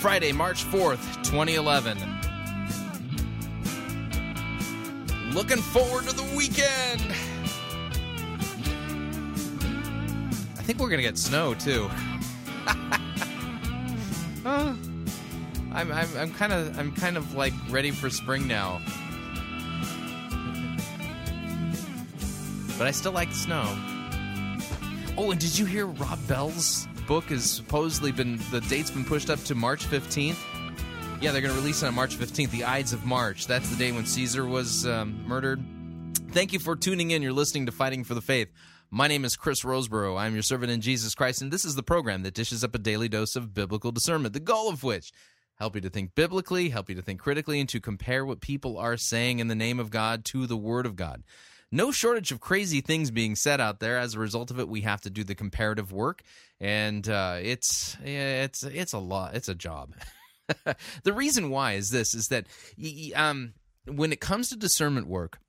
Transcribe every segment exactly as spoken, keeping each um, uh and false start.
Friday, March fourth, twenty eleven. Looking forward to the weekend. I think we're going to get snow, too. uh, I'm I'm I'm kind of I'm kind of like ready for spring now. But I still like the snow. Oh, and did you hear Rob Bell's book has supposedly been, the date's been pushed up to March fifteenth. Yeah, they're going to release it on March fifteenth, the Ides of March. That's the day when Caesar was um, murdered. Thank you for tuning in. You're listening to Fighting for the Faith. My name is Chris Roseborough. I'm your servant in Jesus Christ, and this is the program that dishes up a daily dose of biblical discernment, the goal of which, help you to think biblically, help you to think critically, and to compare what people are saying in the name of God to the Word of God. No shortage of crazy things being said out there. As a result of it, we have to do the comparative work, and uh, it's it's it's a lot. It's a job. The reason why is this: is that um, when it comes to discernment work,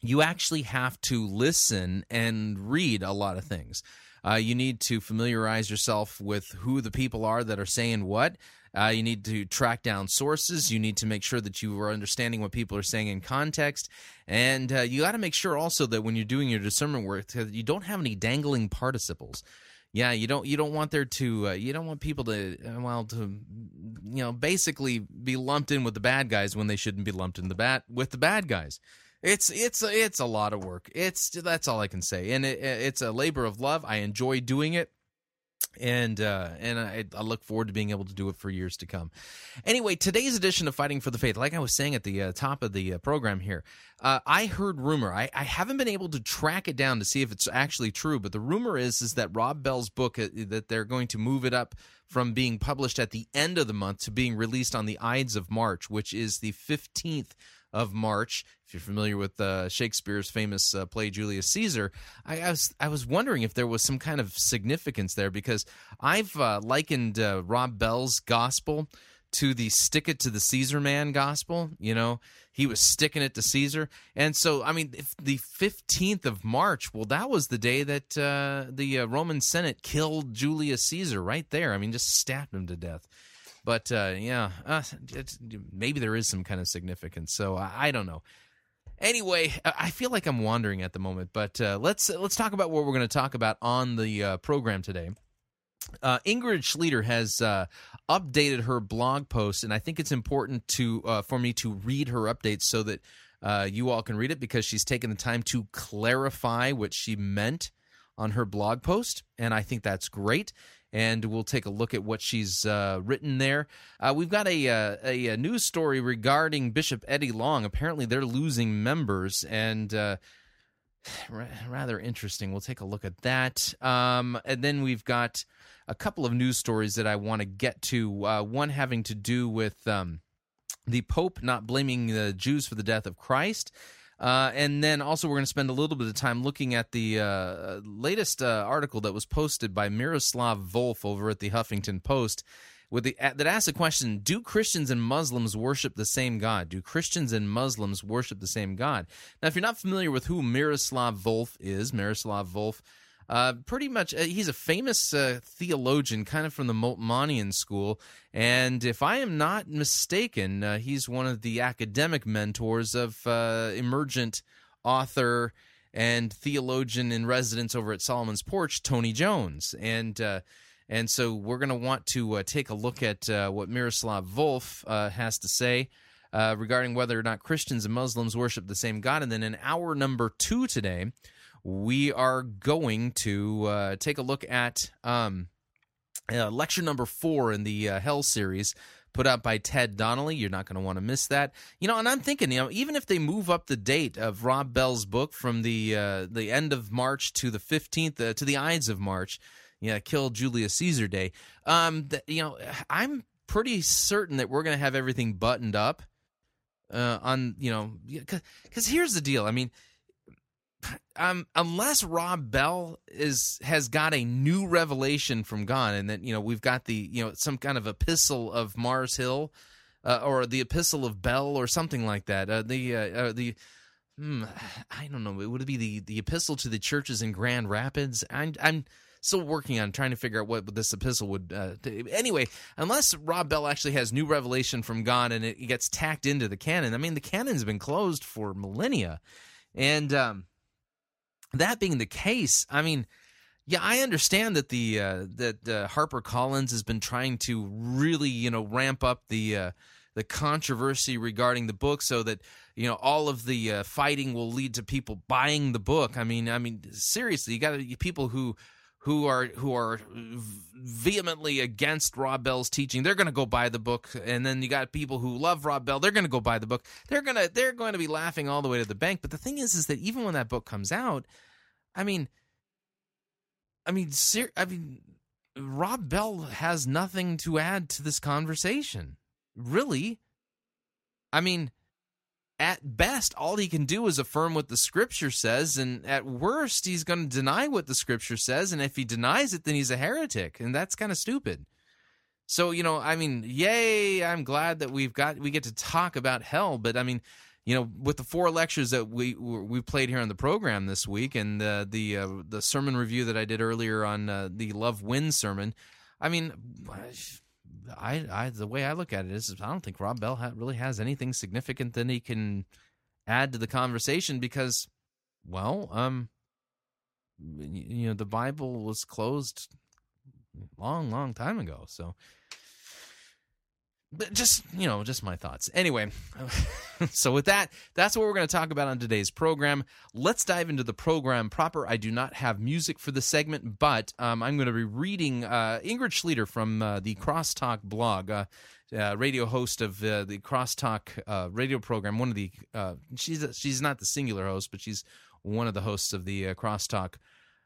you actually have to listen and read a lot of things. Uh, you need to familiarize yourself with who the people are that are saying what. Uh, you need to track down sources. You need to make sure that you are understanding what people are saying in context. And uh, you got to make sure also that when you're doing your discernment work, that you don't have any dangling participles. Yeah, you don't you don't want there to uh, you don't want people to uh, well to you know basically be lumped in with the bad guys when they shouldn't be lumped in the bat with the bad guys. It's it's it's a lot of work. It's that's all I can say, and it, it's a labor of love. I enjoy doing it. And uh, and I, I look forward to being able to do it for years to come. Anyway, today's edition of Fighting for the Faith, like I was saying at the uh, top of the uh, program here, uh, I heard rumor. I, I haven't been able to track it down to see if it's actually true, but the rumor is is that Rob Bell's book, uh, that they're going to move it up from being published at the end of the month to being released on the Ides of March, which is the fifteenth of March. If you're familiar with uh, Shakespeare's famous uh, play Julius Caesar, I, I was I was wondering if there was some kind of significance there, because I've uh, likened uh, Rob Bell's gospel to the stick it to the Caesar man gospel. You know, he was sticking it to Caesar. And so, I mean, if the fifteenth of March, well, that was the day that uh, the uh, Roman Senate killed Julius Caesar right there. I mean, just stabbed him to death. But, uh, yeah, uh, it's, maybe there is some kind of significance, so I, I don't know. Anyway, I feel like I'm wandering at the moment, but uh, let's let's talk about what we're going to talk about on the uh, program today. Uh, Ingrid Schlieder has uh, updated her blog post, and I think it's important to uh, for me to read her updates so that uh, you all can read it, because she's taken the time to clarify what she meant on her blog post, and I think that's great. And we'll take a look at what she's uh, written there. Uh, we've got a, a, a news story regarding Bishop Eddie Long. Apparently, they're losing members, and uh, r- rather interesting. We'll take a look at that. Um, and then we've got a couple of news stories that I want to get to, uh, one having to do with um, the Pope not blaming the Jews for the death of Christ. Uh, and then also we're going to spend a little bit of time looking at the uh, latest uh, article that was posted by Miroslav Volf over at the Huffington Post with the, that asks the question, do Christians and Muslims worship the same God? Do Christians and Muslims worship the same God? Now, if you're not familiar with who Miroslav Volf is, Miroslav Volf, Uh, pretty much, uh, he's a famous uh, theologian, kind of from the Moltmannian school, and if I am not mistaken, uh, he's one of the academic mentors of uh, emergent author and theologian in residence over at Solomon's Porch, Tony Jones, and uh, And so we're going to want to uh, take a look at uh, what Miroslav Volf uh, has to say uh, regarding whether or not Christians and Muslims worship the same God. And then in hour number two today, we are going to uh, take a look at um, uh, lecture number four in the uh, Hell series put out by Ted Donnelly. You're not going to want to miss that. You know, and I'm thinking, you know, even if they move up the date of Rob Bell's book from the uh, the end of March to the fifteenth, uh, to the Ides of March, yeah, kill Julius Caesar Day. Um, th- you know, I'm pretty certain that we're going to have everything buttoned up uh, on, you know, because here's the deal. I mean, um, unless Rob Bell is has got a new revelation from God, and that, you know, we've got the, you know, some kind of epistle of Mars Hill uh, or the epistle of Bell or something like that. Uh, the uh, uh, the hmm, I don't know. Would it be the the epistle to the churches in Grand Rapids? I'm I'm. Still working on trying to figure out what this epistle would... Uh, t- anyway, unless Rob Bell actually has new revelation from God and it gets tacked into the canon, I mean, the canon's been closed for millennia. And um, that being the case, I mean, yeah, I understand that the uh, that uh, HarperCollins has been trying to really, you know, ramp up the... Uh, the controversy regarding the book so that, you know, all of the uh, fighting will lead to people buying the book. I mean, I mean, seriously, you got people who... who are who are vehemently against Rob Bell's teaching. They're going to go buy the book, and then you got people who love Rob Bell. They're going to go buy the book. They're going to they're going to be laughing all the way to the bank. But the thing is, is that even when that book comes out, I mean, I mean, ser- I mean, Rob Bell has nothing to add to this conversation, really. I mean, at best, all he can do is affirm what the Scripture says, and at worst, he's going to deny what the Scripture says, and if he denies it, then he's a heretic, and that's kind of stupid. So, you know, I mean, yay, I'm glad that we've got we get to talk about hell, but I mean, you know, with the four lectures that we we played here on the program this week, and uh, the uh, the sermon review that I did earlier on uh, the Love Wins sermon, I mean... I, I, the way I look at it is I don't think Rob Bell ha- really has anything significant that he can add to the conversation because, well, um, you know, the Bible was closed long, long time ago. So, but just, you know, just my thoughts. Anyway, so with that, that's what we're going to talk about on today's program. Let's dive into the program proper. I do not have music for the segment, but um, I'm going to be reading uh, Ingrid Schlieder from uh, the Crosstalk blog, uh, uh, radio host of uh, the Crosstalk uh, radio program. One of the uh, she's a, she's not the singular host, but she's one of the hosts of the uh, Crosstalk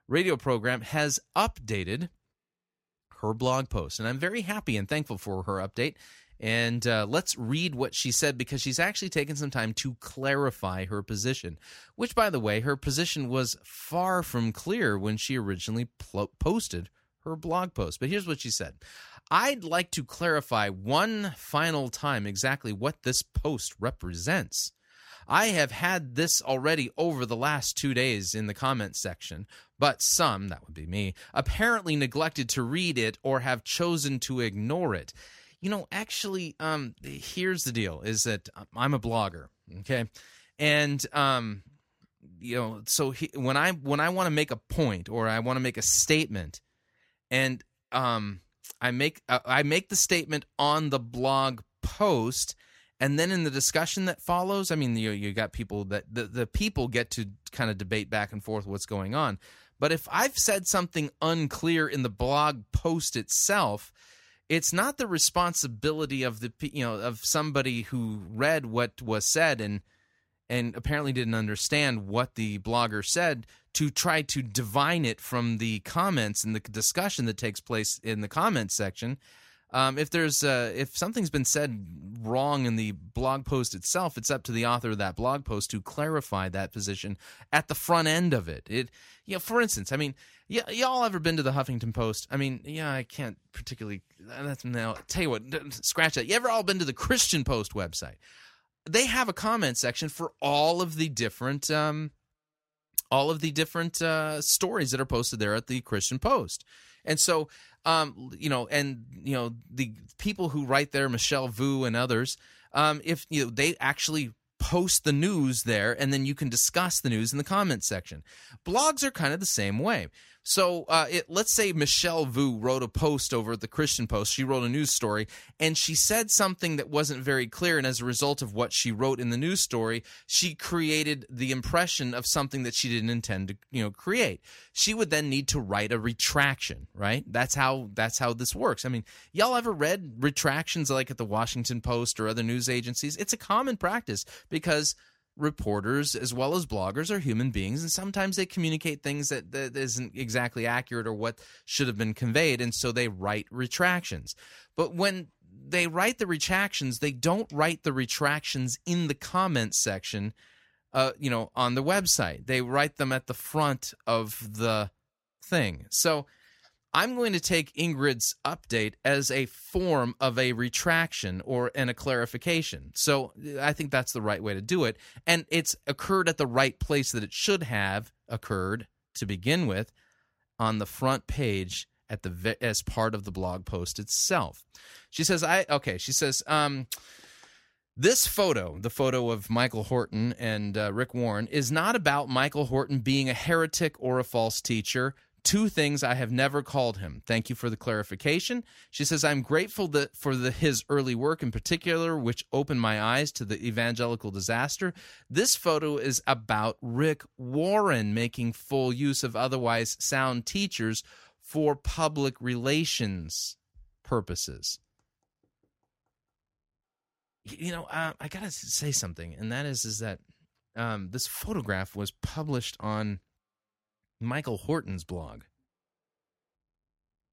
radio program. Has updated her blog post, and I'm very happy and thankful for her update. And uh, let's read what she said, because she's actually taken some time to clarify her position, which, by the way, her position was far from clear when she originally pl- posted her blog post. But here's what she said. I'd like to clarify one final time exactly what this post represents. I have had this already over the last two days in the comment section, but some, that would be me, apparently neglected to read it or have chosen to ignore it. You know, actually, um, here's the deal, is that I'm a blogger, okay? And, um, you know, so he, when I when I want to make a point or I want to make a statement, and um, I make uh, I make the statement on the blog post, and then in the discussion that follows, I mean, you you got people that the, the people get to kind of debate back and forth what's going on. But if I've said something unclear in the blog post itself, it's not the responsibility of the you know of somebody who read what was said and and apparently didn't understand what the blogger said to try to divine it from the comments and the discussion that takes place in the comments section. Um, if there's uh, if something's been said wrong in the blog post itself, it's up to the author of that blog post to clarify that position at the front end of it. It, you know, for instance, I mean, y- y'all ever been to the Huffington Post? I mean, yeah, I can't particularly. That's now. Tell you what, scratch that. You ever all been to the Christian Post website? They have a comment section for all of the different, um, all of the different uh, stories that are posted there at the Christian Post, and so. Um, you know, and you know the people who write there, Michelle Vu and others. Um, if you know, they actually post the news there, and then you can discuss the news in the comment section. Blogs are kind of the same way. So uh, it, let's say Michelle Vu wrote a post over at the Christian Post. She wrote a news story, and she said something that wasn't very clear, and as a result of what she wrote in the news story, she created the impression of something that she didn't intend to, you know, create. She would then need to write a retraction, right? That's how that's how this works. I mean, y'all ever read retractions like at the Washington Post or other news agencies? It's a common practice because reporters as well as bloggers are human beings, and sometimes they communicate things that, that isn't exactly accurate or what should have been conveyed, and so they write retractions. But when they write the retractions, they don't write the retractions in the comments section, uh, you know, on the website. They write them at the front of the thing. So I'm going to take Ingrid's update as a form of a retraction or and a clarification. So I think that's the right way to do it. And it's occurred at the right place that it should have occurred to begin with, on the front page at the as part of the blog post itself. She says, I okay, she says, um, this photo, the photo of Michael Horton and uh, Rick Warren, is not about Michael Horton being a heretic or a false teacher. Two things I have never called him. Thank you for the clarification. She says, I'm grateful that for the, his early work in particular, which opened my eyes to the evangelical disaster. This photo is about Rick Warren making full use of otherwise sound teachers for public relations purposes. You know, uh, I got to say something, and that is, is that um, this photograph was published on Michael Horton's blog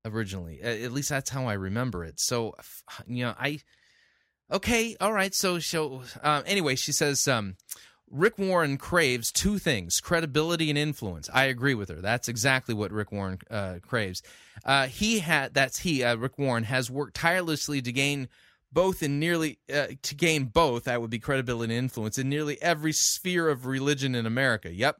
originally. At least that's how I remember it. So, you know, I... Okay, all right, so... so uh, anyway, she says, um, Rick Warren craves two things, credibility and influence. I agree with her. That's exactly what Rick Warren uh, craves. Uh, he had... That's he, uh, Rick Warren, has worked tirelessly to gain... both in nearly uh, to gain both, that would be credibility and influence, in nearly every sphere of religion in America. Yep.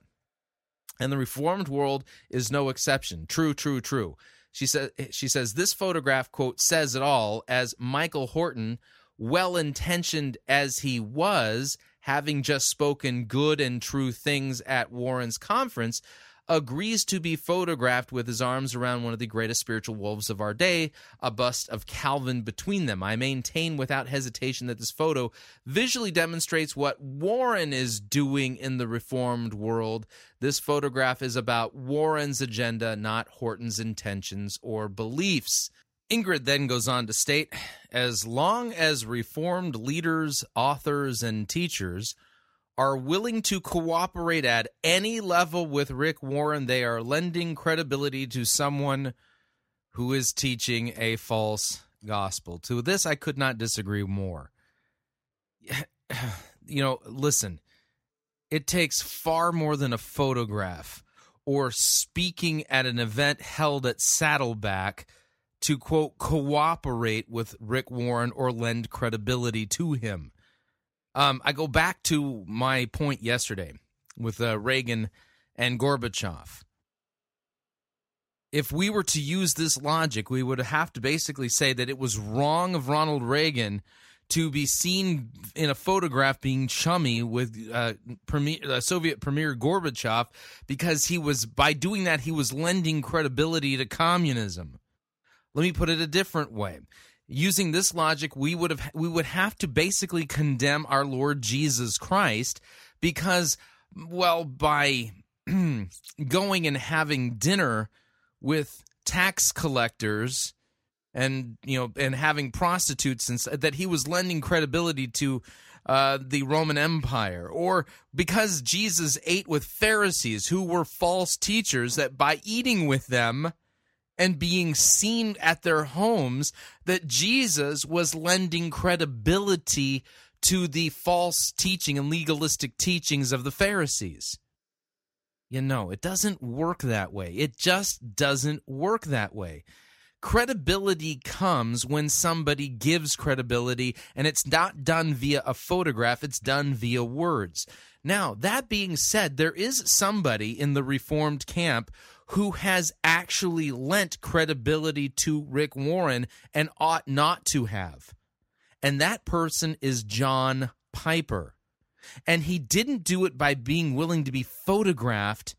And the Reformed world is no exception. True, true, true. She says, she says this photograph, quote, says it all, as Michael Horton, well-intentioned as he was, having just spoken good and true things at Warren's conference, agrees to be photographed with his arms around one of the greatest spiritual wolves of our day, a bust of Calvin between them. I maintain without hesitation that this photo visually demonstrates what Warren is doing in the Reformed world. This photograph is about Warren's agenda, not Horton's intentions or beliefs. Ingrid then goes on to state, as long as Reformed leaders, authors, and teachers are willing to cooperate at any level with Rick Warren, they are lending credibility to someone who is teaching a false gospel. To this, I could not disagree more. You know, listen, it takes far more than a photograph or speaking at an event held at Saddleback to, quote, cooperate with Rick Warren or lend credibility to him. Um, I go back to my point yesterday with uh, Reagan and Gorbachev. If we were to use this logic, we would have to basically say that it was wrong of Ronald Reagan to be seen in a photograph being chummy with uh, Premier, uh, Soviet Premier Gorbachev, because he was, by doing that, he was lending credibility to communism. Let me put it a different way. Using this logic, we would have we would have to basically condemn our Lord Jesus Christ because, well, by going and having dinner with tax collectors and you know and having prostitutes, and that he was lending credibility to uh, the Roman Empire, or because Jesus ate with Pharisees who were false teachers, that by eating with them and being seen at their homes, that Jesus was lending credibility to the false teaching and legalistic teachings of the Pharisees. You know, it doesn't work that way. It just doesn't work that way. Credibility comes when somebody gives credibility, and it's not done via a photograph, it's done via words. Now, that being said, there is somebody in the Reformed camp who has actually lent credibility to Rick Warren and ought not to have. And that person is John Piper. And he didn't do it by being willing to be photographed,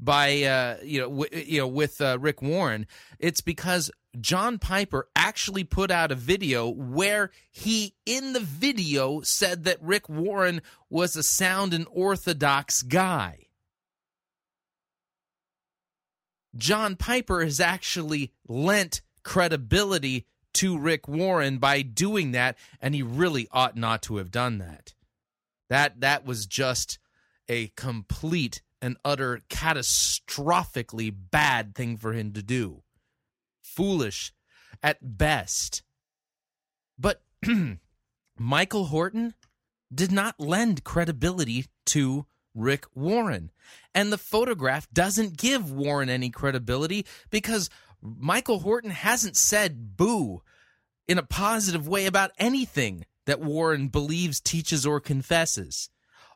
by uh, you know w- you know with uh, Rick Warren, it's because John Piper actually put out a video where he, in the video, said that Rick Warren was a sound and orthodox guy. John Piper has actually lent credibility to Rick Warren by doing that, and he really ought not to have done that. That that was just a complete and utter catastrophically bad thing for him to do. Foolish at best. But Michael Horton did not lend credibility to Rick Warren. And the photograph doesn't give Warren any credibility because Michael Horton hasn't said boo in a positive way about anything that Warren believes, teaches, or confesses.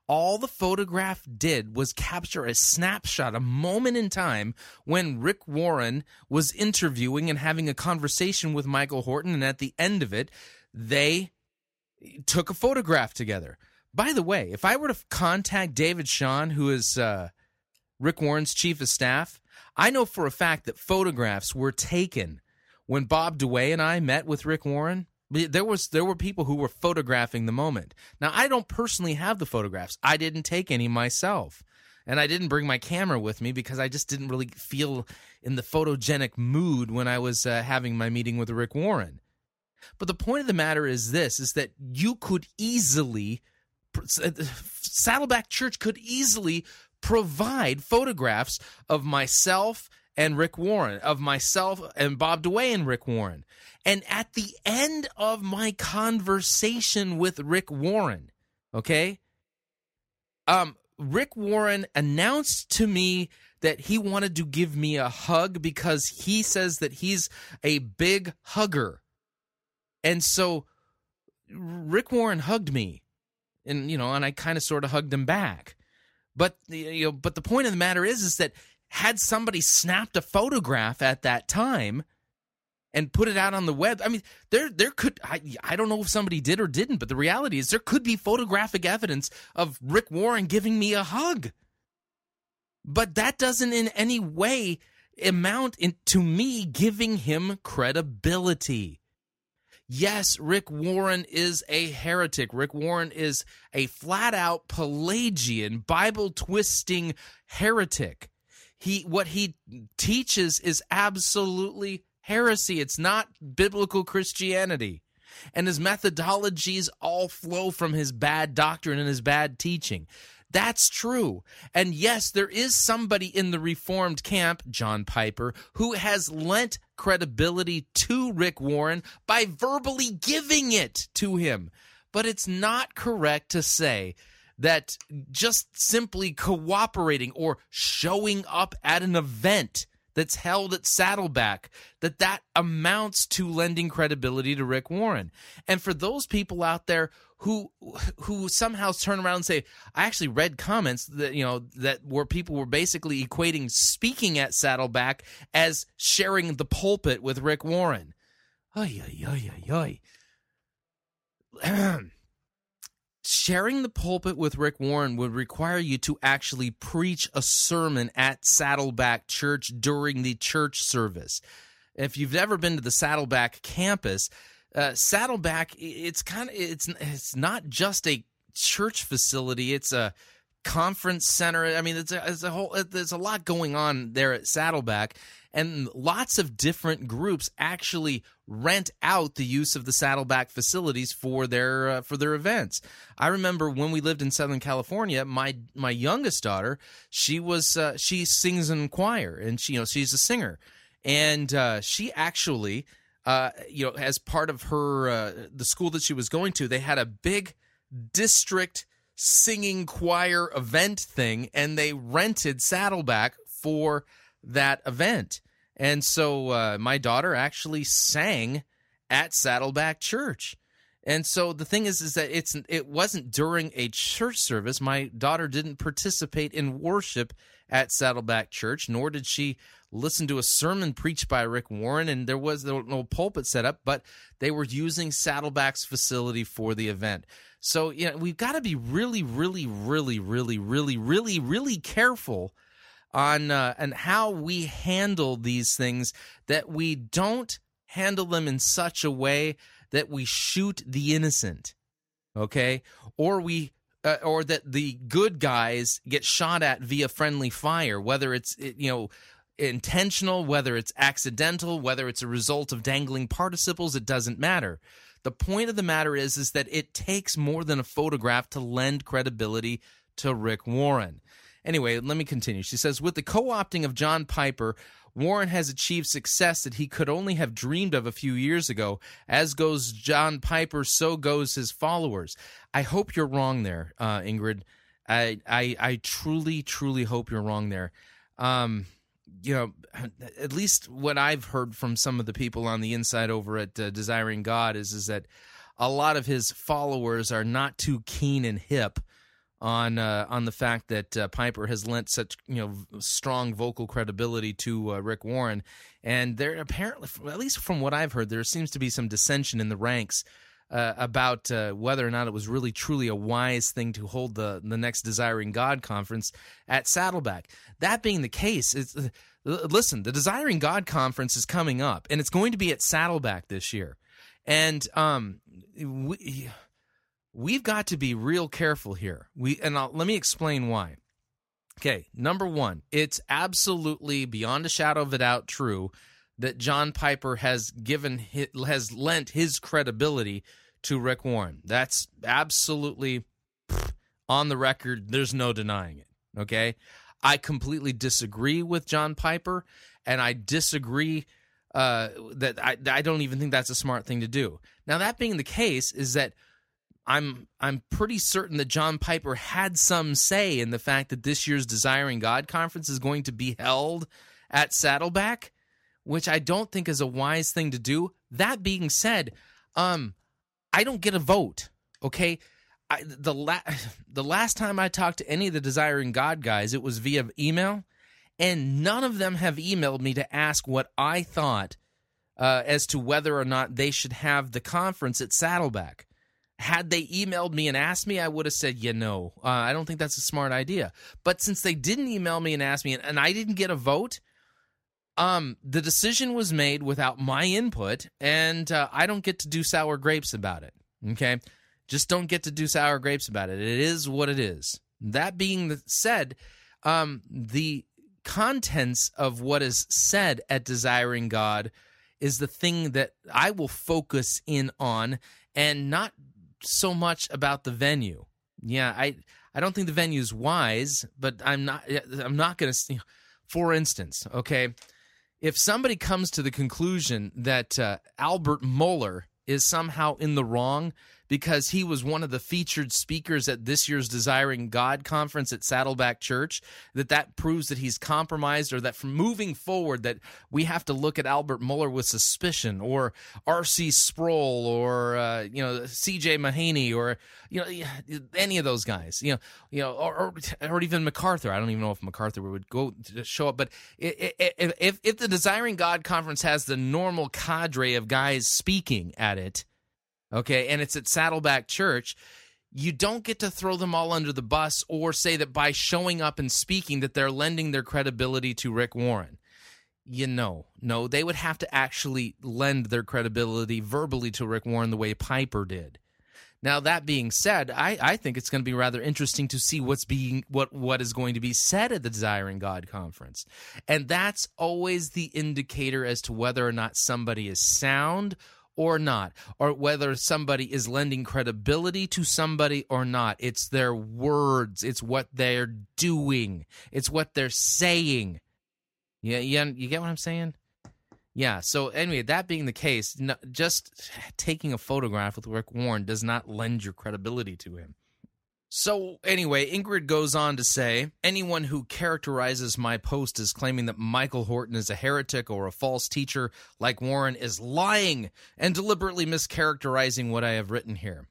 All the photograph did was capture a snapshot, a moment in time when Rick Warren was interviewing and having a conversation with Michael Horton, and at the end of it, they took a photograph together. By the way, if I were to contact David Shawn, who is uh, Rick Warren's chief of staff, I know for a fact that photographs were taken when Bob DeWay and I met with Rick Warren. There was there were people who were photographing the moment. Now, I don't personally have the photographs. I didn't take any myself, and I didn't bring my camera with me because I just didn't really feel in the photogenic mood when I was uh, having my meeting with Rick Warren. But the point of the matter is this, is that you could easily... Saddleback Church could easily provide photographs of myself and Rick Warren, of myself and Bob DeWay and Rick Warren. And at the end of my conversation with Rick Warren, okay, um, Rick Warren announced to me that he wanted to give me a hug because he says that he's a big hugger. And so Rick Warren hugged me. And, you know, and I kind of sort of hugged him back. But, you know, but the point of the matter is, is that had somebody snapped a photograph at that time and put it out on the web, I mean, there there could, I, I don't know if somebody did or didn't, but the reality is there could be photographic evidence of Rick Warren giving me a hug. But that doesn't in any way amount in, to me giving him credibility. Yes, Rick Warren is a heretic. Rick Warren is a flat-out Pelagian, Bible-twisting heretic. He, what he teaches is absolutely heresy. It's not biblical Christianity. And his methodologies all flow from his bad doctrine and his bad teaching. That's true. And yes, there is somebody in the Reformed camp, John Piper, who has lent credibility to Rick Warren by verbally giving it to him. But it's not correct to say that just simply cooperating or showing up at an event that's held at Saddleback, that that amounts to lending credibility to Rick Warren. And for those people out there who who somehow turn around and say, I actually read comments that, you know, that where people were basically equating speaking at Saddleback as sharing the pulpit with Rick Warren. Oy, oy, oy, oy. Sharing the pulpit with Rick Warren would require you to actually preach a sermon at Saddleback Church during the church service. If you've never been to the Saddleback campus, uh, Saddleback, it's kind of it's it's not just a church facility; it's a conference center. I mean, it's a, it's a whole. There's a lot going on there at Saddleback, and lots of different groups actually rent out the use of the Saddleback facilities for their uh, for their events. I remember when we lived in Southern California, my my youngest daughter, she was uh, she sings in choir, and she you know she's a singer, and uh, she actually uh, you know as part of her uh, the school that she was going to, they had a big district singing choir event thing, and they rented Saddleback for that event. And so uh, my daughter actually sang at Saddleback Church. And so the thing is, is that it's it wasn't during a church service. My daughter didn't participate in worship at Saddleback Church, nor did she listen to a sermon preached by Rick Warren, and there was no pulpit set up, but they were using Saddleback's facility for the event. So, you know, we've got to be really, really, really, really, really, really, really careful on uh, and how we handle these things, that we don't handle them in such a way that we shoot the innocent, okay? Or we uh, or that the good guys get shot at via friendly fire, whether it's you know intentional, whether it's accidental, whether it's a result of dangling participles, it doesn't matter. The point of the matter is, is that it takes more than a photograph to lend credibility to Rick Warren. Anyway, let me continue. She says, with the co-opting of John Piper, Warren has achieved success that he could only have dreamed of a few years ago. As goes John Piper, so goes his followers. I hope you're wrong there, uh, Ingrid. I, I I truly, truly hope you're wrong there. Um, you know, at least what I've heard from some of the people on the inside over at uh, Desiring God is, is that a lot of his followers are not too keen and hip on uh, on the fact that uh, Piper has lent such you know strong vocal credibility to uh, Rick Warren, and there apparently, at least from what I've heard, there seems to be some dissension in the ranks uh, about uh, whether or not it was really truly a wise thing to hold the the next Desiring God conference at Saddleback. That being the case, it's, uh, listen, the Desiring God conference is coming up, and it's going to be at Saddleback this year, and um we. We've got to be real careful here. We and I'll, let me explain why. Okay, number one, it's absolutely beyond a shadow of a doubt true that John Piper has given his, has lent his credibility to Rick Warren. That's absolutely on the record. There's no denying it. Okay, I completely disagree with John Piper, and I disagree uh, that I, I don't even think that's a smart thing to do. Now, that being the case, is that. I'm I'm pretty certain that John Piper had some say in the fact that this year's Desiring God conference is going to be held at Saddleback, which I don't think is a wise thing to do. That being said, um, I don't get a vote. Okay, I, the la- the last time I talked to any of the Desiring God guys, it was via email, and none of them have emailed me to ask what I thought uh, as to whether or not they should have the conference at Saddleback. Had they emailed me and asked me, I would have said, you know, uh, I don't think that's a smart idea. But since they didn't email me and ask me, and, and I didn't get a vote, um, the decision was made without my input, and uh, I don't get to do sour grapes about it, okay? Just don't get to do sour grapes about it. It is what it is. That being said, um, the contents of what is said at Desiring God is the thing that I will focus in on, and not so much about the venue. Yeah, I I don't think the venue's wise, but I'm not I'm not going to. For instance, okay, if somebody comes to the conclusion that uh, Albert Mohler is somehow in the wrong because he was one of the featured speakers at this year's Desiring God conference at Saddleback Church, that that proves that he's compromised, or that from moving forward that we have to look at Albert Mohler with suspicion, or R C Sproul, or uh, you know C J Mahaney, or you know any of those guys, you know, you know, or, or, or even MacArthur. I don't even know if MacArthur would go show up, but if, if if the Desiring God conference has the normal cadre of guys speaking at it. Okay, and it's at Saddleback Church, you don't get to throw them all under the bus or say that by showing up and speaking that they're lending their credibility to Rick Warren. You know, no, they would have to actually lend their credibility verbally to Rick Warren the way Piper did. Now, that being said, I, I think it's going to be rather interesting to see what's being what what is going to be said at the Desiring God conference. And that's always the indicator as to whether or not somebody is sound or not, or whether somebody is lending credibility to somebody or not. It's their words. It's what they're doing. It's what they're saying. Yeah, yeah, you get what I'm saying? Yeah, so anyway, that being the case, no, just taking a photograph with Rick Warren does not lend your credibility to him. So anyway, Ingrid goes on to say, anyone who characterizes my post as claiming that Michael Horton is a heretic or a false teacher like Warren is lying and deliberately mischaracterizing what I have written here.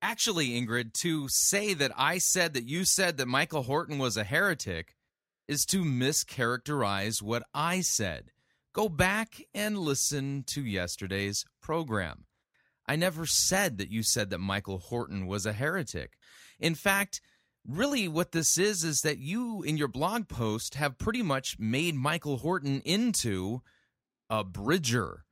Actually, Ingrid, to say that I said that you said that Michael Horton was a heretic is to mischaracterize what I said. Go back and listen to yesterday's program. I never said that you said that Michael Horton was a heretic. In fact, really what this is is that you, in your blog post, have pretty much made Michael Horton into a bridger.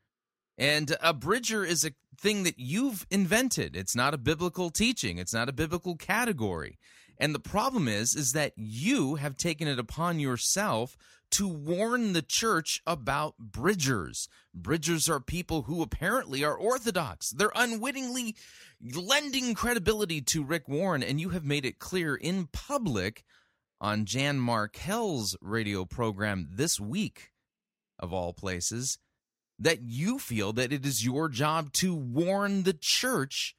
And a bridger is a thing that you've invented. It's not a biblical teaching. It's not a biblical category. And the problem is, is that you have taken it upon yourself to warn the church about bridgers. Bridgers are people who apparently are orthodox. They're unwittingly lending credibility to Rick Warren, and you have made it clear in public on Jan Markell's radio program this week, of all places, that you feel that it is your job to warn the church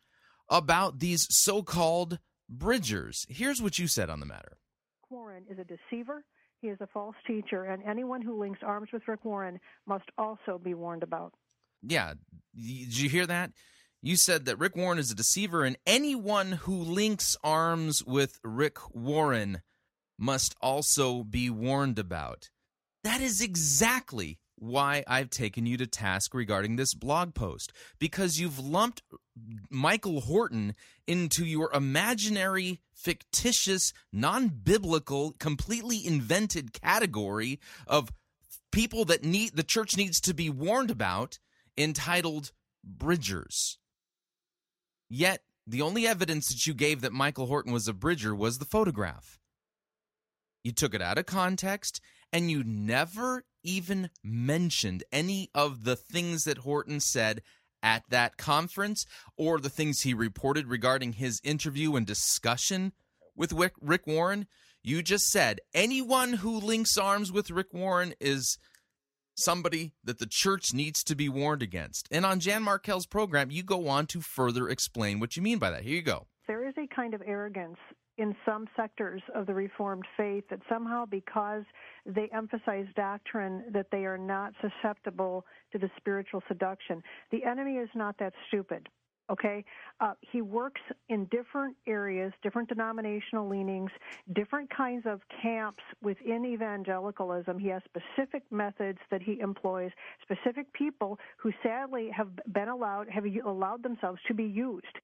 about these so-called bridgers. Here's what you said on the matter. Warren is a deceiver. He is a false teacher, and anyone who links arms with Rick Warren must also be warned about. Yeah, did you hear that? You said that Rick Warren is a deceiver, and anyone who links arms with Rick Warren must also be warned about. That is exactly why I've taken you to task regarding this blog post, because you've lumped Michael Horton into your imaginary, fictitious, non-biblical, completely invented category of people that need the church needs to be warned about, entitled bridgers. Yet, the only evidence that you gave that Michael Horton was a bridger was the photograph. You took it out of context, and you never even mentioned any of the things that Horton said at that conference or the things he reported regarding his interview and discussion with Rick Warren. You just said anyone who links arms with Rick Warren is somebody that the church needs to be warned against. And on Jan Markell's program, you go on to further explain what you mean by that. Here you go. There is a kind of arrogance in some sectors of the Reformed faith that somehow because they emphasize doctrine that they are not susceptible to the spiritual seduction. The enemy is not that stupid, okay? Uh, he works in different areas, different denominational leanings, different kinds of camps within evangelicalism. He has specific methods that he employs, specific people who sadly have been allowed, have allowed themselves to be used.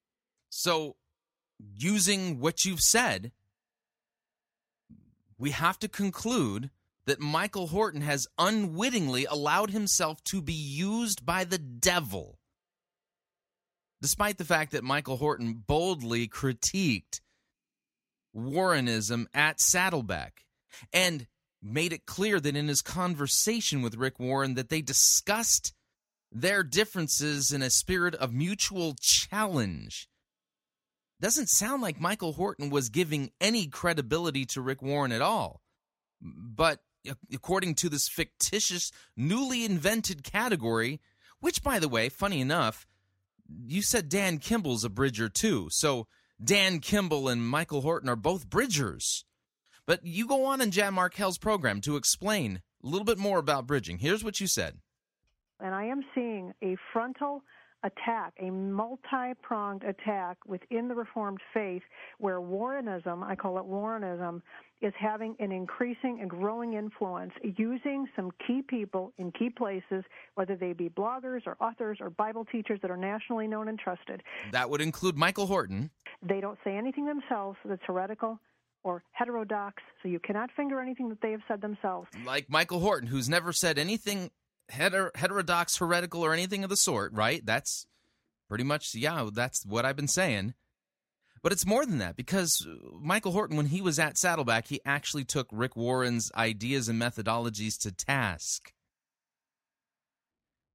So, using what you've said, we have to conclude that Michael Horton has unwittingly allowed himself to be used by the devil, despite the fact that Michael Horton boldly critiqued Warrenism at Saddleback and made it clear that in his conversation with Rick Warren that they discussed their differences in a spirit of mutual challenge. Doesn't sound like Michael Horton was giving any credibility to Rick Warren at all. But according to this fictitious, newly invented category, which, by the way, funny enough, you said Dan Kimball's a bridger too. So Dan Kimball and Michael Horton are both bridgers. But you go on in Jan Markell's program to explain a little bit more about bridging. Here's what you said. And I am seeing a frontal attack, a multi-pronged attack within the Reformed faith where Warrenism, I call it Warrenism, is having an increasing and growing influence using some key people in key places, whether they be bloggers or authors or Bible teachers that are nationally known and trusted. That would include Michael Horton. They don't say anything themselves that's heretical or heterodox, so you cannot finger anything that they have said themselves. Like Michael Horton, who's never said anything Heter- heterodox, heretical, or anything of the sort, right? That's pretty much, yeah, that's what I've been saying. But it's more than that, because Michael Horton, when he was at Saddleback, he actually took Rick Warren's ideas and methodologies to task.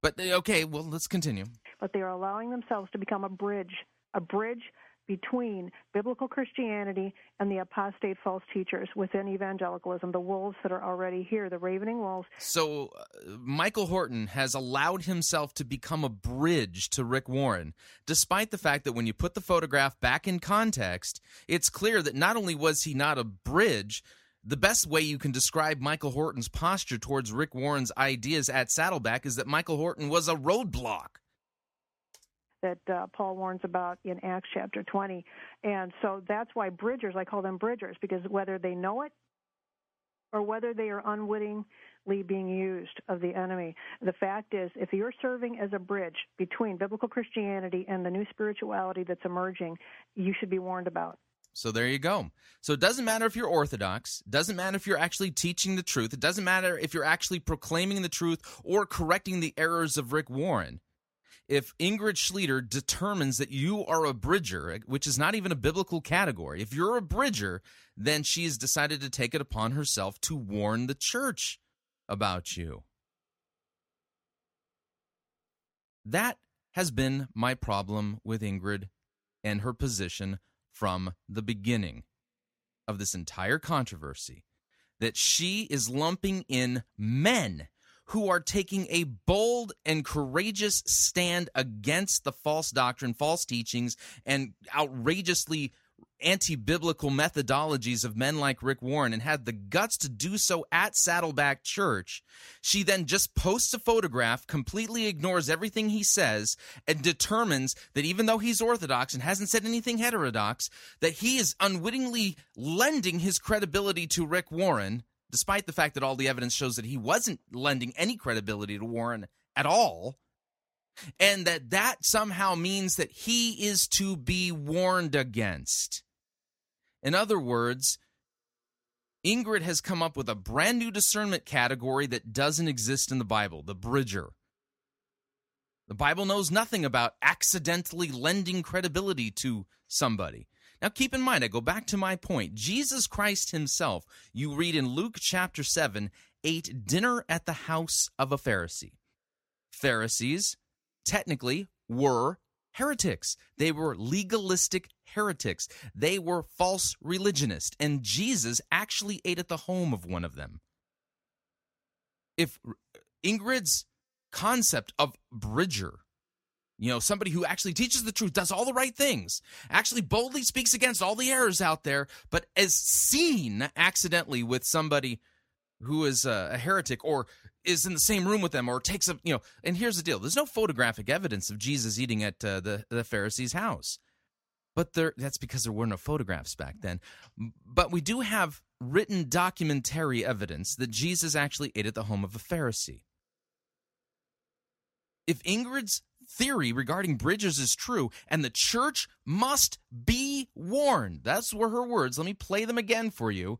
But, they, okay, well, let's continue. But they are allowing themselves to become a bridge, a bridge between biblical Christianity and the apostate false teachers within evangelicalism, the wolves that are already here, the ravening wolves. So uh, Michael Horton has allowed himself to become a bridge to Rick Warren, despite the fact that when you put the photograph back in context, it's clear that not only was he not a bridge, the best way you can describe Michael Horton's posture towards Rick Warren's ideas at Saddleback is that Michael Horton was a roadblock that uh, Paul warns about in Acts chapter twenty. And so that's why bridgers, I call them bridgers, because whether they know it or whether they are unwittingly being used of the enemy, the fact is if you're serving as a bridge between biblical Christianity and the new spirituality that's emerging, you should be warned about. So there you go. So it doesn't matter if you're Orthodox. It doesn't matter if you're actually teaching the truth. It doesn't matter if you're actually proclaiming the truth or correcting the errors of Rick Warren. If Ingrid Schlieder determines that you are a bridger, which is not even a biblical category, if you're a bridger, then she has decided to take it upon herself to warn the church about you. That has been my problem with Ingrid and her position from the beginning of this entire controversy, that she is lumping in men who are taking a bold and courageous stand against the false doctrine, false teachings, and outrageously anti-biblical methodologies of men like Rick Warren, and had the guts to do so at Saddleback Church. She then just posts a photograph, completely ignores everything he says, and determines that even though he's Orthodox and hasn't said anything heterodox, that he is unwittingly lending his credibility to Rick Warren, despite the fact that all the evidence shows that he wasn't lending any credibility to Warren at all, and that that somehow means that he is to be warned against. In other words, Ingrid has come up with a brand new discernment category that doesn't exist in the Bible, the bridger. The Bible knows nothing about accidentally lending credibility to somebody. Now, keep in mind, I go back to my point. Jesus Christ himself, you read in Luke chapter seven, ate dinner at the house of a Pharisee. Pharisees, technically, were heretics. They were legalistic heretics. They were false religionists, and Jesus actually ate at the home of one of them. If Ingrid's concept of bridger, you know, somebody who actually teaches the truth, does all the right things, actually boldly speaks against all the errors out there, but is seen accidentally with somebody who is a, a heretic or is in the same room with them or takes a, you know, and here's the deal. There's no photographic evidence of Jesus eating at uh, the, the Pharisee's house, but there, that's because there were no photographs back then. But we do have written documentary evidence that Jesus actually ate at the home of a Pharisee. If Ingrid's theory regarding bridges is true, and the church must be warned. That's were her words. Let me play them again for you.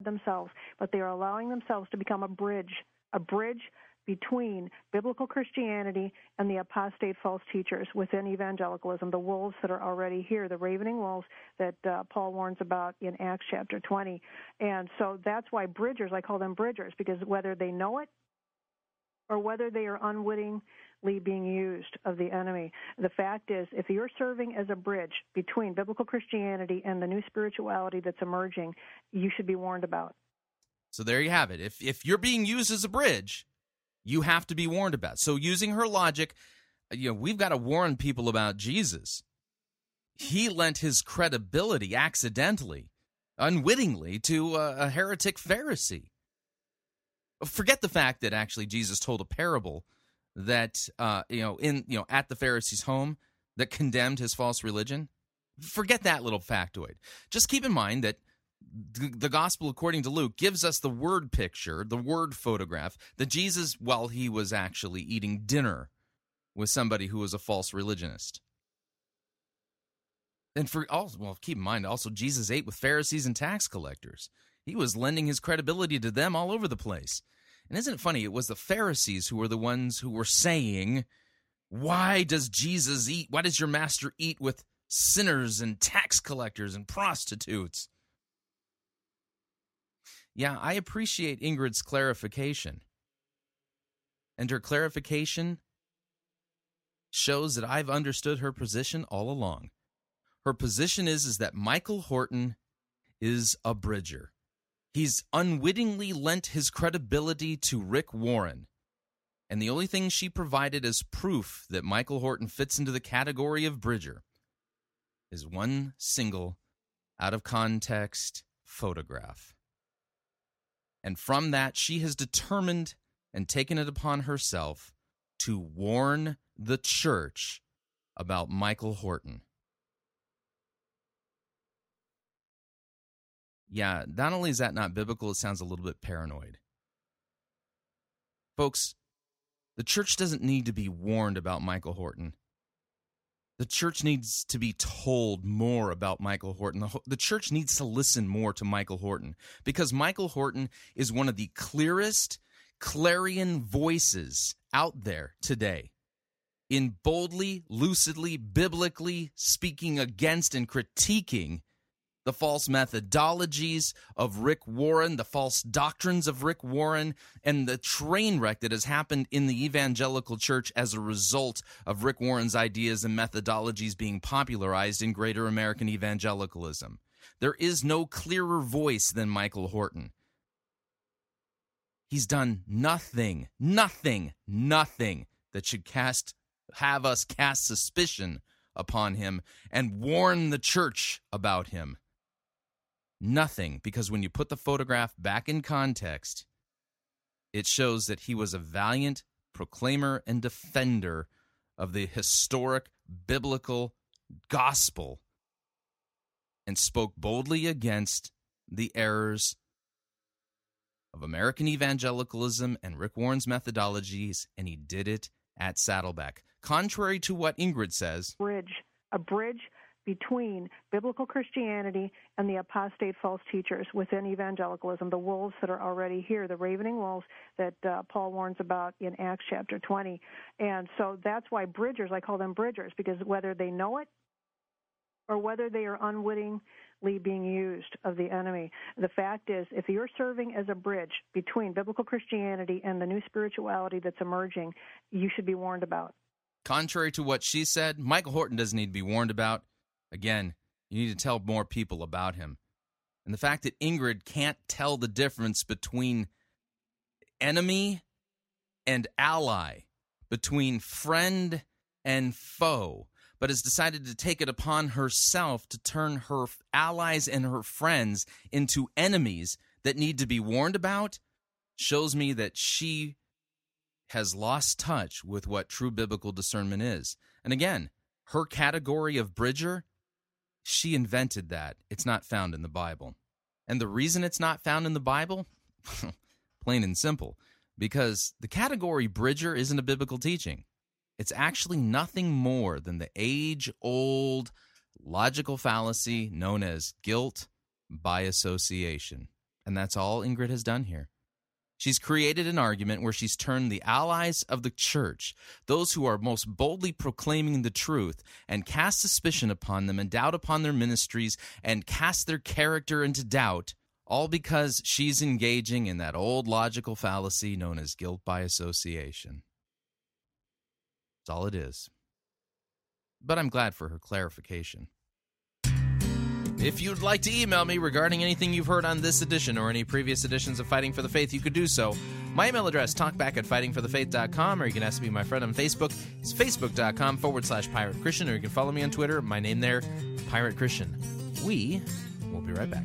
Themselves, but they are allowing themselves to become a bridge, a bridge between biblical Christianity and the apostate false teachers within evangelicalism, the wolves that are already here, the ravening wolves that uh, Paul warns about in Acts chapter twenty. And so that's why bridgers, I call them bridgers, because whether they know it or whether they are unwittingly being used of the enemy. The fact is, if you're serving as a bridge between biblical Christianity and the new spirituality that's emerging, you should be warned about. So there you have it. If if you're being used as a bridge, you have to be warned about. So using her logic, you know, we've got to warn people about Jesus. He lent his credibility accidentally, unwittingly, to a, a heretic Pharisee. Forget the fact that actually Jesus told a parable that uh, you know in you know at the Pharisee's home that condemned his false religion. Forget that little factoid. Just keep in mind that the gospel according to Luke gives us the word picture, the word photograph, that Jesus, while he was actually eating dinner with somebody who was a false religionist. And for also, well, keep in mind also Jesus ate with Pharisees and tax collectors. He was lending his credibility to them all over the place. And isn't it funny? It was the Pharisees who were the ones who were saying, why does Jesus eat? Why does your master eat with sinners and tax collectors and prostitutes? Yeah, I appreciate Ingrid's clarification. And her clarification shows that I've understood her position all along. Her position is, is that Michael Horton is a bridger. He's unwittingly lent his credibility to Rick Warren. And the only thing she provided as proof that Michael Horton fits into the category of bridger is one single out-of-context photograph. And from that, she has determined and taken it upon herself to warn the church about Michael Horton. Yeah, not only is that not biblical, it sounds a little bit paranoid. Folks, the church doesn't need to be warned about Michael Horton. The church needs to be told more about Michael Horton. The, the church needs to listen more to Michael Horton, because Michael Horton is one of the clearest clarion voices out there today in boldly, lucidly, biblically speaking against and critiquing the false methodologies of Rick Warren, the false doctrines of Rick Warren, and the train wreck that has happened in the evangelical church as a result of Rick Warren's ideas and methodologies being popularized in greater American evangelicalism. There is no clearer voice than Michael Horton. He's done nothing, nothing, nothing that should cast, have us cast suspicion upon him and warn the church about him. Nothing, because when you put the photograph back in context, it shows that he was a valiant proclaimer and defender of the historic biblical gospel and spoke boldly against the errors of American evangelicalism and Rick Warren's methodologies, and he did it at Saddleback. Contrary to what Ingrid says, bridge, a bridge between biblical Christianity and the apostate false teachers within evangelicalism, the wolves that are already here, the ravening wolves that uh, Paul warns about in Acts chapter twenty. And so that's why bridgers, I call them bridgers, because whether they know it or whether they are unwittingly being used of the enemy, the fact is, if you're serving as a bridge between biblical Christianity and the new spirituality that's emerging, you should be warned about. Contrary to what she said, Michael Horton doesn't need to be warned about. Again, you need to tell more people about him. And the fact that Ingrid can't tell the difference between enemy and ally, between friend and foe, but has decided to take it upon herself to turn her allies and her friends into enemies that need to be warned about, shows me that she has lost touch with what true biblical discernment is. And again, her category of bridger, she invented that. It's not found in the Bible. And the reason it's not found in the Bible? Plain and simple. Because the category bridger isn't a biblical teaching. It's actually nothing more than the age-old logical fallacy known as guilt by association. And that's all Ingrid has done here. She's created an argument where she's turned the allies of the church, those who are most boldly proclaiming the truth, and cast suspicion upon them and doubt upon their ministries and cast their character into doubt, all because she's engaging in that old logical fallacy known as guilt by association. That's all it is. But I'm glad for her clarification. If you'd like to email me regarding anything you've heard on this edition or any previous editions of Fighting for the Faith, you could do so. My email address, talkback at fighting for the faith dot com, or you can ask me, my friend on Facebook. It's facebook.com forward slash pirate Christian, or you can follow me on Twitter. My name there, Pirate Christian. We will be right back.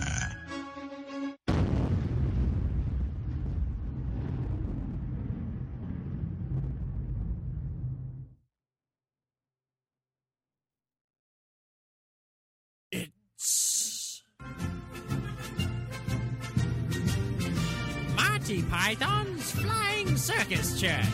Python's Flying Circus Church.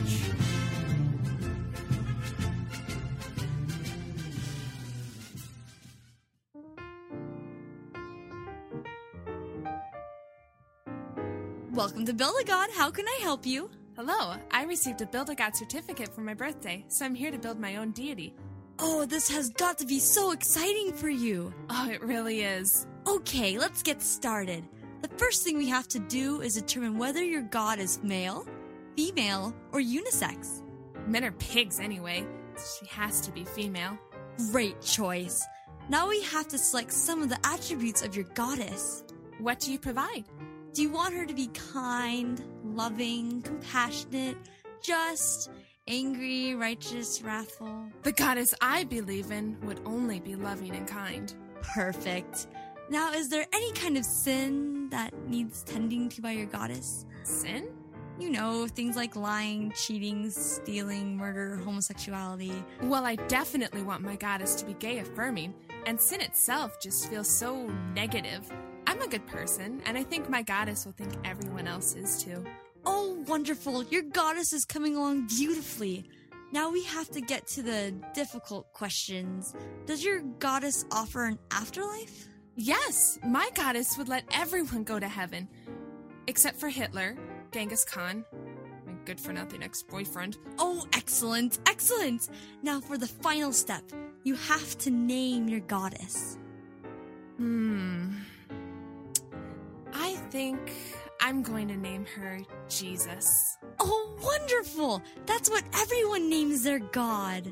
Welcome to Build a God. How can I help you? Hello. I received a Build a God certificate for my birthday, so I'm here to build my own deity. Oh, this has got to be so exciting for you. Oh, it really is. Okay, let's get started. The first thing we have to do is determine whether your god is male, female, or unisex. Men are pigs anyway. She has to be female. Great choice. Now we have to select some of the attributes of your goddess. What do you provide? Do you want her to be kind, loving, compassionate, just, angry, righteous, wrathful? The goddess I believe in would only be loving and kind. Perfect. Now, is there any kind of sin that needs tending to by your goddess? Sin? You know, things like lying, cheating, stealing, murder, homosexuality. Well, I definitely want my goddess to be gay-affirming, and sin itself just feels so negative. I'm a good person, and I think my goddess will think everyone else is too. Oh, wonderful. Your goddess is coming along beautifully. Now we have to get to the difficult questions. Does your goddess offer an afterlife? Yes, my goddess would let everyone go to heaven, except for Hitler, Genghis Khan, my good-for-nothing ex-boyfriend. Oh, excellent, excellent! Now for the final step, you have to name your goddess. Hmm. I think I'm going to name her Jesus. Oh, wonderful! That's what everyone names their God.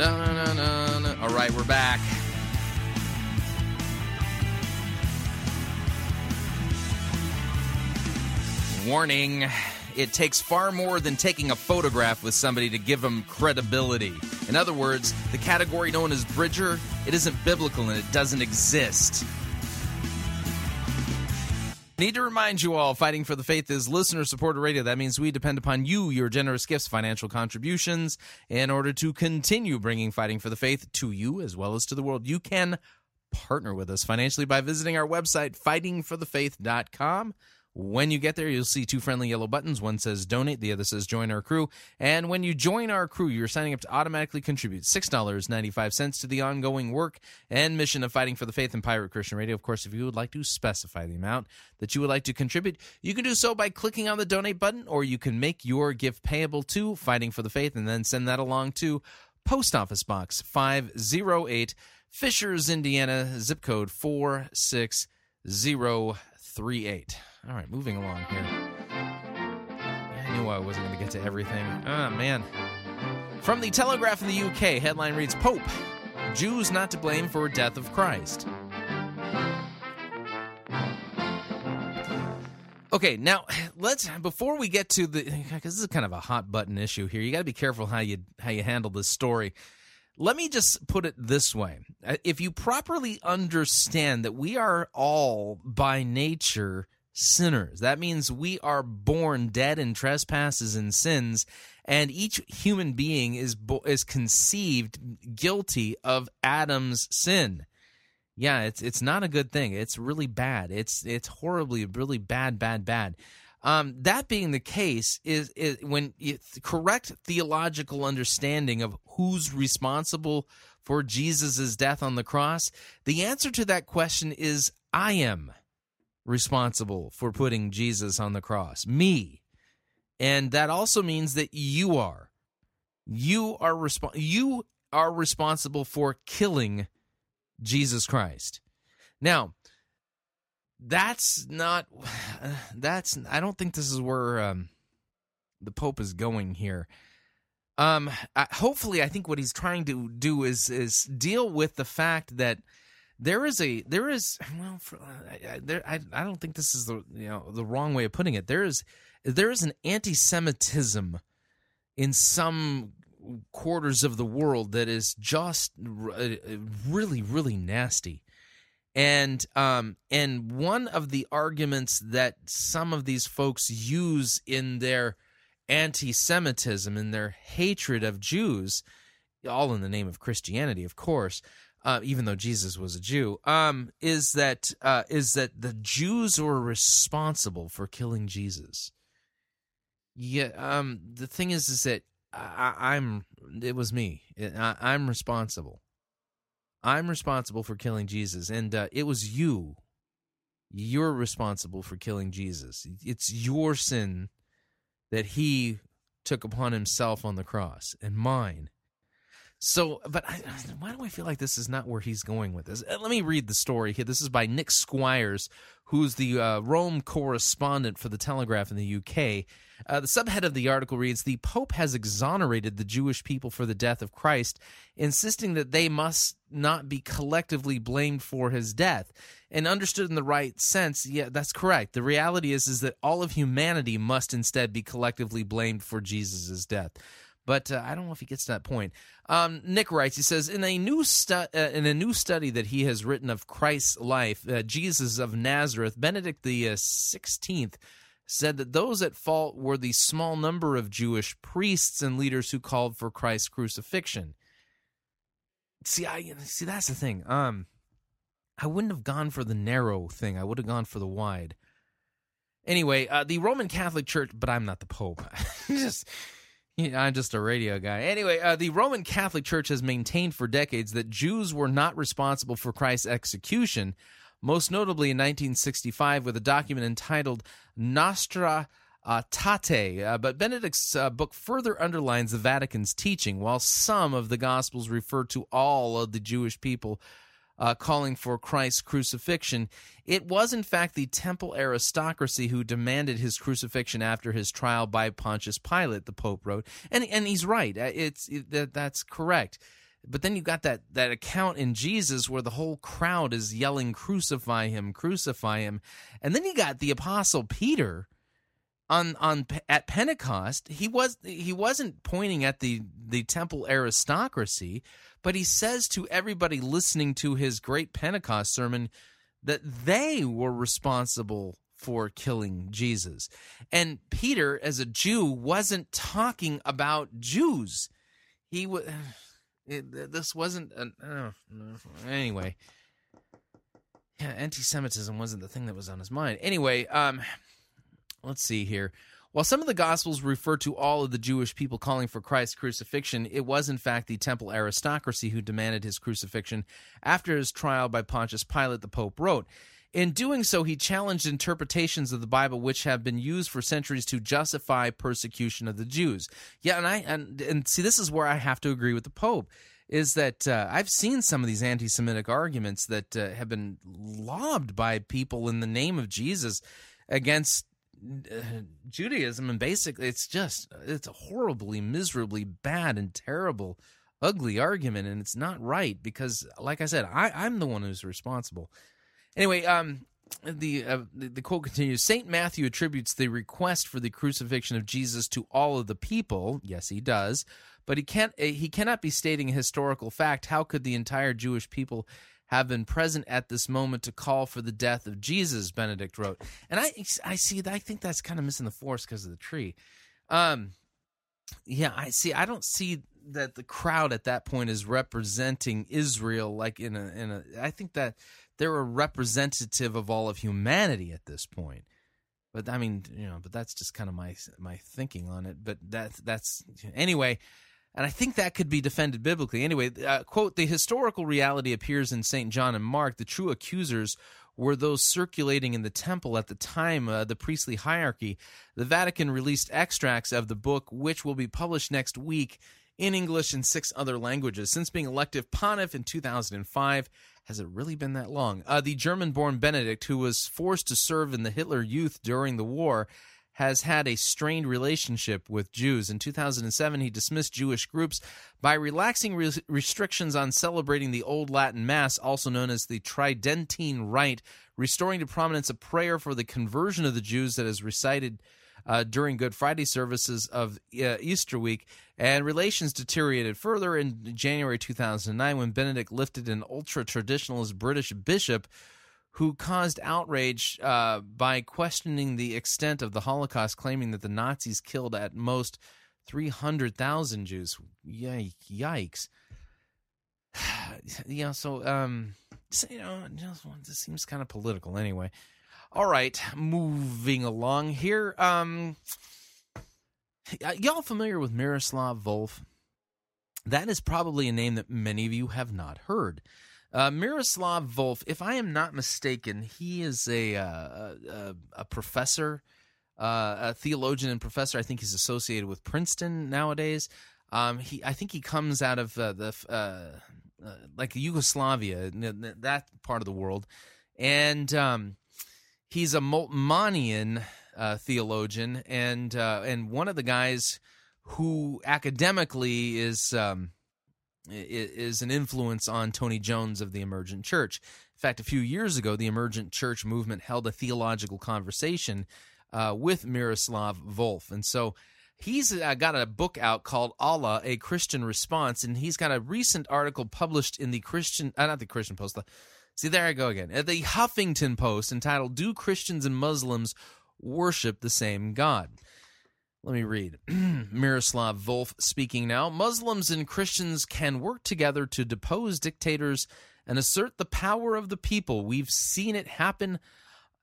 All right, we're back. Warning, it takes far more than taking a photograph with somebody to give them credibility. In other words, the category known as Bridger, it isn't biblical and it doesn't exist. Need to remind you all, Fighting for the Faith is listener-supported radio. That means we depend upon you, your generous gifts, financial contributions, in order to continue bringing Fighting for the Faith to you as well as to the world. You can partner with us financially by visiting our website, fighting for the faith dot com. When you get there, you'll see two friendly yellow buttons. One says donate, the other says join our crew. And when you join our crew, you're signing up to automatically contribute six dollars and ninety-five cents to the ongoing work and mission of Fighting for the Faith and Pirate Christian Radio. Of course, if you would like to specify the amount that you would like to contribute, you can do so by clicking on the donate button, or you can make your gift payable to Fighting for the Faith and then send that along to Post Office Box five oh eight, Fishers, Indiana, zip code four six zero three eight. All right, moving along here. I knew I wasn't going to get to everything. Ah, man. From the Telegraph in the U K, headline reads, Pope, Jews not to blame for death of Christ. Okay, now, let's, before we get to the, because this is kind of a hot button issue here, you got to be careful how you how you handle this story. Let me just put it this way. If you properly understand that we are all, by nature, sinners. That means we are born dead in trespasses and sins, and each human being is bo- is conceived guilty of Adam's sin. Yeah, it's it's not a good thing. It's really bad. It's it's horribly, really bad, bad, bad. Um, that being the case, is, is when it's correct theological understanding of who's responsible for Jesus' death on the cross, the answer to that question is I am responsible for putting Jesus on the cross, me. And that also means that you are. You are resp- you are responsible for killing Jesus Christ. Now, that's not, that's, I don't think this is where um, the Pope is going here. Um, I, hopefully, I think what he's trying to do is is deal with the fact that There is a there is well for, I, there, I I don't think this is the you know the wrong way of putting it. There is there is an anti-Semitism in some quarters of the world that is just really really nasty, and um and one of the arguments that some of these folks use in their anti-Semitism, in their hatred of Jews, all in the name of Christianity, of course. Uh, even though Jesus was a Jew, um, is that uh, is that the Jews were responsible for killing Jesus? Yeah. Um, the thing is, is that I, I'm. It was me. I, I'm responsible. I'm responsible for killing Jesus, and uh, it was you. You're responsible for killing Jesus. It's your sin that he took upon himself on the cross, and mine. So, but I, why do I feel like this is not where he's going with this? Let me read the story here. This is by Nick Squires, who's the uh, Rome correspondent for The Telegraph in the U K. Uh, the subhead of the article reads, "The Pope has exonerated the Jewish people for the death of Christ, insisting that they must not be collectively blamed for his death." And understood in the right sense, yeah, that's correct. The reality is, is that all of humanity must instead be collectively blamed for Jesus' death. But uh, I don't know if he gets to that point. Um, Nick writes, he says, in a new stu- uh, in a new study that he has written of Christ's life, uh, Jesus of Nazareth, Benedict the sixteenth said that those at fault were the small number of Jewish priests and leaders who called for Christ's crucifixion. See, I see that's the thing. Um, I wouldn't have gone for the narrow thing. I would have gone for the wide. Anyway, uh, the Roman Catholic Church, but I'm not the Pope. Just... I'm just a radio guy. Anyway, uh, the Roman Catholic Church has maintained for decades that Jews were not responsible for Christ's execution, most notably in nineteen sixty-five with a document entitled Nostra Aetate. Uh, but Benedict's uh, book further underlines the Vatican's teaching. While some of the Gospels refer to all of the Jewish people Uh, calling for Christ's crucifixion, it was in fact the temple aristocracy who demanded his crucifixion after his trial by Pontius Pilate, the Pope wrote. And and he's right. It's it, that's correct. But then you got that, that account in Jesus where the whole crowd is yelling, "Crucify him, crucify him." And then you got the Apostle Peter on on at Pentecost. He was he wasn't pointing at the the temple aristocracy, but he says to everybody listening to his great Pentecost sermon that they were responsible for killing Jesus. And Peter, as a Jew, wasn't talking about Jews. He was. This wasn't. An, oh, no. Anyway, yeah, anti-Semitism wasn't the thing that was on his mind. Anyway, um, let's see here. While some of the Gospels refer to all of the Jewish people calling for Christ's crucifixion, it was in fact the temple aristocracy who demanded his crucifixion after his trial by Pontius Pilate, the Pope wrote. In doing so, he challenged interpretations of the Bible which have been used for centuries to justify persecution of the Jews. Yeah, and I and, and see, this is where I have to agree with the Pope, is that uh, I've seen some of these anti-Semitic arguments that uh, have been lobbed by people in the name of Jesus against Uh, Judaism, and basically it's just it's a horribly, miserably bad and terrible, ugly argument, and it's not right because, like I said, I, I'm the one who's responsible. Anyway, um, the, uh, the the quote continues, Saint Matthew attributes the request for the crucifixion of Jesus to all of the people. Yes, he does, but he can't. He cannot be stating a historical fact. How could the entire Jewish people have been present at this moment to call for the death of Jesus, Benedict wrote. And I I see that. I think that's kind of missing the forest because of the tree. Um, yeah, I see. I don't see that the crowd at that point is representing Israel like in a in a. I think that they're a representative of all of humanity at this point. But I mean, you know, but that's just kind of my my thinking on it. But that that's anyway. And I think that could be defended biblically. Anyway, uh, quote, the historical reality appears in Saint John and Mark. The true accusers were those circulating in the temple at the time, uh, the priestly hierarchy. The Vatican released extracts of the book, which will be published next week in English and six other languages. Since being elected pontiff in two thousand five, has it really been that long? Uh, the German-born Benedict, who was forced to serve in the Hitler Youth during the war, has had a strained relationship with Jews. In two thousand seven, he dismissed Jewish groups by relaxing re- restrictions on celebrating the Old Latin Mass, also known as the Tridentine Rite, restoring to prominence a prayer for the conversion of the Jews that is recited Uh, during Good Friday services of uh, Easter week, and relations deteriorated further in January two thousand nine when Benedict lifted an ultra-traditionalist British bishop who caused outrage uh, by questioning the extent of the Holocaust, claiming that the Nazis killed at most three hundred thousand Jews. Yikes. yeah, so, um, you know, this seems kind of political anyway. All right, moving along here. Um, y- y'all familiar with Miroslav Volf? That is probably a name that many of you have not heard. Uh, Miroslav Volf, if I am not mistaken, he is a uh, a, a professor, uh, a theologian and professor. I think he's associated with Princeton nowadays. Um, he, I think he comes out of uh, the uh, uh, like Yugoslavia, that part of the world, and. Um, He's a Moltmannian uh, theologian, and uh, and one of the guys who academically is um, is an influence on Tony Jones of the Emergent Church. In fact, a few years ago, the Emergent Church movement held a theological conversation uh, with Miroslav Volf, and so he's uh, got a book out called Allah, A Christian Response, and he's got a recent article published in the Christian, uh, not the Christian Post, the See, there I go again. At the Huffington Post, entitled, Do Christians and Muslims Worship the Same God? Let me read. Miroslav Volf speaking now. Muslims and Christians can work together to depose dictators and assert the power of the people. We've seen it happen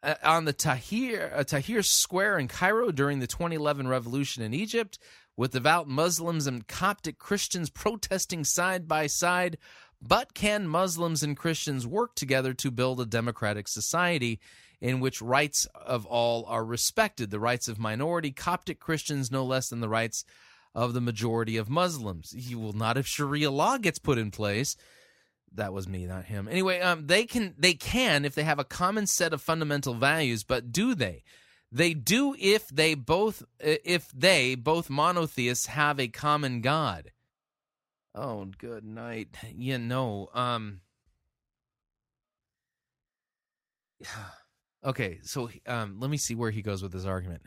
uh, on the Tahrir, uh, Tahrir Square in Cairo during the twenty eleven revolution in Egypt, with devout Muslims and Coptic Christians protesting side by side. But can Muslims and Christians work together to build a democratic society in which rights of all are respected, the rights of minority Coptic Christians no less than the rights of the majority of Muslims? You will not if Sharia law gets put in place. That was me, not him. Anyway, um, they can, they can if they have a common set of fundamental values, but do they? They do if they both, if they, both monotheists, have a common God. Oh, good night. You know, um... Okay, so um, let me see where he goes with his argument.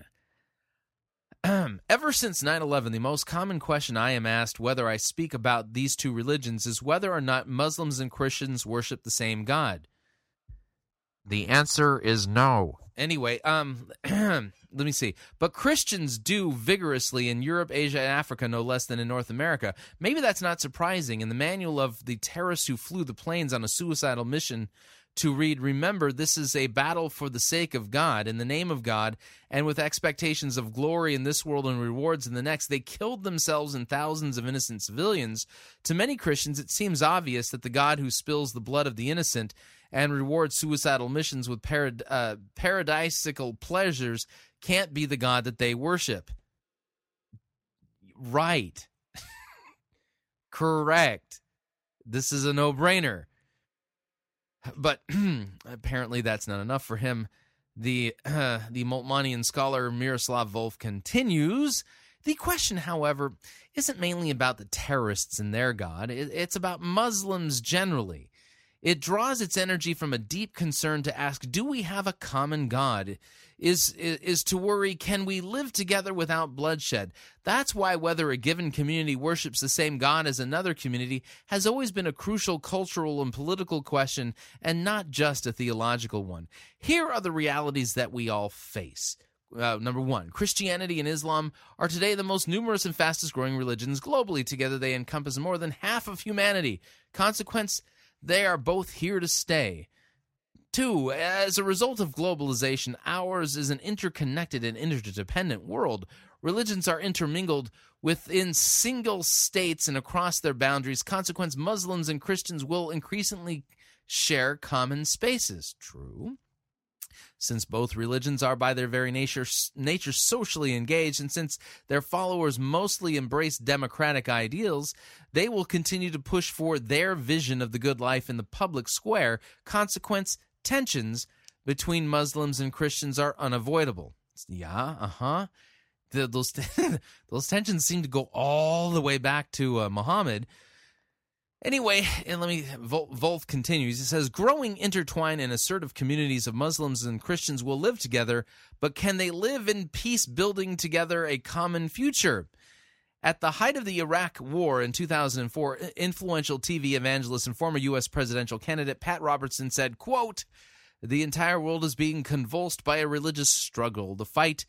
Ever since nine eleven, the most common question I am asked whether I speak about these two religions is whether or not Muslims and Christians worship the same God. The answer is no. Anyway, um... Let me see. But Christians do vigorously in Europe, Asia, and Africa, no less than in North America. Maybe that's not surprising. In the manual of the terrorists who flew the planes on a suicidal mission to read, remember, this is a battle for the sake of God, in the name of God, and with expectations of glory in this world and rewards in the next. They killed themselves and thousands of innocent civilians. To many Christians, it seems obvious that the God who spills the blood of the innocent and rewards suicidal missions with parad- uh, paradisical pleasures can't be the God that they worship. Right. Correct. This is a no-brainer. But apparently that's not enough for him. The uh, the Moltmannian scholar Miroslav Volf continues. The question, however, isn't mainly about the terrorists and their God. It's about Muslims generally. It draws its energy from a deep concern to ask, do we have a common God? Is, is is to worry, can we live together without bloodshed? That's why whether a given community worships the same God as another community has always been a crucial cultural and political question and not just a theological one. Here are the realities that we all face. Uh, number one, Christianity and Islam are today the most numerous and fastest-growing religions globally. Together they encompass more than half of humanity. Consequence, they are both here to stay. Two, as a result of globalization, ours is an interconnected and interdependent world. Religions are intermingled within single states and across their boundaries. Consequence, Muslims and Christians will increasingly share common spaces. True. Since both religions are by their very nature, nature socially engaged, and since their followers mostly embrace democratic ideals, they will continue to push for their vision of the good life in the public square. Consequence, tensions between Muslims and Christians are unavoidable. yeah, uh-huh. The, those, those tensions seem to go all the way back to uh, Muhammad. Anyway, and let me, Volf continues. He says, growing, intertwined, and assertive communities of Muslims and Christians will live together, but can they live in peace, building together a common future? At the height of the Iraq War in two thousand four, influential T V evangelist and former U S presidential candidate Pat Robertson said, quote, the entire world is being convulsed by a religious struggle. The fight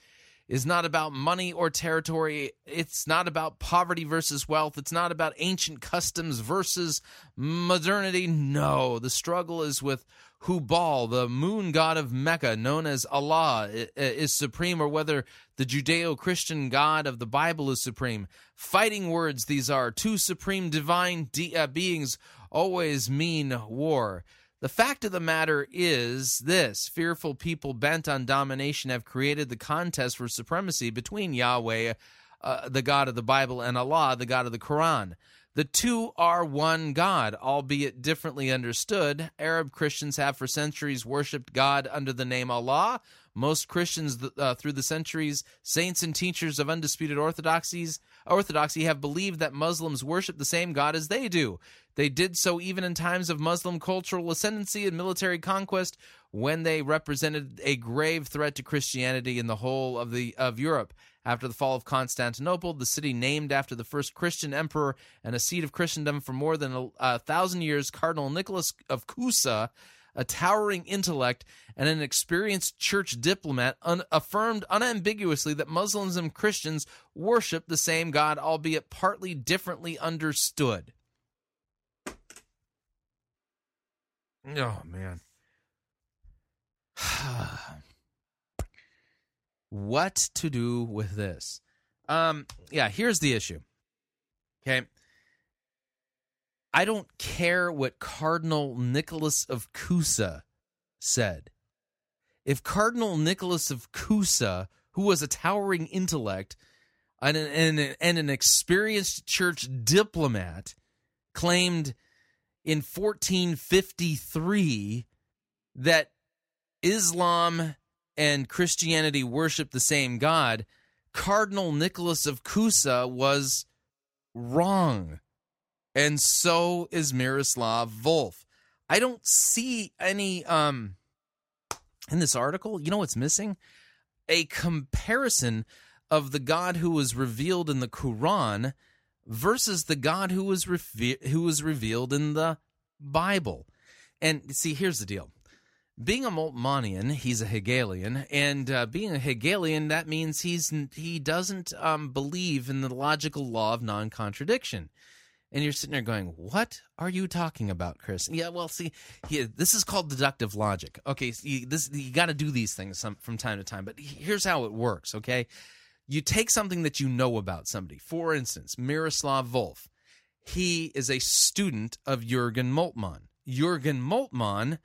is not about money or territory. It's not about poverty versus wealth. It's not about ancient customs versus modernity. No, the struggle is with who Baal, the moon god of Mecca, known as Allah, is supreme, or whether the Judeo-Christian God of the Bible is supreme. Fighting words these are. Two supreme divine de- uh, beings always mean war. The fact of the matter is this: fearful people bent on domination have created the contest for supremacy between Yahweh, uh, the God of the Bible, and Allah, the God of the Quran. The two are one God, albeit differently understood. Arab Christians have for centuries worshipped God under the name Allah. Most Christians uh, through the centuries, saints and teachers of undisputed orthodoxies, orthodoxy have believed that Muslims worship the same God as they do. They did so even in times of Muslim cultural ascendancy and military conquest, when they represented a grave threat to Christianity in the whole of the of Europe. After the fall of Constantinople, the city named after the first Christian emperor and a seat of Christendom for more than a, a thousand years, Cardinal Nicholas of Cusa, a towering intellect and an experienced church diplomat, un- affirmed unambiguously that Muslims and Christians worship the same God, albeit partly differently understood. Oh, man. What to do with this? Um, yeah, here's the issue. Okay. I don't care what Cardinal Nicholas of Cusa said. If Cardinal Nicholas of Cusa, who was a towering intellect and an, and, and an experienced church diplomat, claimed in fourteen fifty-three that Islam and Christianity worship the same God, Cardinal Nicholas of Cusa was wrong. And so is Miroslav Volf. I don't see any, um, in this article, you know what's missing? A comparison of the God who was revealed in the Quran versus the God who was, reve- who was revealed in the Bible. And see, here's the deal. Being a Moltmannian, he's a Hegelian, and uh, being a Hegelian, that means he's he doesn't um, believe in the logical law of non-contradiction. And you're sitting there going, what are you talking about, Chris? Yeah, well, see, yeah, this is called deductive logic. Okay, so you, this, you got to do these things some, from time to time, but here's how it works, okay? You take something that you know about somebody. For instance, Miroslav Volf. He is a student of Jürgen Moltmann. Jürgen Moltmann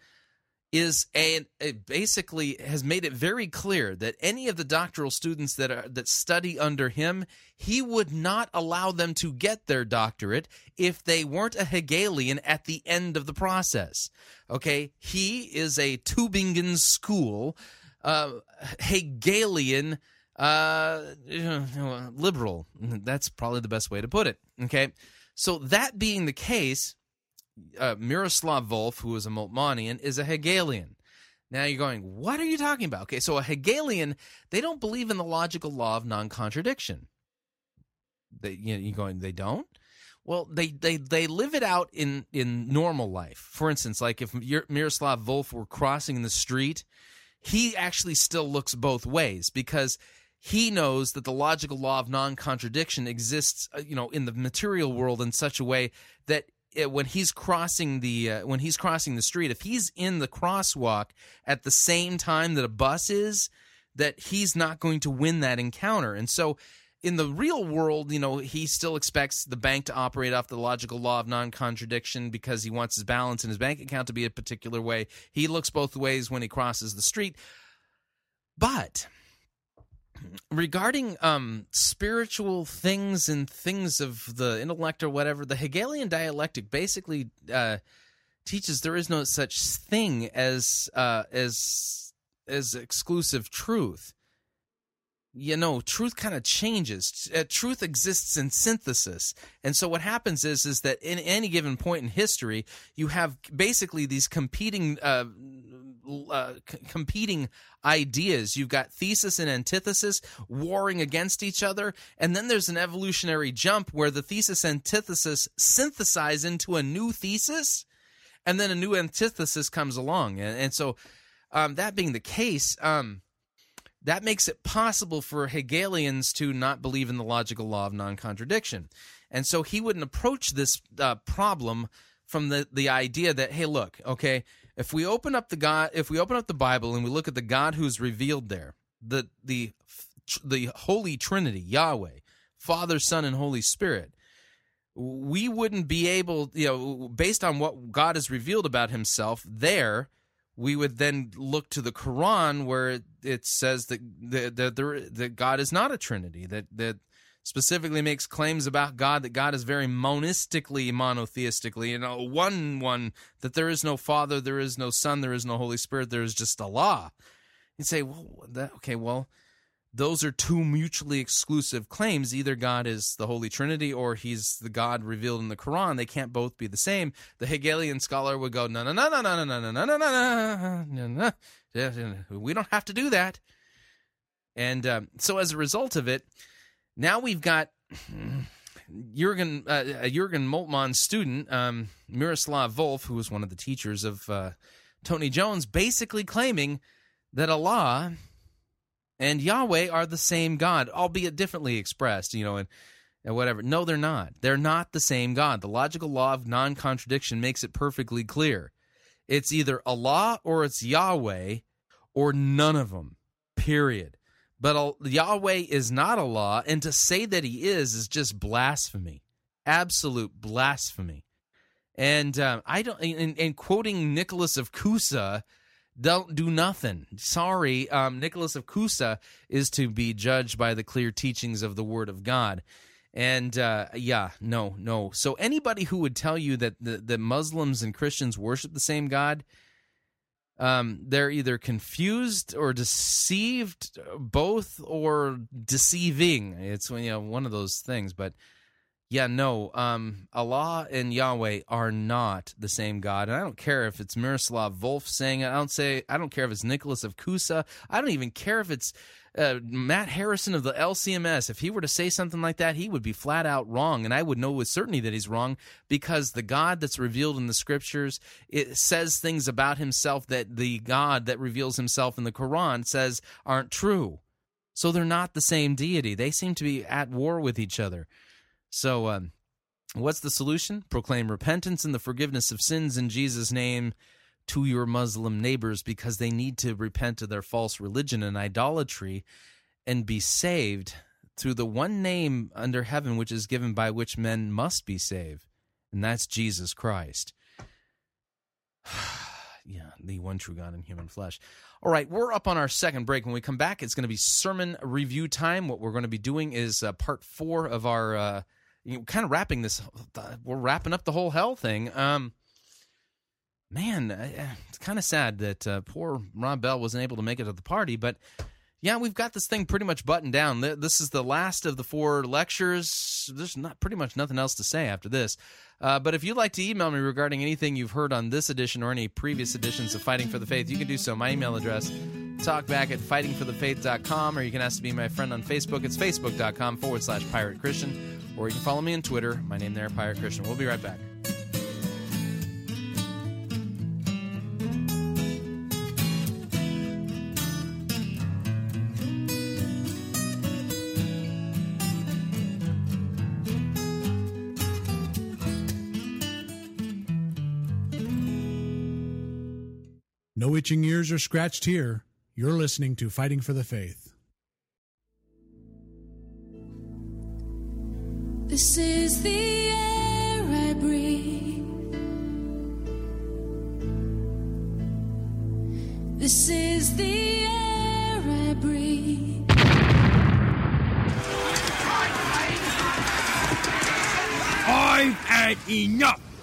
is a, a basically has made it very clear that any of the doctoral students that are that study under him, he would not allow them to get their doctorate if they weren't a Hegelian at the end of the process. Okay, he is a Tübingen school, uh, Hegelian uh, liberal. That's probably the best way to put it. Okay, so that being the case, Uh, Miroslav Volf, who is a Moltmannian, is a Hegelian. Now you're going, what are you talking about? Okay, so a Hegelian, they don't believe in the logical law of non-contradiction. They, you know, you're going, they don't? Well, they they they live it out in, in normal life. For instance, like if Miroslav Volf were crossing the street, he actually still looks both ways because he knows that the logical law of non-contradiction exists, you know, in the material world in such a way that when he's crossing the uh, when he's crossing the street, if he's in the crosswalk at the same time that a bus is, that he's not going to win that encounter. And so in the real world, you know, he still expects the bank to operate off the logical law of non-contradiction because he wants his balance in his bank account to be a particular way. He looks both ways when he crosses the street. But regarding um, spiritual things and things of the intellect or whatever, the Hegelian dialectic basically uh, teaches there is no such thing as uh, as as exclusive truth. you know, truth kind of changes. Uh, truth exists in synthesis. And so what happens is is that in any given point in history, you have basically these competing uh, uh, c- competing ideas. You've got thesis and antithesis warring against each other. And then there's an evolutionary jump where the thesis antithesis synthesize into a new thesis, and then a new antithesis comes along. And, and so um, that being the case... Um, That makes it possible for Hegelians to not believe in the logical law of non-contradiction. And so he wouldn't approach this uh, problem from the, the idea that, hey, look, okay, if we open up the God, if we open up the Bible and we look at the God who's revealed there, the the the Holy Trinity, Yahweh, Father, Son, and Holy Spirit, we wouldn't be able, you know, based on what God has revealed about himself there, we would then look to the Quran, where it says that that, that, that God is not a Trinity, that, that specifically makes claims about God, that God is very monistically, monotheistically, you know, one, one, that there is no Father, there is no Son, there is no Holy Spirit, there is just Allah. You'd say, well, that, okay, well, those are two mutually exclusive claims. Either God is the Holy Trinity or he's the God revealed in the Quran. They can't both be the same. The Hegelian scholar would go, no, no, no, no, no, no, no, no, no, no, no, no. We don't have to do that. And um, so as a result of it, now we've got Jürgen, uh, a Jürgen Moltmann student, um, Miroslav Volf, who was one of the teachers of uh, Tony Jones, basically claiming that Allah and Yahweh are the same God, albeit differently expressed, you know, and, and whatever. No, they're not. They're not the same God. The logical law of non-contradiction makes it perfectly clear. It's either Allah or it's Yahweh or none of them, period. But uh, Yahweh is not Allah, and to say that he is is just blasphemy, absolute blasphemy. And um, I don't. And, and quoting Nicholas of Cusa, don't do nothing. Sorry, um, Nicholas of Cusa is to be judged by the clear teachings of the Word of God. And, uh, yeah, no, no. So anybody who would tell you that the, the Muslims and Christians worship the same God, um, they're either confused or deceived, both, or deceiving. It's, you know, one of those things, but... Yeah, no, um, Allah and Yahweh are not the same God, and I don't care if it's Miroslav Volf saying it. I don't say. I don't care if it's Nicholas of Cusa. I don't even care if it's uh, Matt Harrison of the L C M S. If he were to say something like that, he would be flat out wrong, and I would know with certainty that he's wrong, because the God that's revealed in the Scriptures, it says things about himself that the God that reveals himself in the Quran says aren't true. So they're not the same deity. They seem to be at war with each other. So um, what's the solution? Proclaim repentance and the forgiveness of sins in Jesus' name to your Muslim neighbors, because they need to repent of their false religion and idolatry and be saved through the one name under heaven which is given by which men must be saved, and that's Jesus Christ. Yeah, the one true God in human flesh. All right, we're up on our second break. When we come back, it's going to be sermon review time. What we're going to be doing is uh, part four of our... Uh, You know, kind of wrapping this, we're wrapping up the whole hell thing. Um, man, it's kind of sad that uh, poor Rob Bell wasn't able to make it to the party. But yeah, we've got this thing pretty much buttoned down. This is the last of the four lectures. There's not pretty much nothing else to say after this. Uh, but if you'd like to email me regarding anything you've heard on this edition or any previous editions of Fighting for the Faith, you can do so. My email address, talkback at fighting for the faith dot com, or you can ask to be my friend on Facebook. It's facebook.com forward slash pirate Christian. Or you can follow me on Twitter. My name there, Pirate Christian. We'll be right back. No itching ears are scratched here. You're listening to Fighting for the Faith. This is the air I breathe. This is the air I breathe. I've had enough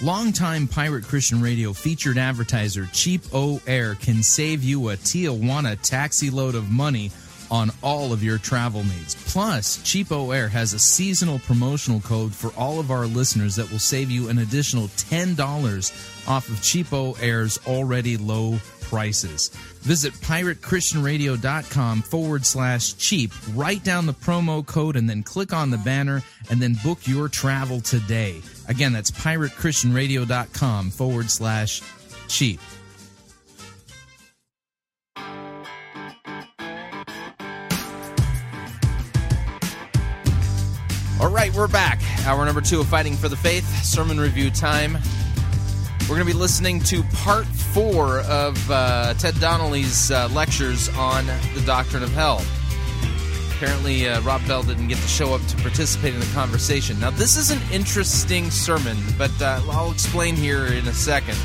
Longtime Pirate Christian Radio featured advertiser Cheap O Air can save you a Tijuana taxi load of money on all of your travel needs. Plus, Cheap O Air has a seasonal promotional code for all of our listeners that will save you an additional ten dollars off of Cheap O Air's already low prices. Visit piratechristianradio.com forward slash cheap, write down the promo code, and then click on the banner, and then book your travel today. Again, that's piratechristianradio.com forward slash cheap. All right, we're back. Hour number two of Fighting for the Faith, sermon review time. We're going to be listening to part four of uh, Ted Donnelly's uh, lectures on the doctrine of hell. Apparently, uh, Rob Bell didn't get to show up to participate in the conversation. Now, this is an interesting sermon, but uh, I'll explain here in a second.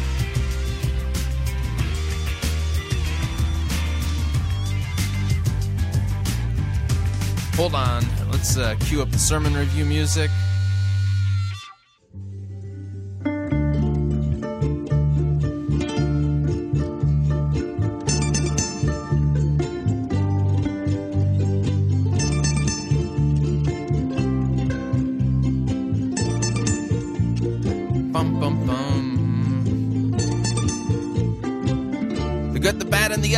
Hold on. Let's uh, cue up the sermon review music.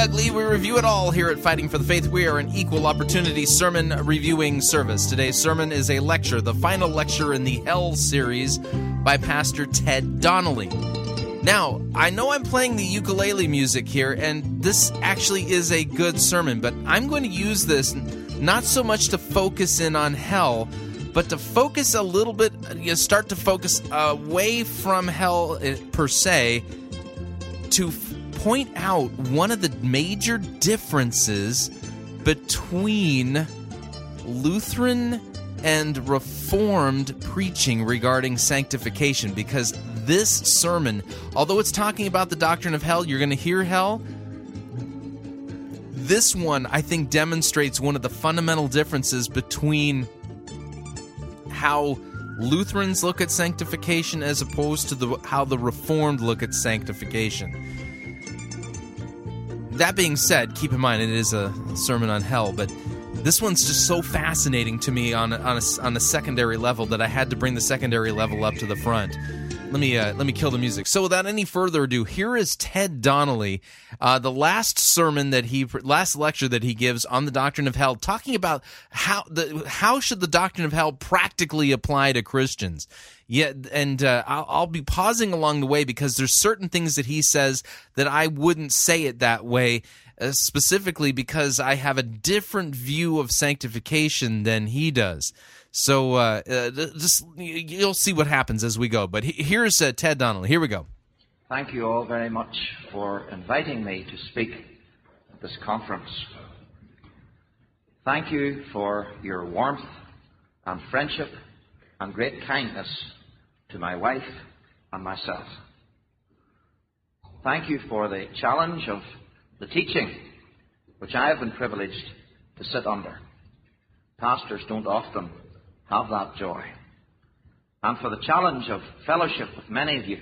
Ugly, we review it all here at Fighting for the Faith. We are an equal opportunity sermon reviewing service. Today's sermon is a lecture, the final lecture in the Hell series by Pastor Ted Donnelly. Now, I know I'm playing the ukulele music here, and this actually is a good sermon, but I'm going to use this not so much to focus in on hell, but to focus a little bit, you start to focus away from hell per se to point out one of the major differences between Lutheran and Reformed preaching regarding sanctification, because this sermon, although it's talking about the doctrine of hell, you're going to hear hell, this one, I think, demonstrates one of the fundamental differences between how Lutherans look at sanctification as opposed to the, how the Reformed look at sanctification. That being said, keep in mind it is a sermon on hell, but this one's just so fascinating to me on a, on a, on a secondary level that I had to bring the secondary level up to the front. Let me uh, let me kill the music. So without any further ado, here is Ted Donnelly, uh, the last sermon that he last lecture that he gives on the doctrine of hell, talking about how the how should the doctrine of hell practically apply to Christians. Yeah, and uh, I'll, I'll be pausing along the way because there's certain things that he says that I wouldn't say it that way, uh, specifically because I have a different view of sanctification than he does. So uh, uh, just you'll see what happens as we go. But he, here's uh, Ted Donnelly. Here we go. Thank you all very much for inviting me to speak at this conference. Thank you for your warmth and friendship and great kindness to my wife and myself. Thank you for the challenge of the teaching, which I have been privileged to sit under. Pastors don't often have that joy. And for the challenge of fellowship with many of you.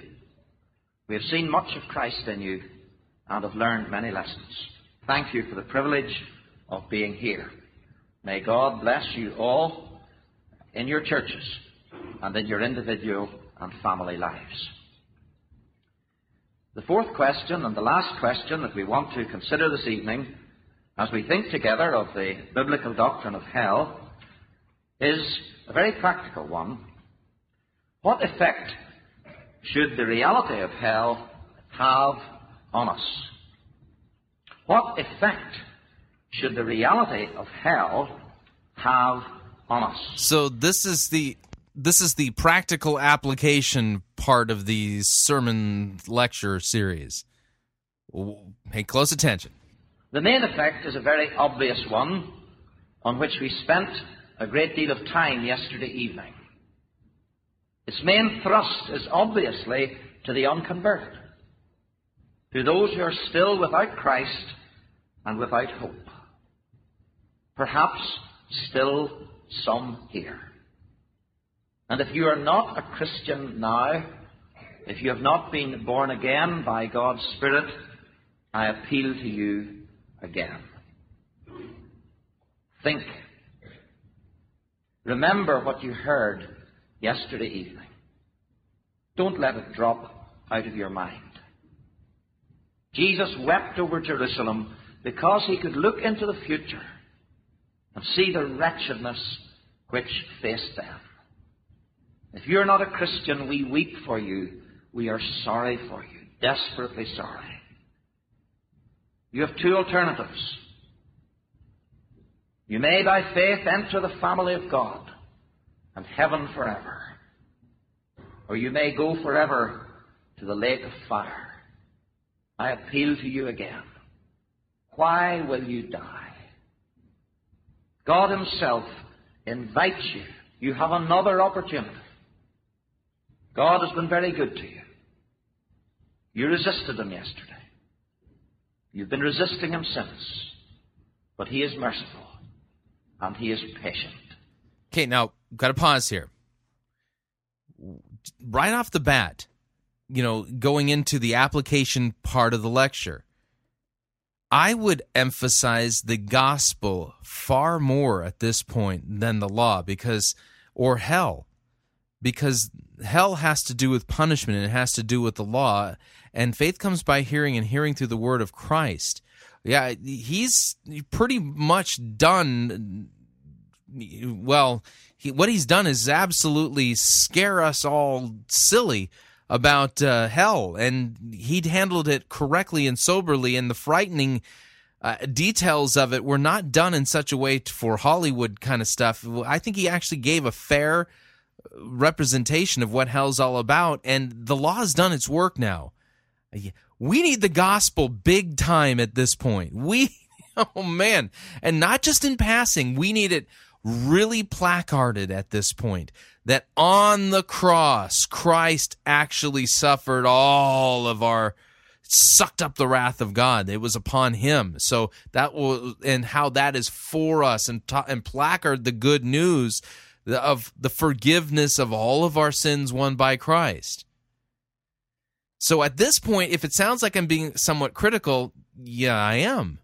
We have seen much of Christ in you and have learned many lessons. Thank you for the privilege of being here. May God bless you all in your churches and in your individual and family lives. The fourth question and the last question that we want to consider this evening as we think together of the biblical doctrine of hell, is a very practical one. What effect should the reality of hell have on us? What effect should the reality of hell have on us? So this is the this is the practical application part of the sermon lecture series. Pay close attention. The main effect is a very obvious one on which we spent a great deal of time yesterday evening. Its main thrust is obviously to the unconverted, to those who are still without Christ and without hope. Perhaps still some here. And if you are not a Christian now, if you have not been born again by God's Spirit, I appeal to you again. Think. Remember what you heard yesterday evening. Don't let it drop out of your mind. Jesus wept over Jerusalem because he could look into the future and see the wretchedness which faced them. If you're not a Christian, we weep for you. We are sorry for you, desperately sorry. You have two alternatives. You may by faith enter the family of God and heaven forever, or you may go forever to the lake of fire. I appeal to you again. Why will you die? God himself invites you. You have another opportunity. God has been very good to you. You resisted him yesterday. You've been resisting him since. But he is merciful, and he is patient. Okay, now, got to pause here. Right off the bat, you know, going into the application part of the lecture, I would emphasize the gospel far more at this point than the law, because, or hell, because hell has to do with punishment and it has to do with the law, and faith comes by hearing and hearing through the word of Christ. Yeah, he's pretty much done, well, he, what he's done is absolutely scare us all silly about uh, hell, and he'd handled it correctly and soberly, and the frightening uh, details of it were not done in such a way for Hollywood kind of stuff. I think he actually gave a fair representation of what hell's all about, and the law's done its work now. We need the gospel big time at this point. We, oh man, and not just in passing, we need it really placarded at this point, that on the cross, Christ actually suffered all of our, sucked up the wrath of God. It was upon him. So that will, and how that is for us, and, ta- and placard the good news of the forgiveness of all of our sins won by Christ. So at this point, if it sounds like I'm being somewhat critical, yeah, I am,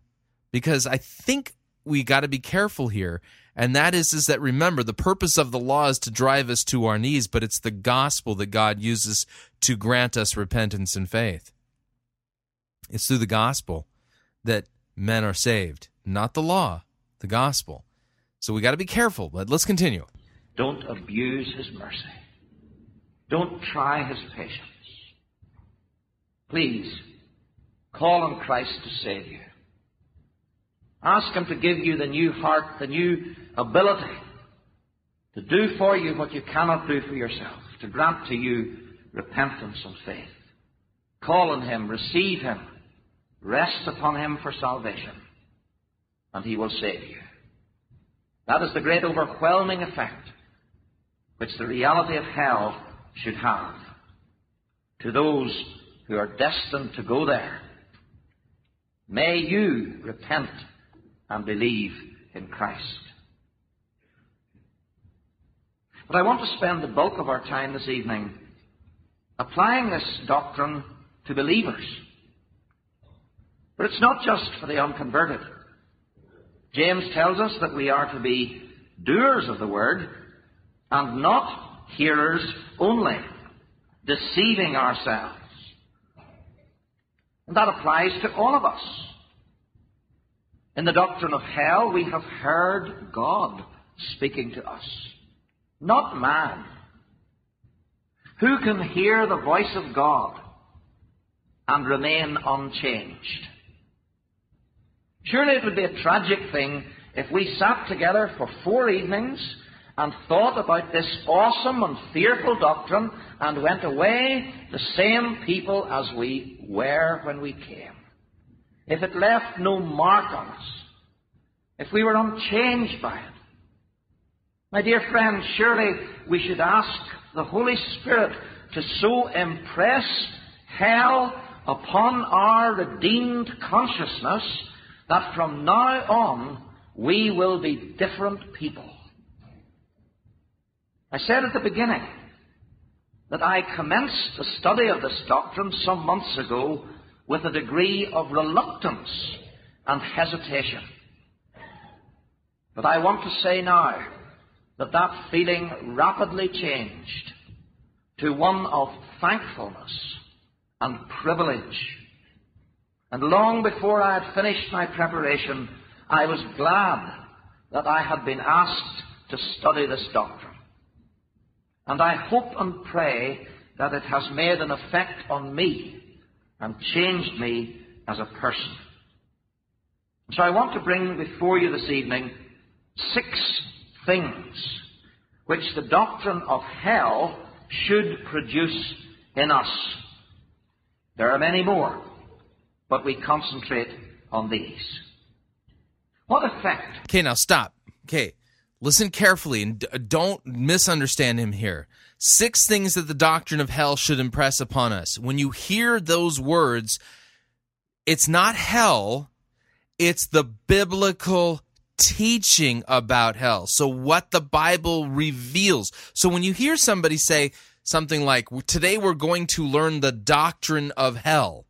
because I think we got to be careful here. And that is, is that, remember, the purpose of the law is to drive us to our knees, but it's the gospel that God uses to grant us repentance and faith. It's through the gospel that men are saved, not the law, the gospel. So we got to be careful, but let's continue. Don't abuse his mercy. Don't try his patience. Please, call on Christ to save you. Ask him to give you the new heart, the new ability to do for you what you cannot do for yourself, to grant to you repentance and faith. Call on him, receive him, rest upon him for salvation, and he will save you. That is the great overwhelming effect which the reality of hell should have to those who are destined to go there. May you repent and believe in Christ. But I want to spend the bulk of our time this evening applying this doctrine to believers. But it's not just for the unconverted. James tells us that we are to be doers of the word and not hearers only, deceiving ourselves. And that applies to all of us. In the doctrine of hell, we have heard God speaking to us, not man. Who can hear the voice of God and remain unchanged? Surely it would be a tragic thing if we sat together for four evenings and thought about this awesome and fearful doctrine and went away the same people as we were when we came. If it left no mark on us, if we were unchanged by it. My dear friends, surely we should ask the Holy Spirit to so impress hell upon our redeemed consciousness that from now on we will be different people. I said at the beginning that I commenced the study of this doctrine some months ago with a degree of reluctance and hesitation. But I want to say now that that feeling rapidly changed to one of thankfulness and privilege. And long before I had finished my preparation, I was glad that I had been asked to study this doctrine. And I hope and pray that it has made an effect on me and changed me as a person. So I want to bring before you this evening six things which the doctrine of hell should produce in us. There are many more, but we concentrate on these. What effect? Okay, now stop. Okay. Listen carefully and don't misunderstand him here. Six things that the doctrine of hell should impress upon us. When you hear those words, it's not hell, it's the biblical teaching about hell. So what the Bible reveals. So when you hear somebody say something like, today we're going to learn the doctrine of hell,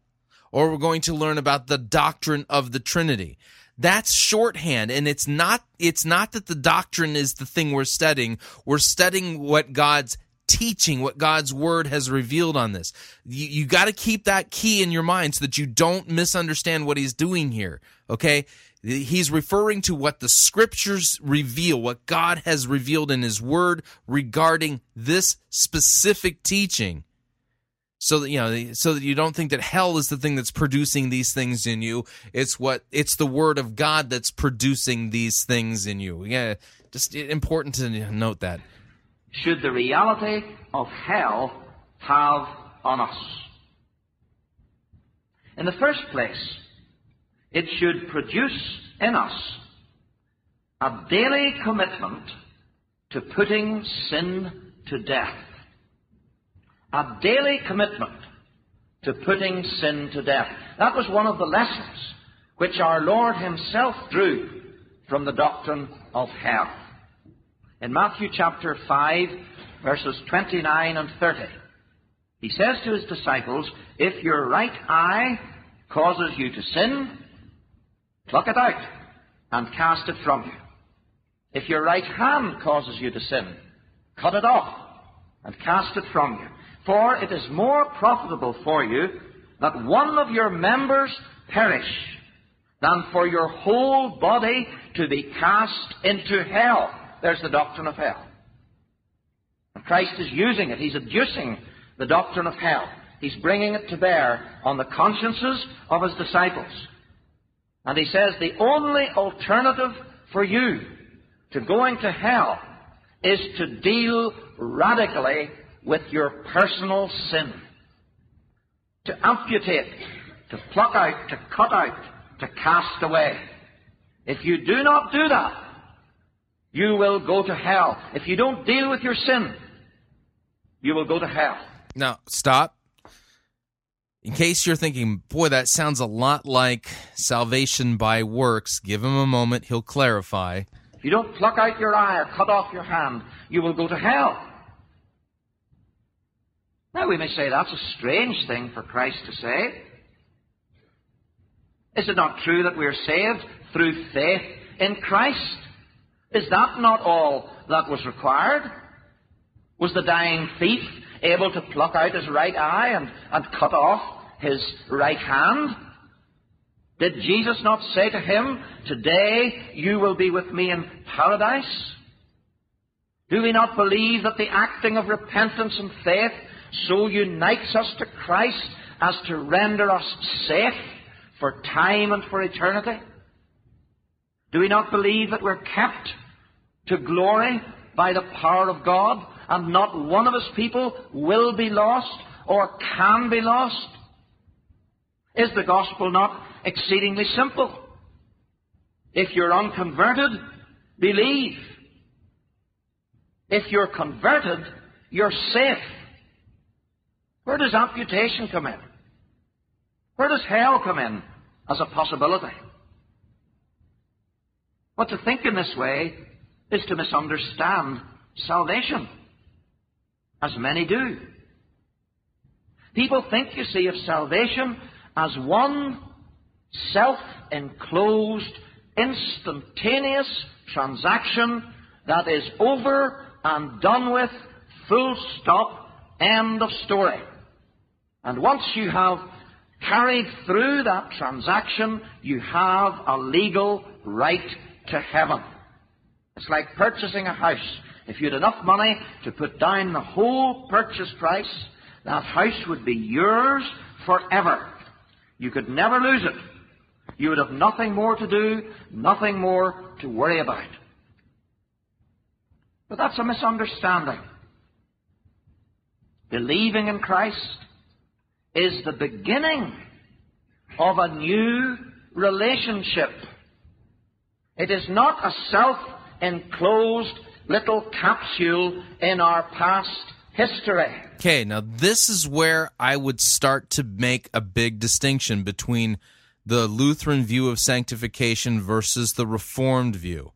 or we're going to learn about the doctrine of the Trinity, that's shorthand, and it's not it's not that the doctrine is the thing we're studying. We're studying what God's teaching, what God's Word has revealed on this. You, you got to keep that key in your mind so that you don't misunderstand what he's doing here, okay? He's referring to what the Scriptures reveal, what God has revealed in his Word regarding this specific teaching. So that, you know, so that you don't think that hell is the thing that's producing these things in you. It's what it's the Word of God that's producing these things in you. Yeah, just important to note that. Should the reality of hell have on us? In the first place, it should produce in us a daily commitment to putting sin to death. A daily commitment to putting sin to death. That was one of the lessons which our Lord himself drew from the doctrine of hell. In Matthew chapter five, verses twenty-nine and thirty, he says to his disciples, if your right eye causes you to sin, pluck it out and cast it from you. If your right hand causes you to sin, cut it off and cast it from you. For it is more profitable for you that one of your members perish than for your whole body to be cast into hell. There's the doctrine of hell. And Christ is using it. He's adducing the doctrine of hell. He's bringing it to bear on the consciences of his disciples. And he says the only alternative for you to going to hell is to deal radically with your personal sin, to amputate, to pluck out, to cut out, to cast away. If you do not do that, you will go to hell. If you don't deal with your sin, you will go to hell. Now, stop. In case you're thinking, boy, that sounds a lot like salvation by works, give him a moment, he'll clarify. If you don't pluck out your eye or cut off your hand, you will go to hell. Now, we may say that's a strange thing for Christ to say. Is it not true that we are saved through faith in Christ? Is that not all that was required? Was the dying thief able to pluck out his right eye and, and cut off his right hand? Did Jesus not say to him, "Today you will be with me in paradise"? Do we not believe that the acting of repentance and faith so unites us to Christ as to render us safe for time and for eternity? Do we not believe that we're kept to glory by the power of God, and not one of His people will be lost or can be lost? Is the gospel not exceedingly simple? If you're unconverted, believe. If you're converted, you're safe. Where does amputation come in? Where does hell come in as a possibility? But to think in this way is to misunderstand salvation, as many do. People think, you see, of salvation as one self-enclosed, instantaneous transaction that is over and done with, full stop, end of story. And once you have carried through that transaction, you have a legal right to heaven. It's like purchasing a house. If you had enough money to put down the whole purchase price, that house would be yours forever. You could never lose it. You would have nothing more to do, nothing more to worry about. But that's a misunderstanding. Believing in Christ is the beginning of a new relationship. It is not a self-enclosed little capsule in our past history. Okay, now this is where I would start to make a big distinction between the Lutheran view of sanctification versus the Reformed view.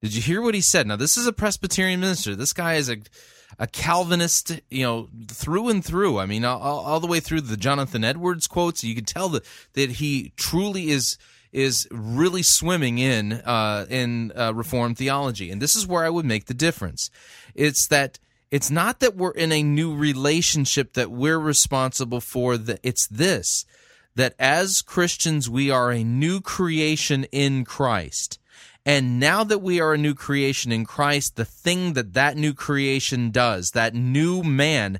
Did you hear what he said? Now, this is a Presbyterian minister. This guy is a, a Calvinist, you know, through and through. I mean, all, all the way through the Jonathan Edwards quotes, you can tell that, that he truly is... is really swimming in uh, in uh, Reformed theology. And this is where I would make the difference. It's that it's not that we're in a new relationship that we're responsible for. The, it's this, that as Christians, we are a new creation in Christ. And now that we are a new creation in Christ, the thing that that new creation does, that new man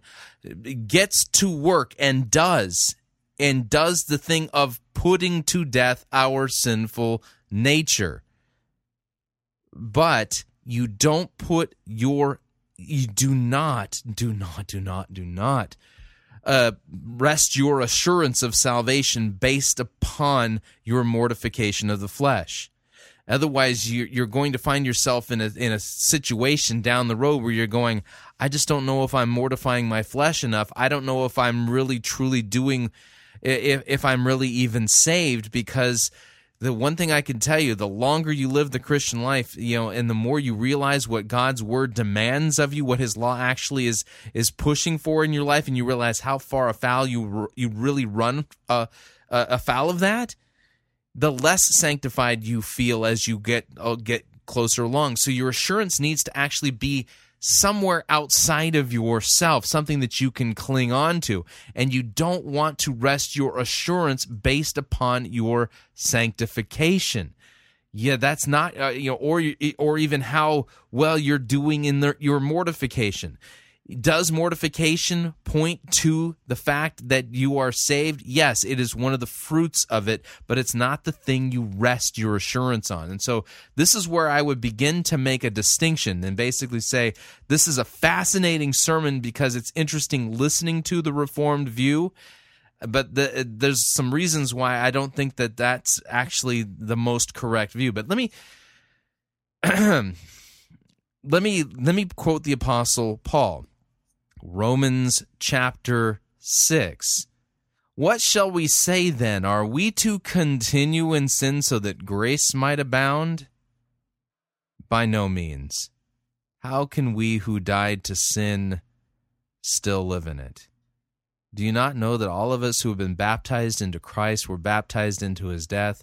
gets to work and does, and does the thing of putting to death our sinful nature. But you don't put your, you do not, do not, do not, do not uh, rest your assurance of salvation based upon your mortification of the flesh. Otherwise, you're going to find yourself in a, in a situation down the road where you're going, I just don't know if I'm mortifying my flesh enough. I don't know if I'm really, truly doing... If, if I'm really even saved, because the one thing I can tell you, the longer you live the Christian life, you know, and the more you realize what God's Word demands of you, what His law actually is is pushing for in your life, and you realize how far afoul you you really run uh, uh, afoul of that, the less sanctified you feel as you get uh, get closer along. So your assurance needs to actually be somewhere outside of yourself, something that you can cling on to. And you don't want to rest your assurance based upon your sanctification. Yeah, that's not, uh, you know, or or even how well you're doing in the, your mortification. Does mortification point to the fact that you are saved? Yes, it is one of the fruits of it, but it's not the thing you rest your assurance on. And so this is where I would begin to make a distinction and basically say, this is a fascinating sermon because it's interesting listening to the Reformed view, but the, there's some reasons why I don't think that that's actually the most correct view. But let me... let me let me quote the Apostle Paul. Romans chapter six. What shall we say then? Are we to continue in sin so that grace might abound? By no means. How can we who died to sin still live in it? Do you not know that all of us who have been baptized into Christ were baptized into his death?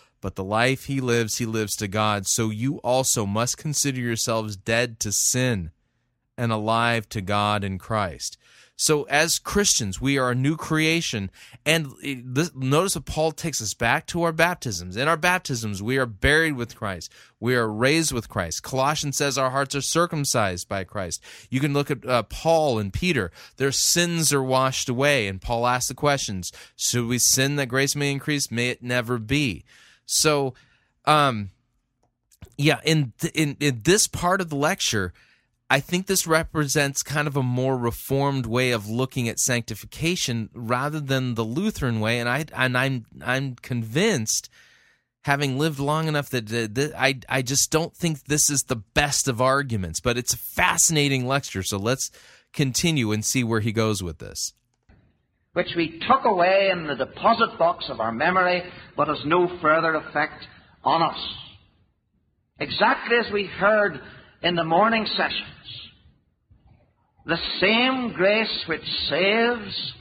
but the life he lives, he lives to God. So you also must consider yourselves dead to sin and alive to God in Christ. So as Christians, we are a new creation. And notice that Paul takes us back to our baptisms. In our baptisms, we are buried with Christ. We are raised with Christ. Colossians says our hearts are circumcised by Christ. You can look at uh, Paul and Peter. Their sins are washed away. And Paul asks the questions, should we sin that grace may increase? May it never be. So, um, yeah, in, th- in in this part of the lecture, I think this represents kind of a more reformed way of looking at sanctification rather than the Lutheran way. And I and I'm I'm convinced, having lived long enough, that, that I I just don't think this is the best of arguments. But it's a fascinating lecture, so let's continue and see where he goes with this. Which we took away in the deposit box of our memory, but has no further effect on us. Exactly as we heard in the morning sessions, the same grace which saves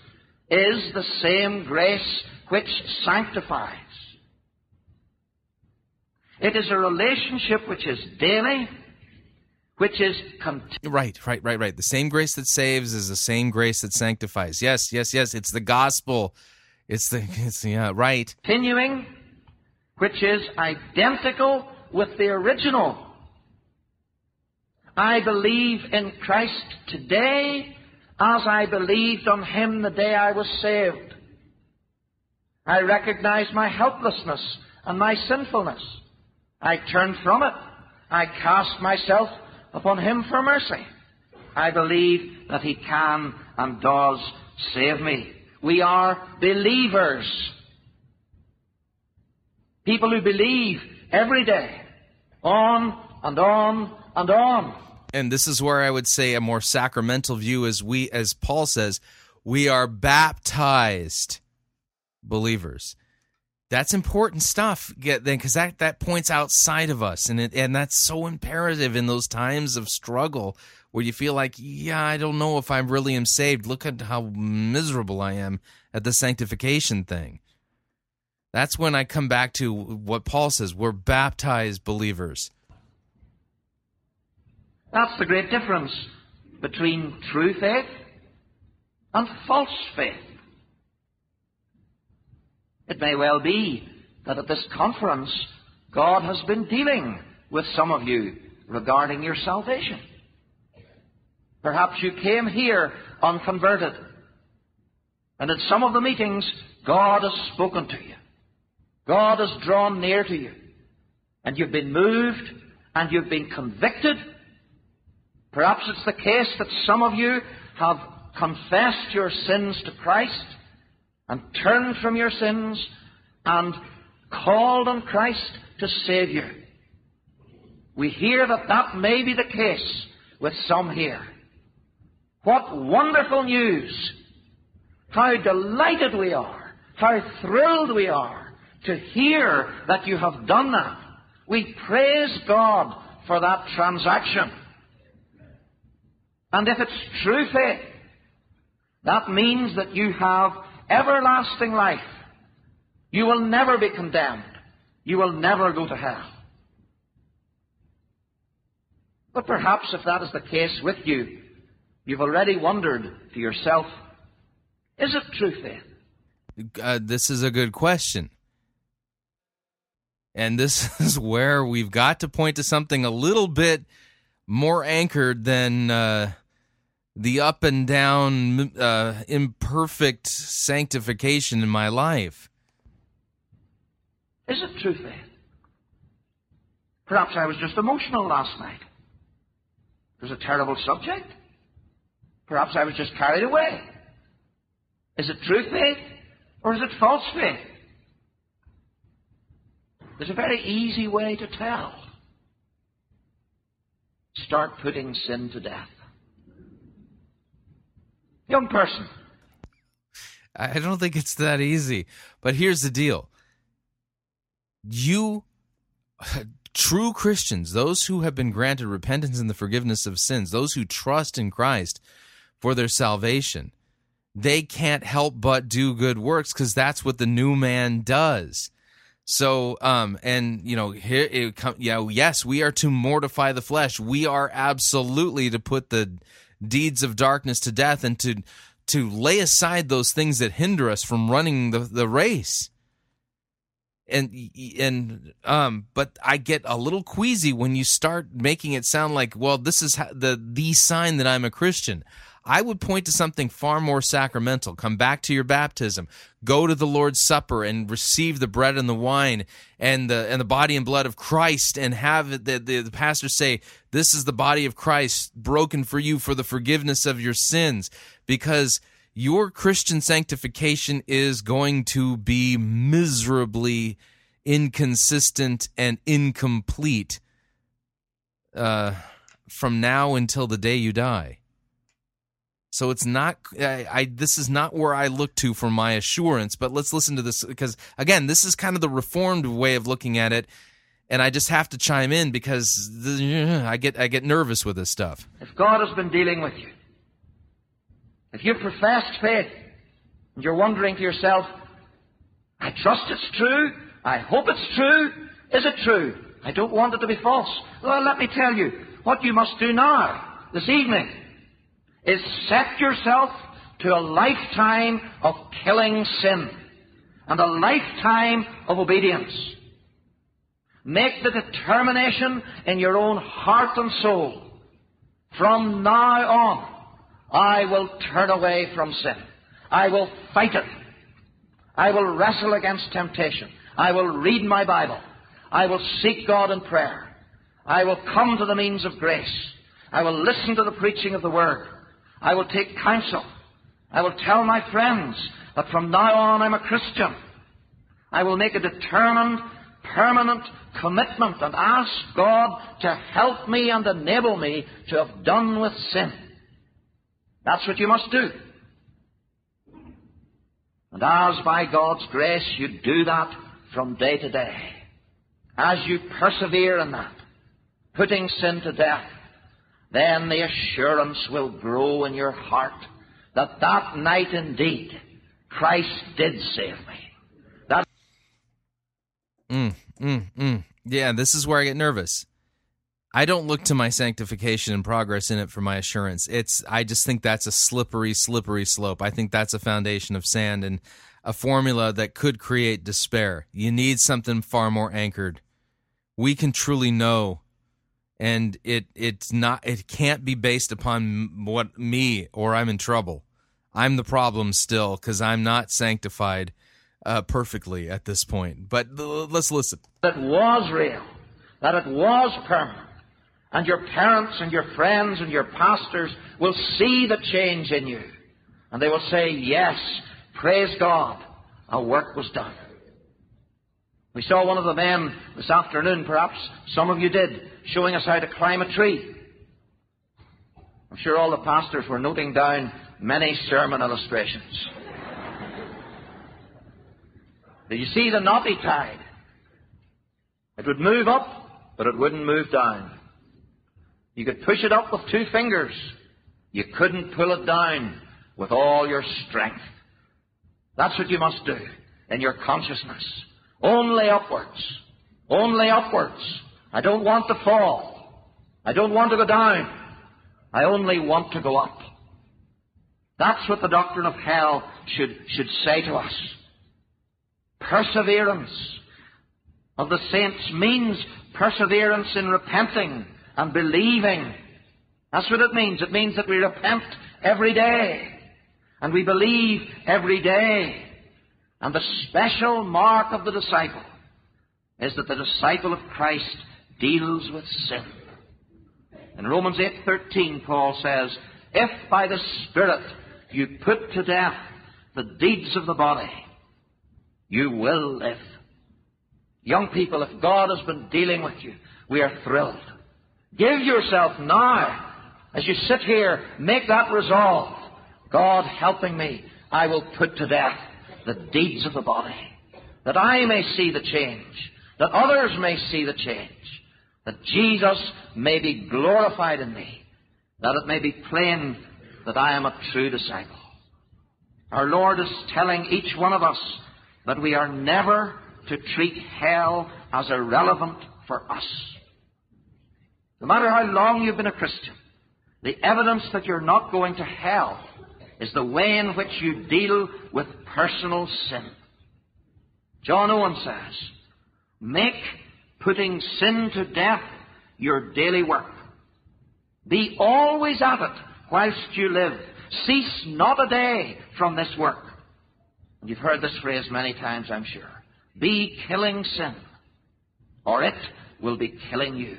is the same grace which sanctifies. It is a relationship which is daily, which is... Cont- right, right, right, right. The same grace that saves is the same grace that sanctifies. Yes, yes, yes. It's the gospel. It's the, it's the uh, right. Continuing, which is identical with the original. I believe in Christ today as I believed on him the day I was saved. I recognize my helplessness and my sinfulness. I turn from it. I cast myself upon him for mercy. I believe that he can and does save me. We are believers. People who believe every day. On and on and on. And this is where I would say a more sacramental view is we, as Paul says, we are baptized believers. That's important stuff, then, because that, that points outside of us, and it, and that's so imperative in those times of struggle where you feel like, yeah, I don't know if I really am saved. Look at how miserable I am at the sanctification thing. That's when I come back to what Paul says, we're baptized believers. That's the great difference between true faith and false faith. It may well be that at this conference, God has been dealing with some of you regarding your salvation. Perhaps you came here unconverted, and at some of the meetings, God has spoken to you. God has drawn near to you, and you've been moved, and you've been convicted. Perhaps it's the case that some of you have confessed your sins to Christ, and turned from your sins, and called on Christ to save you. We hear that that may be the case with some here. What wonderful news! How delighted we are, how thrilled we are to hear that you have done that. We praise God for that transaction. And if it's true faith, that means that you have everlasting life. You will never be condemned. You will never go to hell. But perhaps if that is the case with you, you've already wondered to yourself, is it true faith? Uh, this is a good question. And this is where we've got to point to something a little bit more anchored than... Uh, the up and down, uh, imperfect sanctification in my life. Is it true faith? Perhaps I was just emotional last night. It was a terrible subject. Perhaps I was just carried away. Is it true faith or is it false faith? There's a very easy way to tell. Start putting sin to death. Young person. I don't think it's that easy. But here's the deal. You, true Christians, those who have been granted repentance and the forgiveness of sins, those who trust in Christ for their salvation, they can't help but do good works because that's what the new man does. So, um, and, you know, here it comes, yeah, yes, we are to mortify the flesh. We are absolutely to put the deeds of darkness to death and to to lay aside those things that hinder us from running the, the race. And, and um, but I get a little queasy when you start making it sound like, well, this is the the sign that I'm a Christian. I would point to something far more sacramental. Come back to your baptism. Go to the Lord's Supper and receive the bread and the wine and the and the body and blood of Christ, and have the, the, the pastor say, this is the body of Christ broken for you for the forgiveness of your sins, because your Christian sanctification is going to be miserably inconsistent and incomplete uh, from now until the day you die. So it's not, I, I, this is not where I look to for my assurance, but let's listen to this, because, again, this is kind of the Reformed way of looking at it, and I just have to chime in because the, I get I get nervous with this stuff. If God has been dealing with you, if you've professed faith, and you're wondering to yourself, I trust it's true, I hope it's true, is it true? I don't want it to be false. Well, let me tell you, what you must do now, this evening, is set yourself to a lifetime of killing sin and a lifetime of obedience. Make the determination in your own heart and soul, from now on, I will turn away from sin. I will fight it. I will wrestle against temptation. I will read my Bible. I will seek God in prayer. I will come to the means of grace. I will listen to the preaching of the Word. I will take counsel. I will tell my friends that from now on I'm a Christian. I will make a determined, permanent commitment and ask God to help me and enable me to have done with sin. That's what you must do. And as by God's grace you do that from day to day, as you persevere in that, putting sin to death, then the assurance will grow in your heart that that night indeed Christ did save me. That mm, mm, mm. Yeah, this is where I get nervous. I don't look to my sanctification and progress in it for my assurance. It's I just think that's a slippery, slippery slope. I think that's a foundation of sand and a formula that could create despair. You need something far more anchored. We can truly know, and it it's not it can't be based upon what me, or I'm in trouble. I'm the problem still because I'm not sanctified uh, perfectly at this point. But let's listen. That was real. That it was permanent. And your parents and your friends and your pastors will see the change in you. And they will say, yes, praise God, our work was done. We saw one of the men this afternoon, perhaps some of you did, showing us how to climb a tree. I'm sure all the pastors were noting down many sermon illustrations. But you see the knotty tide. It would move up, but it wouldn't move down. You could push it up with two fingers. You couldn't pull it down with all your strength. That's what you must do in your consciousness. Only upwards. Only upwards. I don't want to fall. I don't want to go down. I only want to go up. That's what the doctrine of hell should, should say to us. Perseverance of the saints means perseverance in repenting and believing. That's what it means. It means that we repent every day. And we believe every day. And the special mark of the disciple is that the disciple of Christ deals with sin. In Romans eight thirteen, Paul says, if by the Spirit you put to death the deeds of the body, you will live. Young people, if God has been dealing with you, we are thrilled. Give yourself now. As you sit here, make that resolve. God helping me, I will put to death the deeds of the body, that I may see the change, that others may see the change, that Jesus may be glorified in me, that it may be plain that I am a true disciple. Our Lord is telling each one of us that we are never to treat hell as irrelevant for us. No matter how long you've been a Christian, the evidence that you're not going to hell is the way in which you deal with personal sin. John Owen says, make putting sin to death your daily work. Be always at it whilst you live. Cease not a day from this work. And you've heard this phrase many times, I'm sure. Be killing sin, or it will be killing you.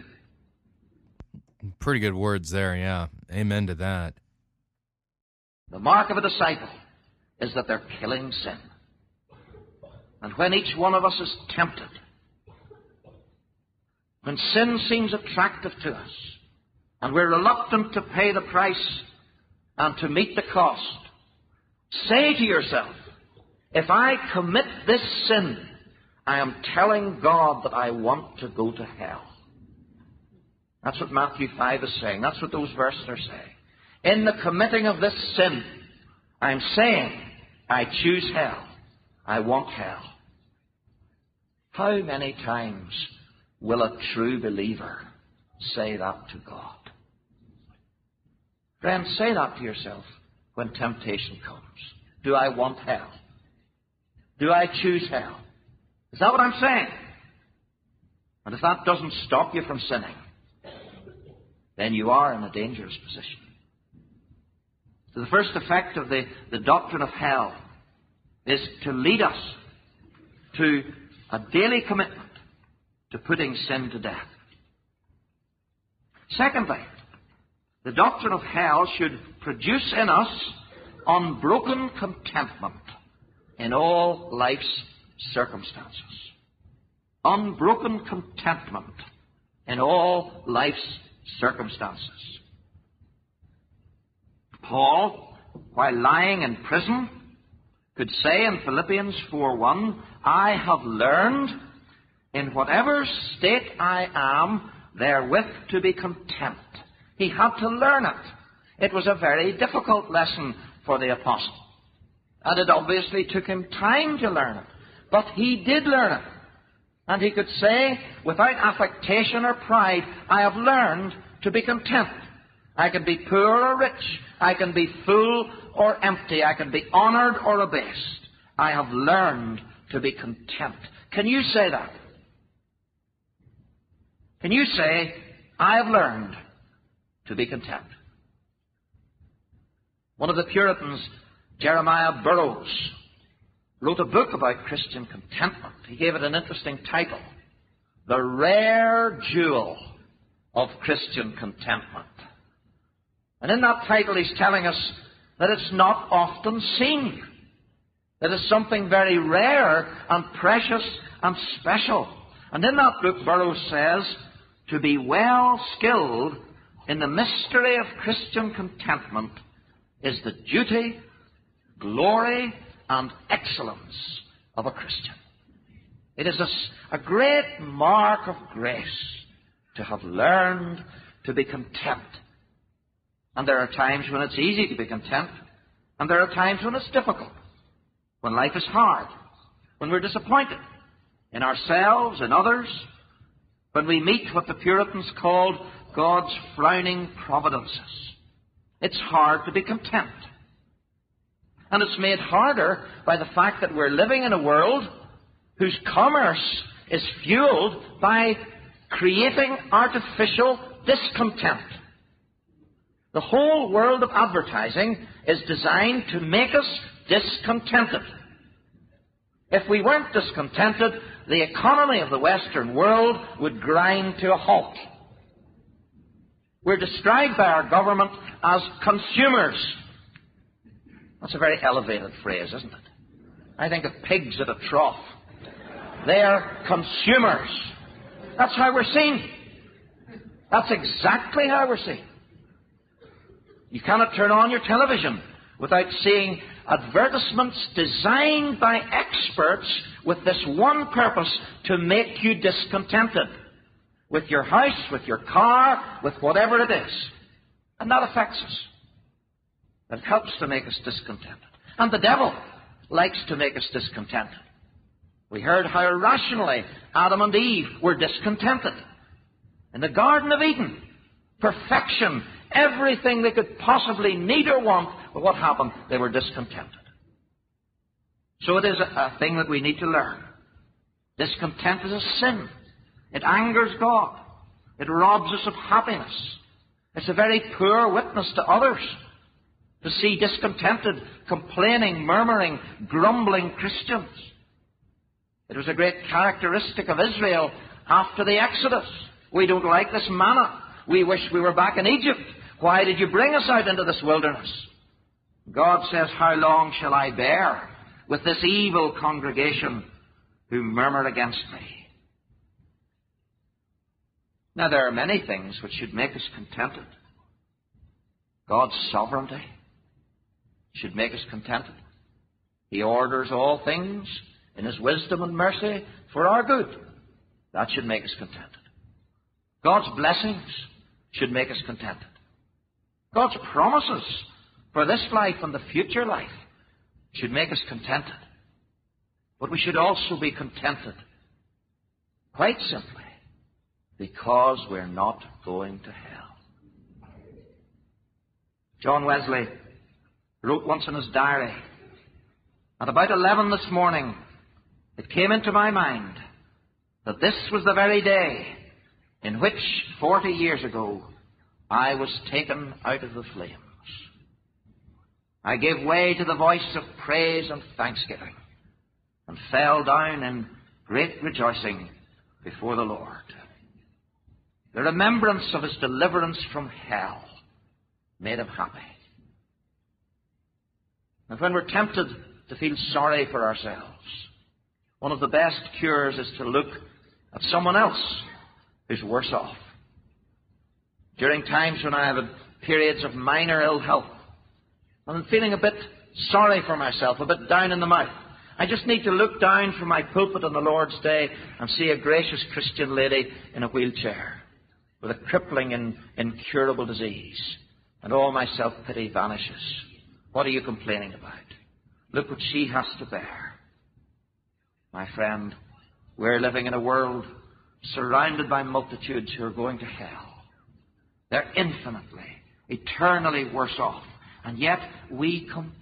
Pretty good words there, yeah. Amen to that. The mark of a disciple is that they're killing sin. And when each one of us is tempted, when sin seems attractive to us, and we're reluctant to pay the price and to meet the cost, say to yourself, if I commit this sin, I am telling God that I want to go to hell. That's what Matthew five is saying. That's what those verses are saying. In the committing of this sin, I'm saying, I choose hell. I want hell. How many times will a true believer say that to God? Friend, say that to yourself when temptation comes. Do I want hell? Do I choose hell? Is that what I'm saying? And if that doesn't stop you from sinning, then you are in a dangerous position. So the first effect of the, the doctrine of hell is to lead us to a daily commitment to putting sin to death. Secondly, the doctrine of hell should produce in us unbroken contentment in all life's circumstances. Unbroken contentment in all life's circumstances. Paul, while lying in prison, could say in Philippians four one, I have learned in whatever state I am therewith to be content. He had to learn it. It was a very difficult lesson for the apostle. And it obviously took him time to learn it. But he did learn it. And he could say, without affectation or pride, I have learned to be content. I can be poor or rich. I can be full or empty. I can be honored or abased. I have learned to be content. Can you say that? Can you say, I have learned to be content? One of the Puritans, Jeremiah Burroughs, wrote a book about Christian contentment. He gave it an interesting title, The Rare Jewel of Christian Contentment. And in that title he's telling us that it's not often seen, that it's something very rare and precious and special. And in that book Burroughs says, to be well skilled in the mystery of Christian contentment is the duty, glory, and excellence of a Christian. It is a, a great mark of grace to have learned to be content. And there are times when it's easy to be content, and there are times when it's difficult, when life is hard, when we're disappointed in ourselves and others, when we meet what the Puritans called God's frowning providences. It's hard to be content. And it's made harder by the fact that we're living in a world whose commerce is fueled by creating artificial discontent. The whole world of advertising is designed to make us discontented. If we weren't discontented, the economy of the Western world would grind to a halt. We're described by our government as consumers. That's a very elevated phrase, isn't it? I think of pigs at a trough. They are consumers. That's how we're seen. That's exactly how we're seen. You cannot turn on your television without seeing advertisements designed by experts with this one purpose, to make you discontented with your house, with your car, with whatever it is. And that affects us. It helps to make us discontented. And the devil likes to make us discontented. We heard how irrationally Adam and Eve were discontented. In the Garden of Eden, perfection, everything they could possibly need or want, but what happened? They were discontented. So it is a, a thing that we need to learn. Discontent is a sin. It angers God. It robs us of happiness. It's a very poor witness to others to see discontented, complaining, murmuring, grumbling Christians. It was a great characteristic of Israel after the Exodus. We don't like this manna. We wish we were back in Egypt. Why did you bring us out into this wilderness? God says, how long shall I bear with this evil congregation who murmur against me? Now, there are many things which should make us contented. God's sovereignty should make us contented. He orders all things in His wisdom and mercy for our good. That should make us contented. God's blessings should make us contented. God's promises for this life and the future life should make us contented. But we should also be contented, quite simply, because we're not going to hell. John Wesley wrote once in his diary, at about eleven this morning, it came into my mind that this was the very day in which, forty years ago, I was taken out of the flames. I gave way to the voice of praise and thanksgiving, and fell down in great rejoicing before the Lord. The remembrance of His deliverance from hell made Him happy. And when we're tempted to feel sorry for ourselves, one of the best cures is to look at someone else who's worse off. During times when I have periods of minor ill health, and I'm feeling a bit sorry for myself, a bit down in the mouth, I just need to look down from my pulpit on the Lord's Day and see a gracious Christian lady in a wheelchair with a crippling and incurable disease. And all my self-pity vanishes. What are you complaining about? Look what she has to bear. My friend, we're living in a world surrounded by multitudes who are going to hell. They're infinitely, eternally worse off. And yet we complain.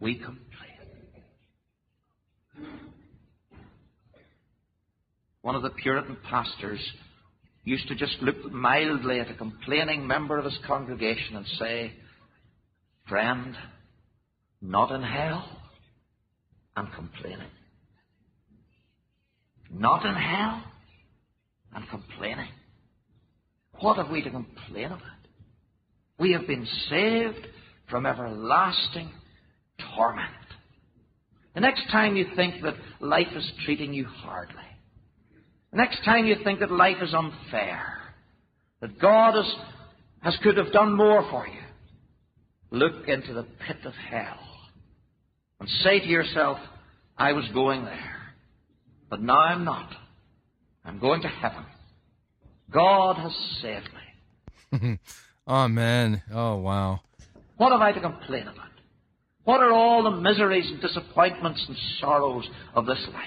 We complain. One of the Puritan pastors used to just look mildly at a complaining member of his congregation and say, friend, not in hell, and complaining. Not in hell and complaining. What have we to complain about? We have been saved from everlasting torment. The next time you think that life is treating you hardly, the next time you think that life is unfair, that God has, has could have done more for you, look into the pit of hell and say to yourself, I was going there. But now I'm not. I'm going to heaven. God has saved me. Amen. Oh, wow. What have I to complain about? What are all the miseries and disappointments and sorrows of this life?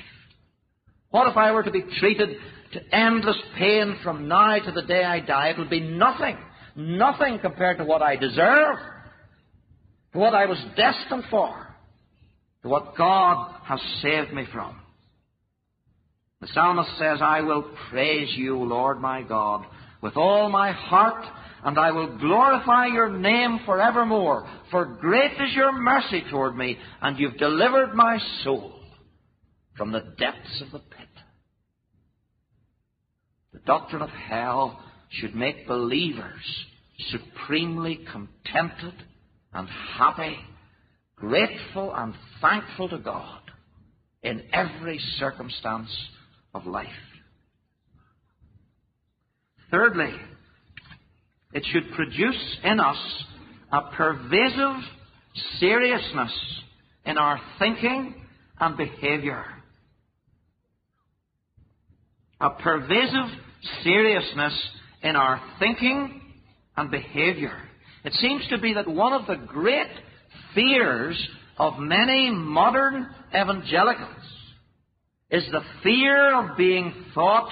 What if I were to be treated to endless pain from now to the day I die? It would be nothing, nothing compared to what I deserve, to what I was destined for, to what God has saved me from. The psalmist says, I will praise you, Lord my God, with all my heart, and I will glorify your name forevermore. For great is your mercy toward me, and you've delivered my soul from the depths of the pit. The doctrine of hell should make believers supremely contented and happy, grateful and thankful to God in every circumstance of life. Thirdly, it should produce in us a pervasive seriousness in our thinking and behavior. A pervasive seriousness in our thinking and behavior. It seems to be that one of the great fears of many modern evangelicals is the fear of being thought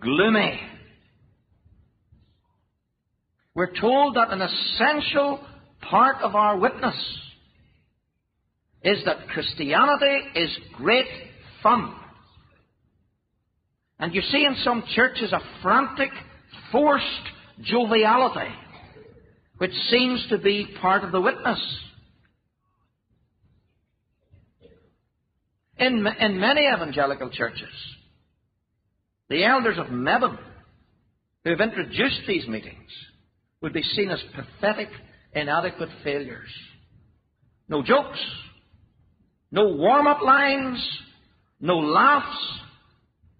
gloomy. We're told that an essential part of our witness is that Christianity is great fun. And you see in some churches a frantic, forced joviality, which seems to be part of the witness. In, in many evangelical churches, the elders of Medham, who have introduced these meetings, would be seen as pathetic, inadequate failures. No jokes, no warm-up lines, no laughs.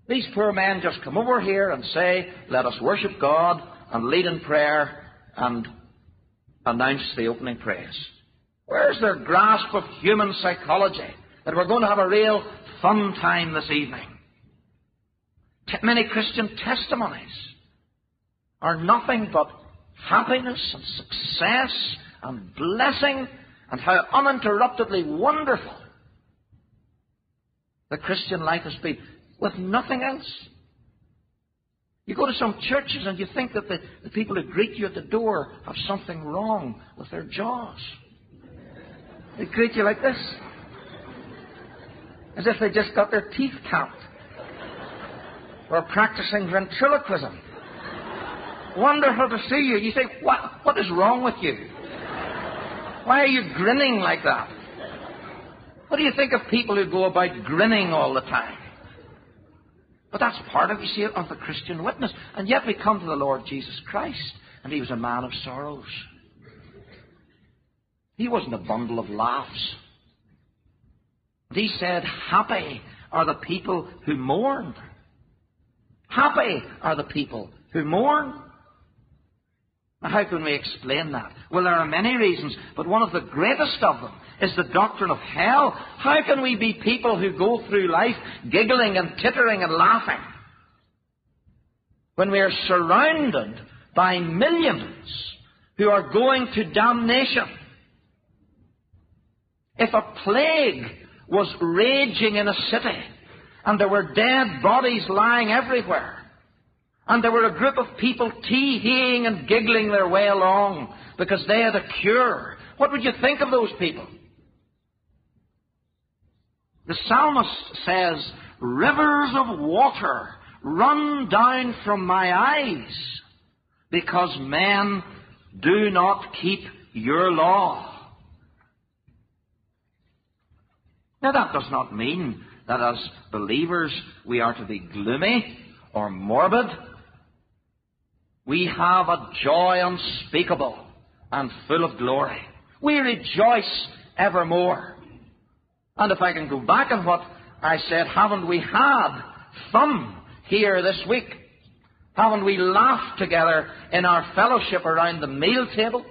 These poor men just come over here and say, let us worship God and lead in prayer and announce the opening praise. Where's their grasp of human psychology that we're going to have a real fun time this evening? T- many Christian testimonies are nothing but happiness and success and blessing, and how uninterruptedly wonderful the Christian life has been, with nothing else. You go to some churches and you think that the, the people who greet you at the door have something wrong with their jaws. They greet you like this, as if they just got their teeth capped, or practicing ventriloquism. Wonderful to see you. You think, what, what is wrong with you? Why are you grinning like that? What do you think of people who go about grinning all the time? But that's part of, you see, of the Christian witness. And yet we come to the Lord Jesus Christ, and he was a man of sorrows. He wasn't a bundle of laughs. And he said, happy are the people who mourn. Happy are the people who mourn. Now, how can we explain that? Well, there are many reasons, but one of the greatest of them is the doctrine of hell. How can we be people who go through life giggling and tittering and laughing when we are surrounded by millions who are going to damnation? If a plague was raging in a city and there were dead bodies lying everywhere, and there were a group of people tee-heeing and giggling their way along because they had a cure, what would you think of those people? The psalmist says, rivers of water run down from my eyes because men do not keep your law. Now, that does not mean that as believers we are to be gloomy or morbid. We have a joy unspeakable and full of glory. We rejoice evermore. And if I can go back on what I said, haven't we had fun here this week? Haven't we laughed together in our fellowship around the meal table?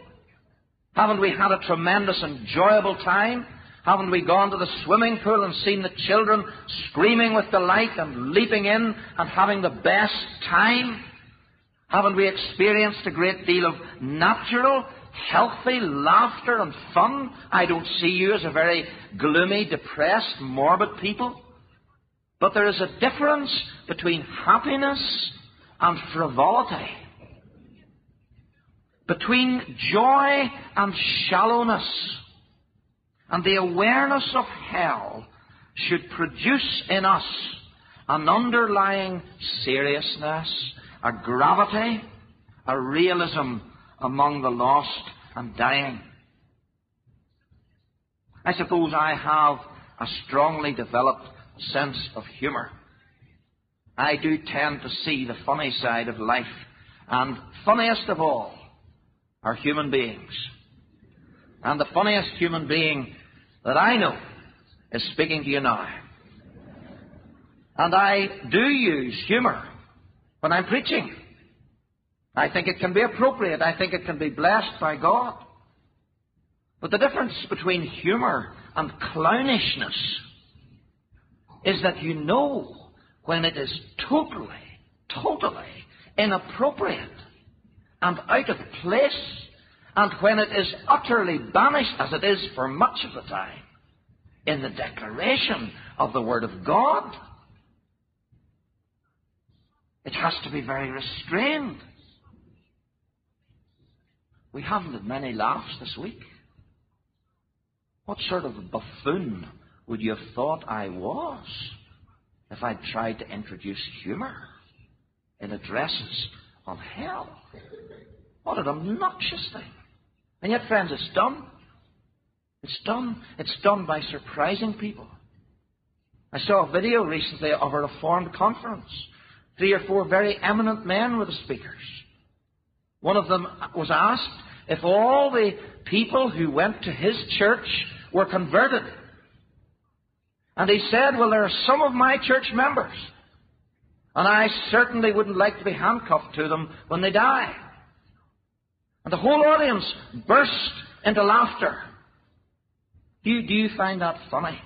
Haven't we had a tremendous, enjoyable time? Haven't we gone to the swimming pool and seen the children screaming with delight and leaping in and having the best time? Haven't we experienced a great deal of natural, healthy laughter and fun? I don't see you as a very gloomy, depressed, morbid people. But there is a difference between happiness and frivolity, between joy and shallowness. And the awareness of hell should produce in us an underlying seriousness, a gravity, a realism among the lost and dying. I suppose I have a strongly developed sense of humour. I do tend to see the funny side of life, and funniest of all are human beings. And the funniest human being that I know is speaking to you now. And I do use humor when I'm preaching. I think it can be appropriate. I think it can be blessed by God. But the difference between humor and clownishness is that you know when it is totally, totally inappropriate and out of place, and when it is utterly banished, as it is for much of the time, in the declaration of the Word of God. It has to be very restrained. We haven't had many laughs this week. What sort of a buffoon would you have thought I was if I'd tried to introduce humour in addresses on hell? What an obnoxious thing. And yet, friends, it's done. It's done. It's done by surprising people. I saw a video recently of a Reformed conference. Three or four very eminent men were the speakers. One of them was asked if all the people who went to his church were converted. And he said, well, there are some of my church members, and I certainly wouldn't like to be handcuffed to them when they die. And the whole audience burst into laughter. Do you, do you find that funny?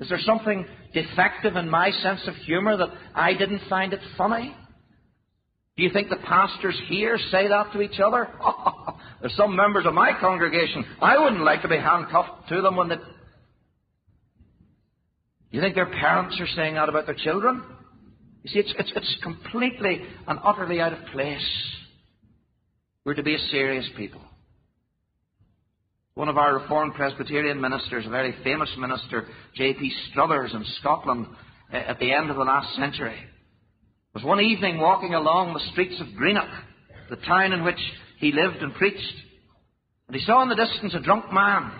Is there something defective in my sense of humor that I didn't find it funny? Do you think the pastors here say that to each other? Oh, there's some members of my congregation, I wouldn't like to be handcuffed to them when they... You think their parents are saying that about their children? You see, it's, it's, it's completely and utterly out of place. We're to be a serious people. One of our Reformed Presbyterian ministers, a very famous minister, J P Struthers in Scotland, at the end of the last century, was one evening walking along the streets of Greenock, the town in which he lived and preached, and he saw in the distance a drunk man.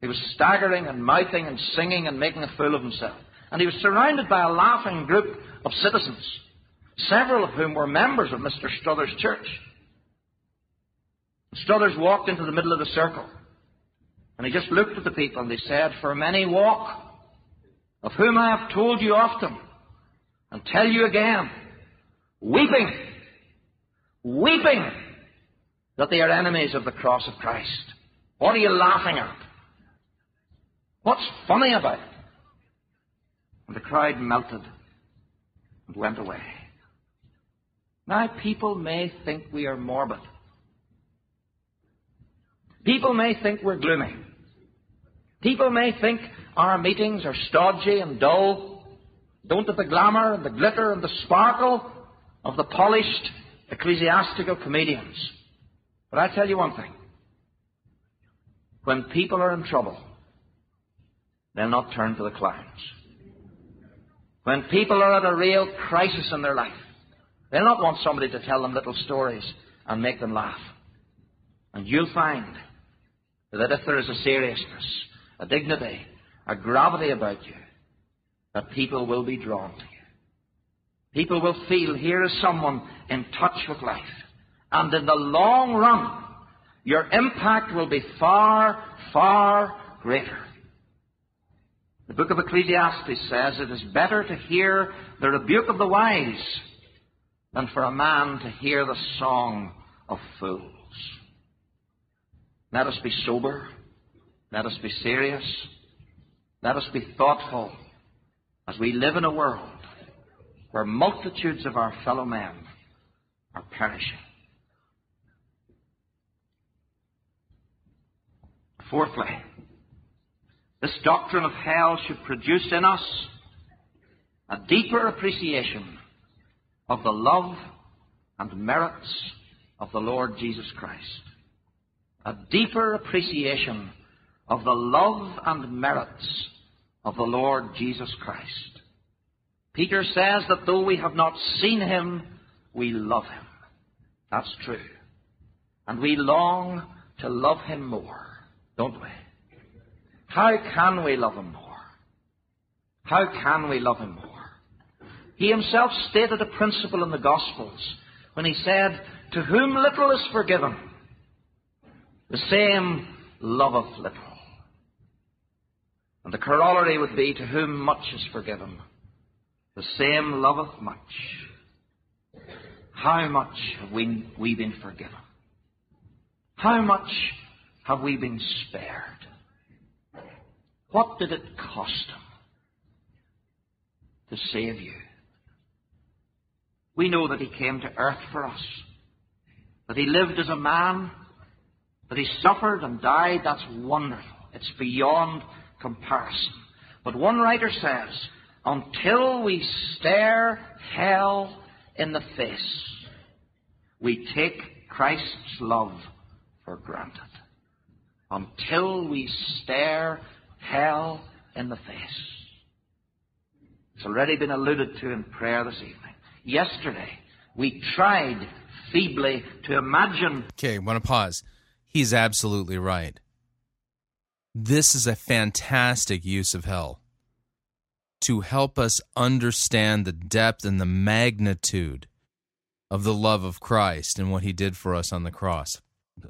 He was staggering and mouthing and singing and making a fool of himself. And he was surrounded by a laughing group of citizens, several of whom were members of Mister Struthers' church. Struthers walked into the middle of the circle, and he just looked at the people, and he said, "For many walk, of whom I have told you often, and tell you again, weeping, weeping, that they are enemies of the cross of Christ." What are you laughing at? What's funny about it? And the crowd melted and went away. Now, people may think we are morbid. People may think we're gloomy. People may think our meetings are stodgy and dull, don't have the glamour and the glitter and the sparkle of the polished ecclesiastical comedians. But I'll tell you one thing. When people are in trouble, they'll not turn to the clowns. When people are at a real crisis in their life, they'll not want somebody to tell them little stories and make them laugh. And you'll find that if there is a seriousness, a dignity, a gravity about you, that people will be drawn to you. People will feel, here is someone in touch with life. And in the long run, your impact will be far, far greater. The book of Ecclesiastes says it is better to hear the rebuke of the wise than for a man to hear the song of fools. Let us be sober. Let us be serious. Let us be thoughtful as we live in a world where multitudes of our fellow men are perishing. Fourthly, this doctrine of hell should produce in us a deeper appreciation of the love and merits of the Lord Jesus Christ. A deeper appreciation of the love and merits of the Lord Jesus Christ. Peter says that though we have not seen him, we love him. That's true. And we long to love him more, don't we? How can we love him more? How can we love him more? He himself stated a principle in the Gospels when he said, "To whom little is forgiven, the same loveth little." And the corollary would be, "To whom much is forgiven, The same loveth much. How much have we, we been forgiven? How much have we been spared? What did it cost him to save you? We know that he came to earth for us, that he lived as a man, that he suffered and died. That's wonderful. It's beyond comparison. But one writer says, until we stare hell in the face, we take Christ's love for granted. Until we stare hell in the face. It's already been alluded to in prayer this evening. Yesterday, we tried feebly to imagine... Okay, I want to pause. He's absolutely right. This is a fantastic use of hell to help us understand the depth and the magnitude of the love of Christ and what he did for us on the cross.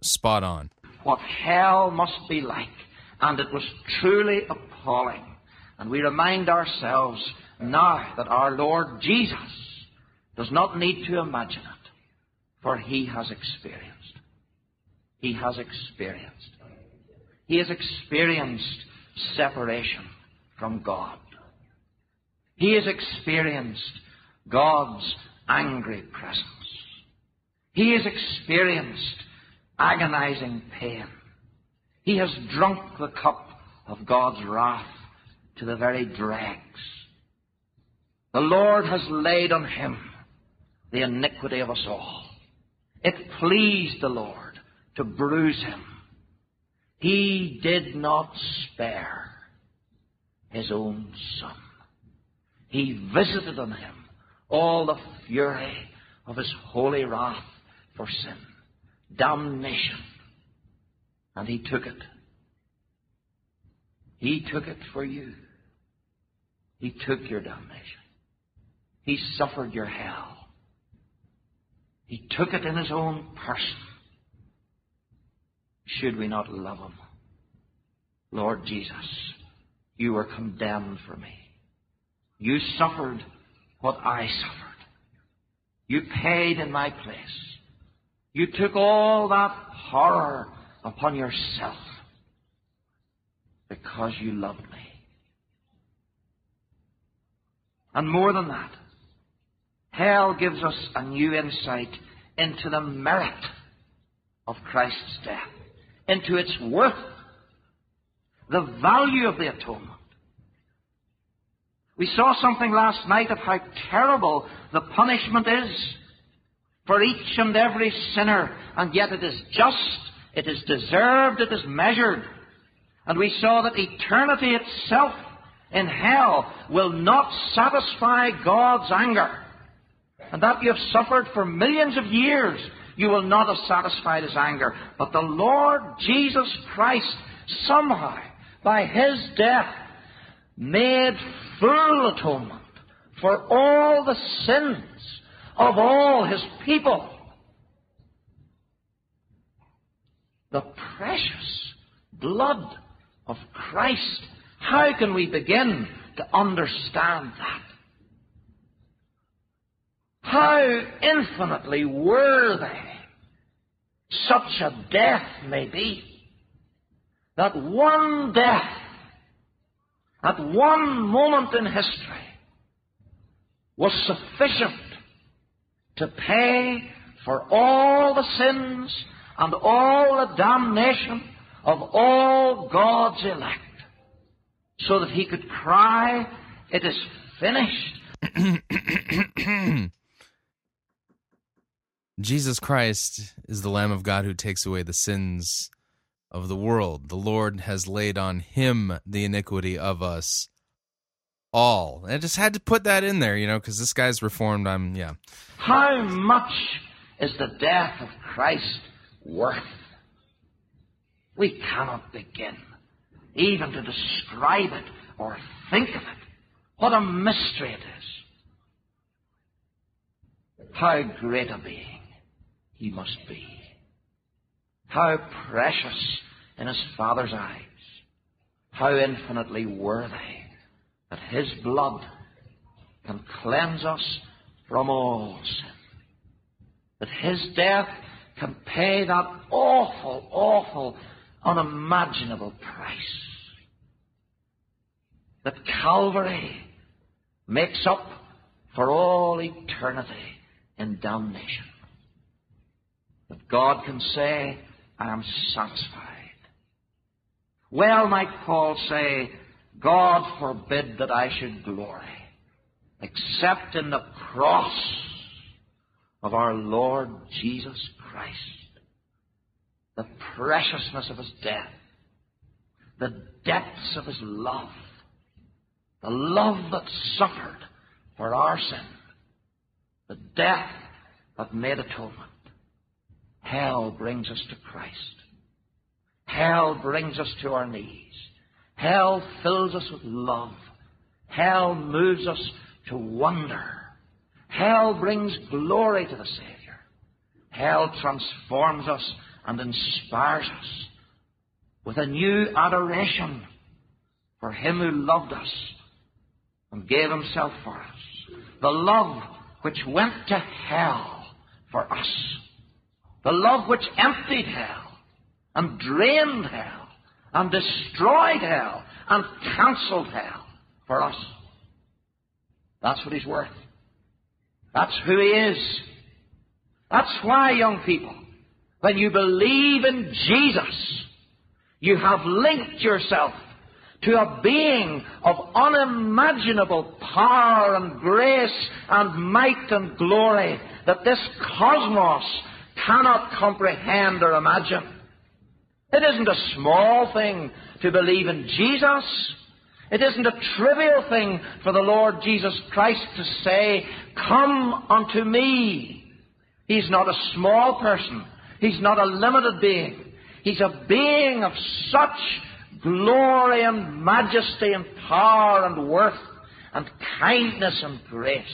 Spot on. What hell must be like, and it was truly appalling. And we remind ourselves now that our Lord Jesus does not need to imagine it, for he has experienced. He has experienced. He has experienced separation from God. He has experienced God's angry presence. He has experienced agonizing pain. He has drunk the cup of God's wrath to the very dregs. The Lord has laid on him the iniquity of us all. It pleased the Lord to bruise him. He did not spare his own son. He visited on him all the fury of his holy wrath for sin, damnation, and he took it. He took it for you. He took your damnation. He suffered your hell. He took it in his own person. Should we not love him? Lord Jesus, you were condemned for me. You suffered what I suffered. You paid in my place. You took all that horror upon yourself because you loved me. And more than that, hell gives us a new insight into the merit of Christ's death, into its worth, the value of the atonement. We saw something last night of how terrible the punishment is for each and every sinner, and yet it is just, it is deserved, it is measured. And we saw that eternity itself in hell will not satisfy God's anger. And that you have suffered for millions of years, you will not have satisfied his anger. But the Lord Jesus Christ, somehow, by his death, made full atonement for all the sins of all his people. The precious blood of Christ. How can we begin to understand that? How infinitely worthy such a death may be. That one death, at one moment in history, was sufficient to pay for all the sins and all the damnation of all God's elect, so that he could cry, "It is finished." Jesus Christ is the Lamb of God who takes away the sins of the world. The Lord has laid on him the iniquity of us all. And I just had to put that in there, you know, because this guy's reformed. I'm, yeah. How much is the death of Christ worth? We cannot begin even to describe it or think of it. What a mystery it is. How great a being he must be. How precious in his Father's eyes. How infinitely worthy that his blood can cleanse us from all sin. That his death can pay that awful, awful, unimaginable price. That Calvary makes up for all eternity in damnation. That God can say, I am satisfied. Well might Paul say, God forbid that I should glory, except in the cross of our Lord Jesus Christ, the preciousness of his death, the depths of his love, the love that suffered for our sin, the death that made atonement. Hell brings us to Christ. Hell brings us to our knees. Hell fills us with love. Hell moves us to wonder. Hell brings glory to the Savior. Hell transforms us and inspires us with a new adoration for him who loved us and gave himself for us. The love which went to hell for us. The love which emptied hell and drained hell and destroyed hell and cancelled hell for us. That's what he's worth. That's who he is. That's why, young people, when you believe in Jesus, you have linked yourself to a being of unimaginable power and grace and might and glory that this cosmos cannot comprehend or imagine. It isn't a small thing to believe in Jesus. It isn't a trivial thing for the Lord Jesus Christ to say, come unto me. He's not a small person. He's not a limited being. He's a being of such glory and majesty and power and worth and kindness and grace.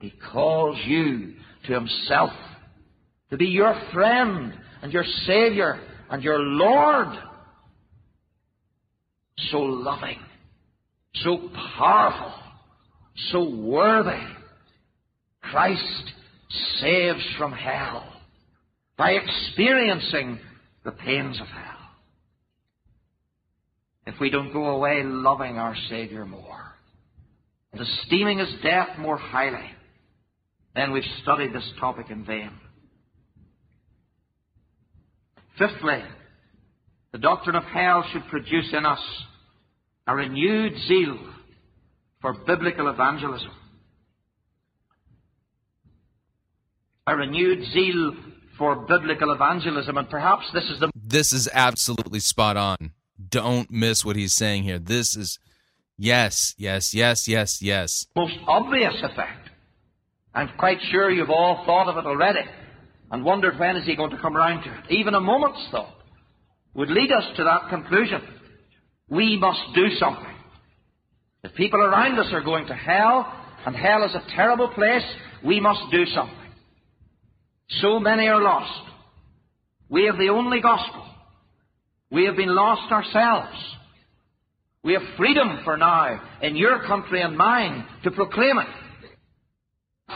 He calls you to himself to be your friend and your Savior and your Lord. So loving, so powerful, so worthy. Christ saves from hell by experiencing the pains of hell. If we don't go away loving our Savior more and esteeming his death more highly, then we've studied this topic in vain. Fifthly, the doctrine of hell should produce in us a renewed zeal for biblical evangelism. A renewed zeal for biblical evangelism, and perhaps this is the... This is absolutely spot on. Don't miss what he's saying here. This is, yes, yes, yes, yes, yes. Most obvious effect. I'm quite sure you've all thought of it already and wondered when is he going to come round to it. Even a moment's thought would lead us to that conclusion. We must do something. The people around us are going to hell, and hell is a terrible place. We must do something. So many are lost. We have the only gospel. We have been lost ourselves. We have freedom for now in your country and mine to proclaim it.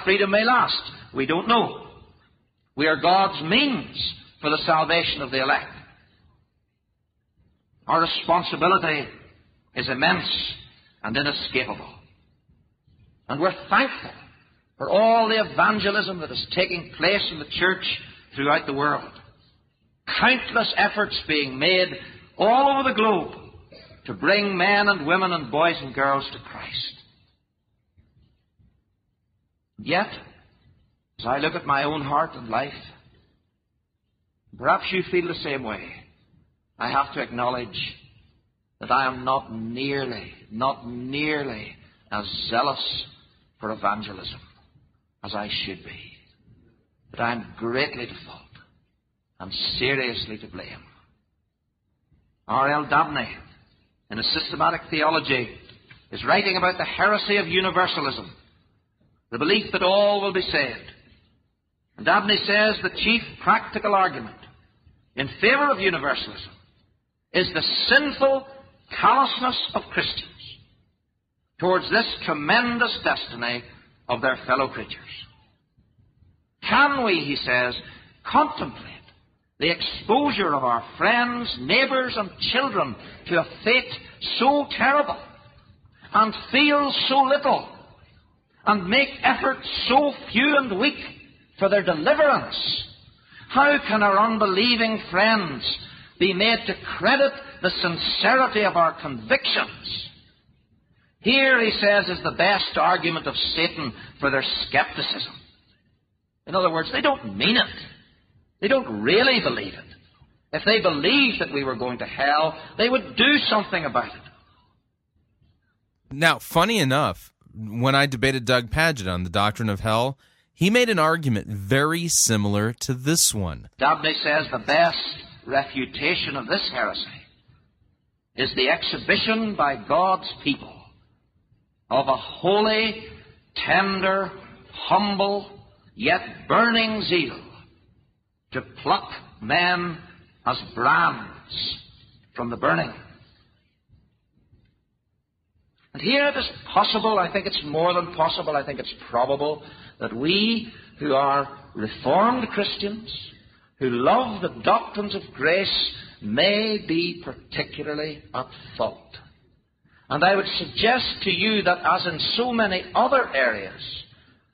Freedom may last. We don't know. We are God's means for the salvation of the elect. Our responsibility is immense and inescapable. And we're thankful for all the evangelism that is taking place in the church throughout the world. Countless efforts being made all over the globe to bring men and women and boys and girls to Christ. Yet, as I look at my own heart and life, perhaps you feel the same way. I have to acknowledge that I am not nearly, not nearly as zealous for evangelism as I should be. But I am greatly to fault and seriously to blame. R L Dabney, in his Systematic Theology, is writing about the heresy of universalism, the belief that all will be saved. And Dabney says the chief practical argument in favour of universalism is the sinful callousness of Christians towards this tremendous destiny of their fellow creatures. Can we, he says, contemplate the exposure of our friends, neighbors, and children to a fate so terrible, and feel so little, and make efforts so few and weak for their deliverance? How can our unbelieving friends be made to credit the sincerity of our convictions? Here, he says, is the best argument of Satan for their skepticism. In other words, they don't mean it. They don't really believe it. If they believed that we were going to hell, they would do something about it. Now, funny enough, when I debated Doug Padgett on the doctrine of hell, he made an argument very similar to this one. Dabney says the best refutation of this heresy is the exhibition by God's people of a holy, tender, humble, yet burning zeal to pluck men as brands from the burning. And here it is possible, I think it's more than possible, I think it's probable, that we who are Reformed Christians, who love the doctrines of grace, may be particularly at fault. And I would suggest to you that, as in so many other areas,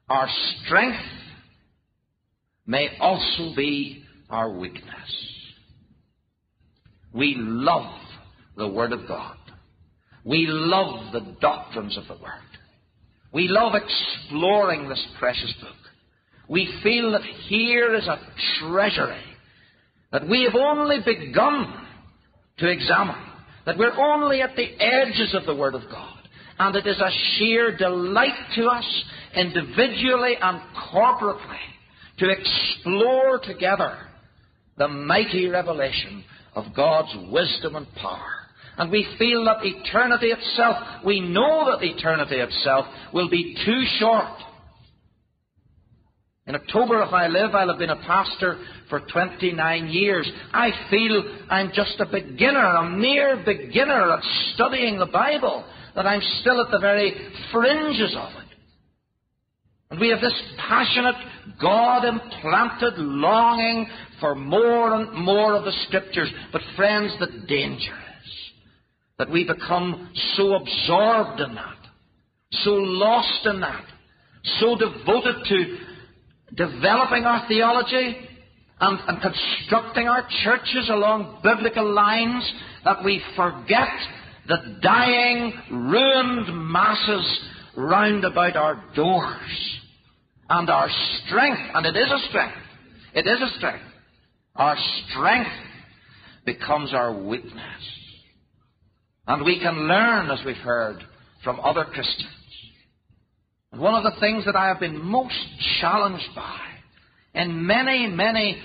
our strength may also be our weakness. We love the Word of God. We love the doctrines of the Word. We love exploring this precious book. We feel that here is a treasury that we have only begun to examine, that we're only at the edges of the Word of God. And it is a sheer delight to us, individually and corporately, to explore together the mighty revelation of God's wisdom and power. And we feel that eternity itself, we know that eternity itself will be too short. In October, if I live, I'll have been a pastor for twenty-nine years. I feel I'm just a beginner, a mere beginner at studying the Bible, that I'm still at the very fringes of it. And we have this passionate, God-implanted longing for more and more of the Scriptures. But friends, the danger is that we become so absorbed in that, so lost in that, so devoted to developing our theology and, and constructing our churches along biblical lines, that we forget the dying, ruined masses round about our doors. And our strength, and it is a strength, it is a strength, our strength becomes our weakness. And we can learn, as we've heard, from other Christians. And one of the things that I have been most challenged by in many, many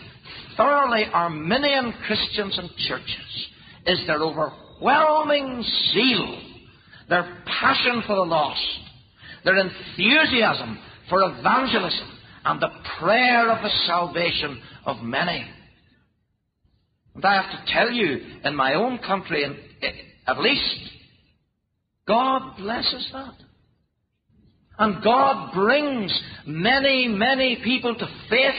thoroughly Arminian Christians and churches is their overwhelming zeal, their passion for the lost, their enthusiasm for evangelism and the prayer of the salvation of many. And I have to tell you, in my own country, in, in, at least, God blesses that. And God brings many, many people to faith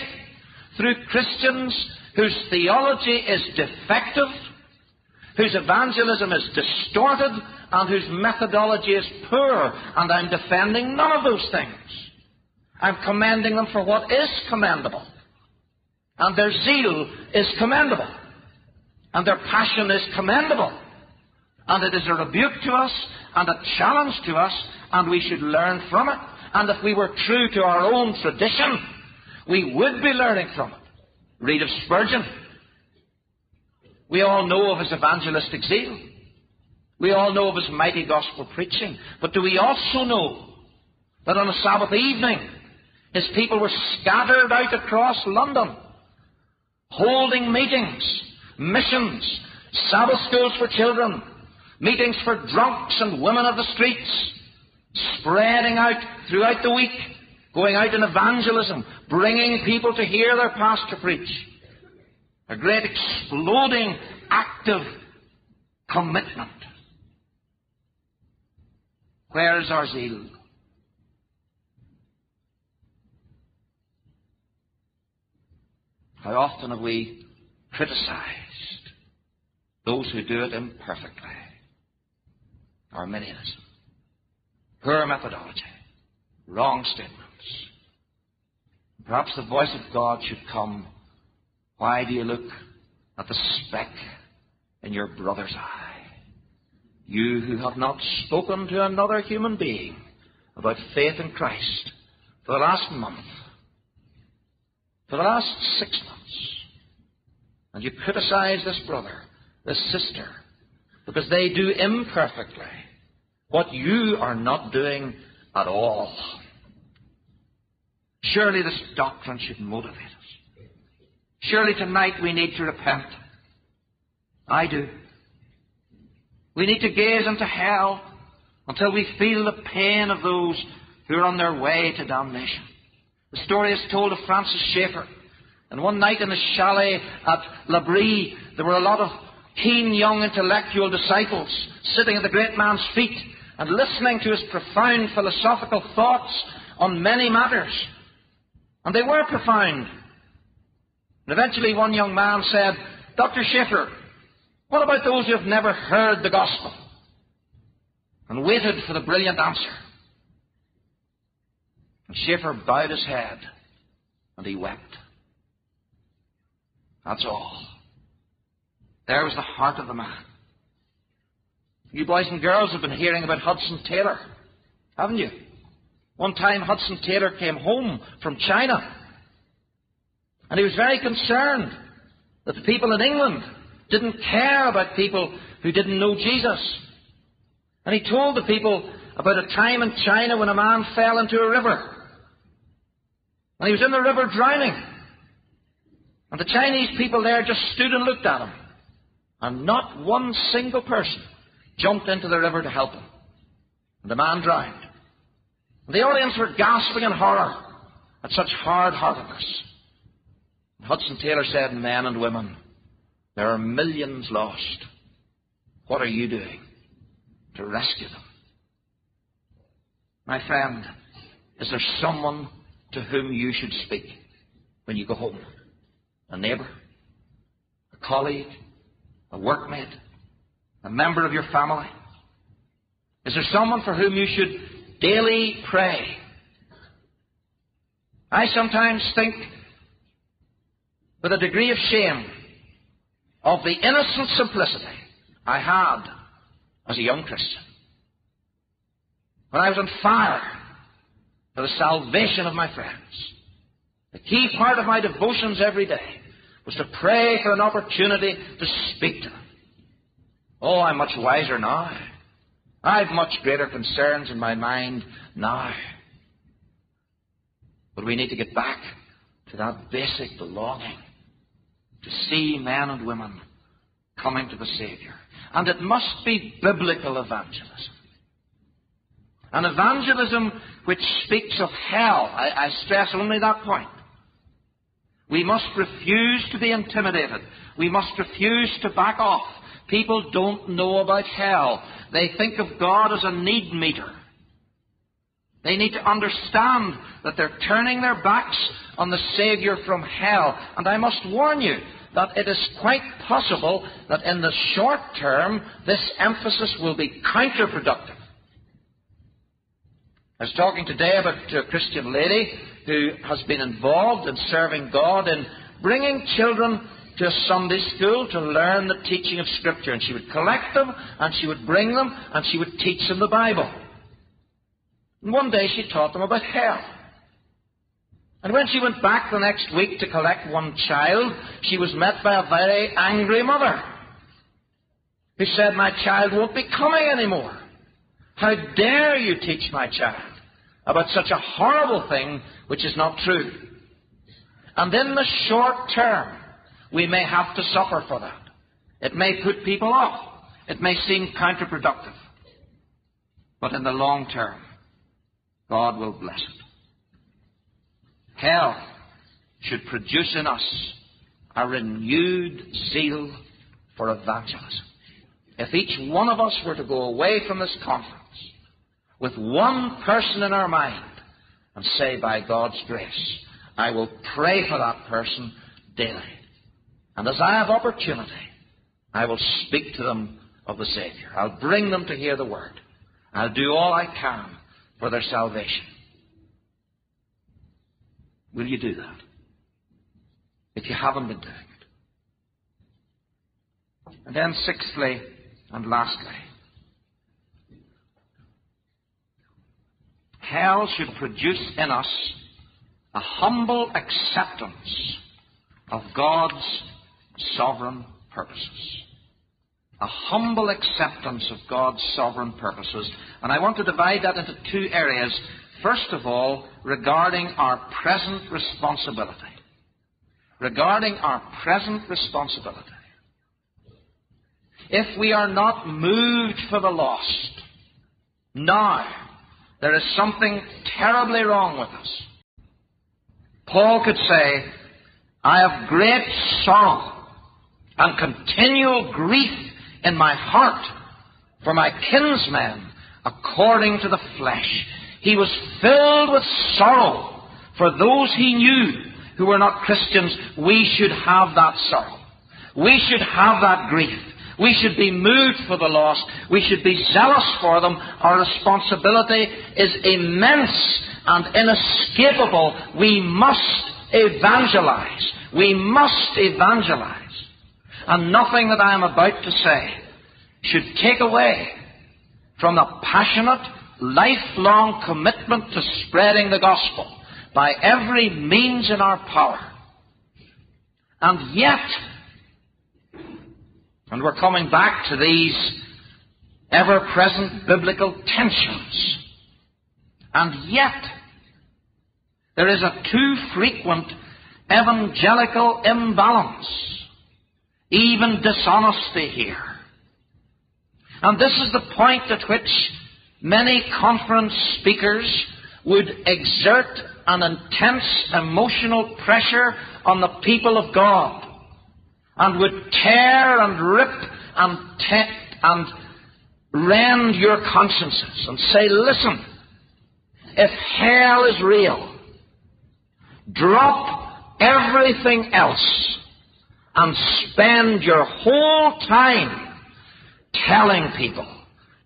through Christians whose theology is defective, whose evangelism is distorted, and whose methodology is poor. And I'm defending none of those things. I'm commending them for what is commendable. And their zeal is commendable. And their passion is commendable. And it is a rebuke to us and a challenge to us, and we should learn from it. And if we were true to our own tradition, we would be learning from it. Read of Spurgeon. We all know of his evangelistic zeal. We all know of his mighty gospel preaching. But do we also know that on a Sabbath evening, his people were scattered out across London, holding meetings, missions, Sabbath schools for children, meetings for drunks and women of the streets, spreading out throughout the week, going out in evangelism, bringing people to hear their pastor preach. A great exploding, active commitment. Where is our zeal? How often have we criticized those who do it imperfectly? Arminianism, poor methodology, wrong statements. Perhaps the voice of God should come. Why do you look at the speck in your brother's eye? You who have not spoken to another human being about faith in Christ for the last month, for the last six months, and you criticize this brother, this sister, because they do imperfectly what you are not doing at all. Surely this doctrine should motivate us. Surely tonight we need to repent. I do. We need to gaze into hell until we feel the pain of those who are on their way to damnation. The story is told of Francis Schaeffer. And one night in a chalet at La Brie, there were a lot of keen young intellectual disciples sitting at the great man's feet and listening to his profound philosophical thoughts on many matters. And they were profound. And eventually one young man said, "Doctor Schaeffer, what about those who have never heard the gospel?" And waited for the brilliant answer. And Schaeffer bowed his head and he wept. That's all. There was the heart of the man. You boys and girls have been hearing about Hudson Taylor, haven't you? One time Hudson Taylor came home from China and he was very concerned that the people in England didn't care about people who didn't know Jesus. And he told the people about a time in China when a man fell into a river. And he was in the river drowning. And the Chinese people there just stood and looked at him. And not one single person jumped into the river to help him. And the man drowned. And the audience were gasping in horror at such hard-heartedness. And Hudson Taylor said, "Men and women, there are millions lost. What are you doing to rescue them?" My friend, is there someone to whom you should speak when you go home? A neighbour? A colleague? A workmate? A member of your family? Is there someone for whom you should daily pray? I sometimes think with a degree of shame of the innocent simplicity I had as a young Christian. When I was on fire for the salvation of my friends, the key part of my devotions every day was to pray for an opportunity to speak to them. Oh, I'm much wiser now. I've much greater concerns in my mind now. But we need to get back to that basic belonging, to see men and women coming to the Saviour. And it must be biblical evangelism. An evangelism which speaks of hell. I, I stress only that point. We must refuse to be intimidated. We must refuse to back off. People don't know about hell. They think of God as a need meter. They need to understand that they're turning their backs on the Saviour from hell. And I must warn you that it is quite possible that in the short term, this emphasis will be counterproductive. I was talking today about to a Christian lady who has been involved in serving God in bringing children to a Sunday school to learn the teaching of Scripture. And she would collect them, and she would bring them, and she would teach them the Bible. And one day she taught them about hell. And when she went back the next week to collect one child, she was met by a very angry mother who said, "My child won't be coming anymore. How dare you teach my child about such a horrible thing which is not true?" And in the short term, we may have to suffer for that. It may put people off. It may seem counterproductive. But in the long term, God will bless it. Hell should produce in us a renewed zeal for evangelism. If each one of us were to go away from this conference with one person in our mind and say, by God's grace, I will pray for that person daily. And as I have opportunity, I will speak to them of the Savior. I'll bring them to hear the Word. I'll do all I can for their salvation. Will you do that? If you haven't been doing it. And then sixthly and lastly, hell should produce in us a humble acceptance of God's sovereign purposes. A humble acceptance of God's sovereign purposes. And I want to divide that into two areas. First of all, regarding our present responsibility. Regarding our present responsibility. If we are not moved for the lost now, there is something terribly wrong with us. Paul could say, I have great sorrow and continual grief in my heart for my kinsmen according to the flesh. He was filled with sorrow for those he knew who were not Christians. We should have that sorrow. We should have that grief. We should be moved for the lost. We should be zealous for them. Our responsibility is immense and inescapable. We must evangelize. We must evangelize. And nothing that I am about to say should take away from the passionate, lifelong commitment to spreading the gospel by every means in our power. And yet, and we're coming back to these ever-present biblical tensions. And yet, there is a too frequent evangelical imbalance, even dishonesty here. And this is the point at which many conference speakers would exert an intense emotional pressure on the people of God, and would tear and rip and, te- and rend your consciences and say, listen, if hell is real, drop everything else and spend your whole time telling people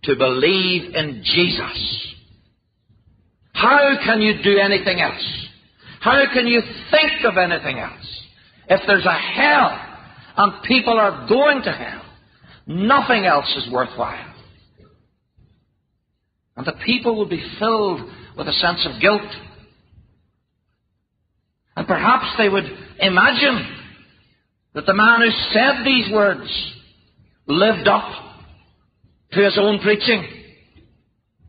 to believe in Jesus. How can you do anything else? How can you think of anything else? If there's a hell, and people are going to hell, nothing else is worthwhile. And the people will be filled with a sense of guilt. And perhaps they would imagine that the man who said these words lived up to his own preaching.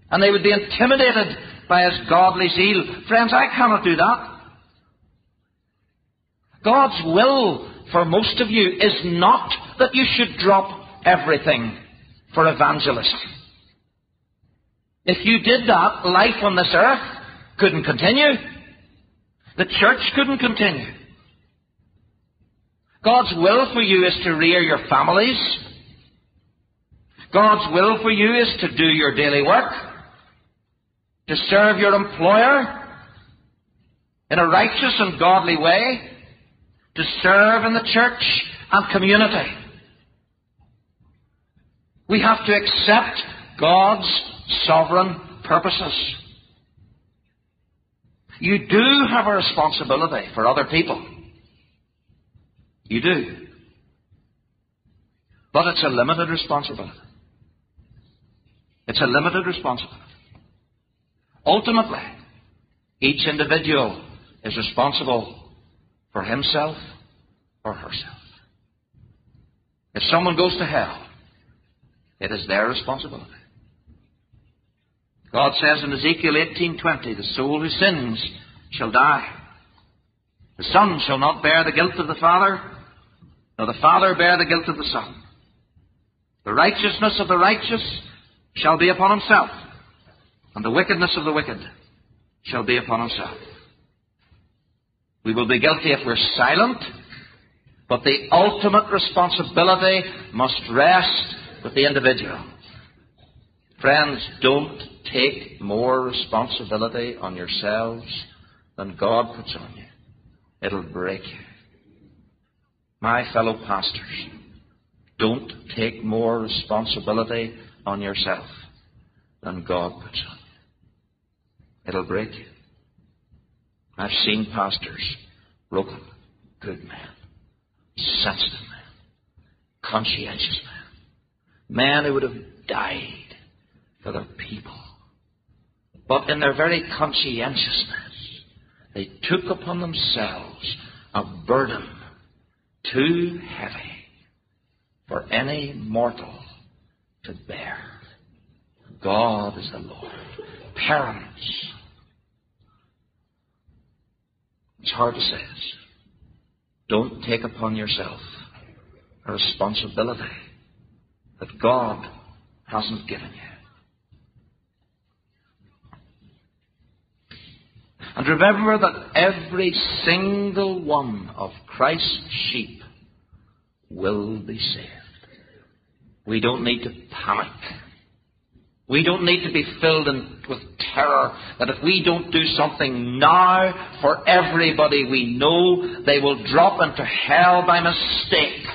And they would be intimidated by his godly zeal. Friends, I cannot do that. God's will for most of you is not that you should drop everything for evangelism. If you did that, life on this earth couldn't continue. The church couldn't continue. God's will for you is to rear your families. God's will for you is to do your daily work, to serve your employer in a righteous and godly way, to serve in the church and community. We have to accept God's sovereign purposes. You do have a responsibility for other people. You do. But it's a limited responsibility. It's a limited responsibility. Ultimately, each individual is responsible for himself or herself. If someone goes to hell, it is their responsibility. God says in Ezekiel eighteen twenty, the soul who sins shall die. The son shall not bear the guilt of the father, nor the father bear the guilt of the son. The righteousness of the righteous shall be upon himself, and the wickedness of the wicked shall be upon himself. We will be guilty if we're silent, but the ultimate responsibility must rest with the individual. Friends, don't take more responsibility on yourselves than God puts on you. It'll break you. My fellow pastors, don't take more responsibility on yourself than God puts on you. It'll break you. I've seen pastors, broken, good men, sensitive men, conscientious men, men who would have died for their people. But in their very conscientiousness, they took upon themselves a burden too heavy for any mortal to bear. God is the Lord. Parents. It's hard to say this. Don't take upon yourself a responsibility that God hasn't given you. And remember that every single one of Christ's sheep will be saved. We don't need to panic. We don't need to be filled in, with terror that if we don't do something now for everybody we know, they will drop into hell by mistake.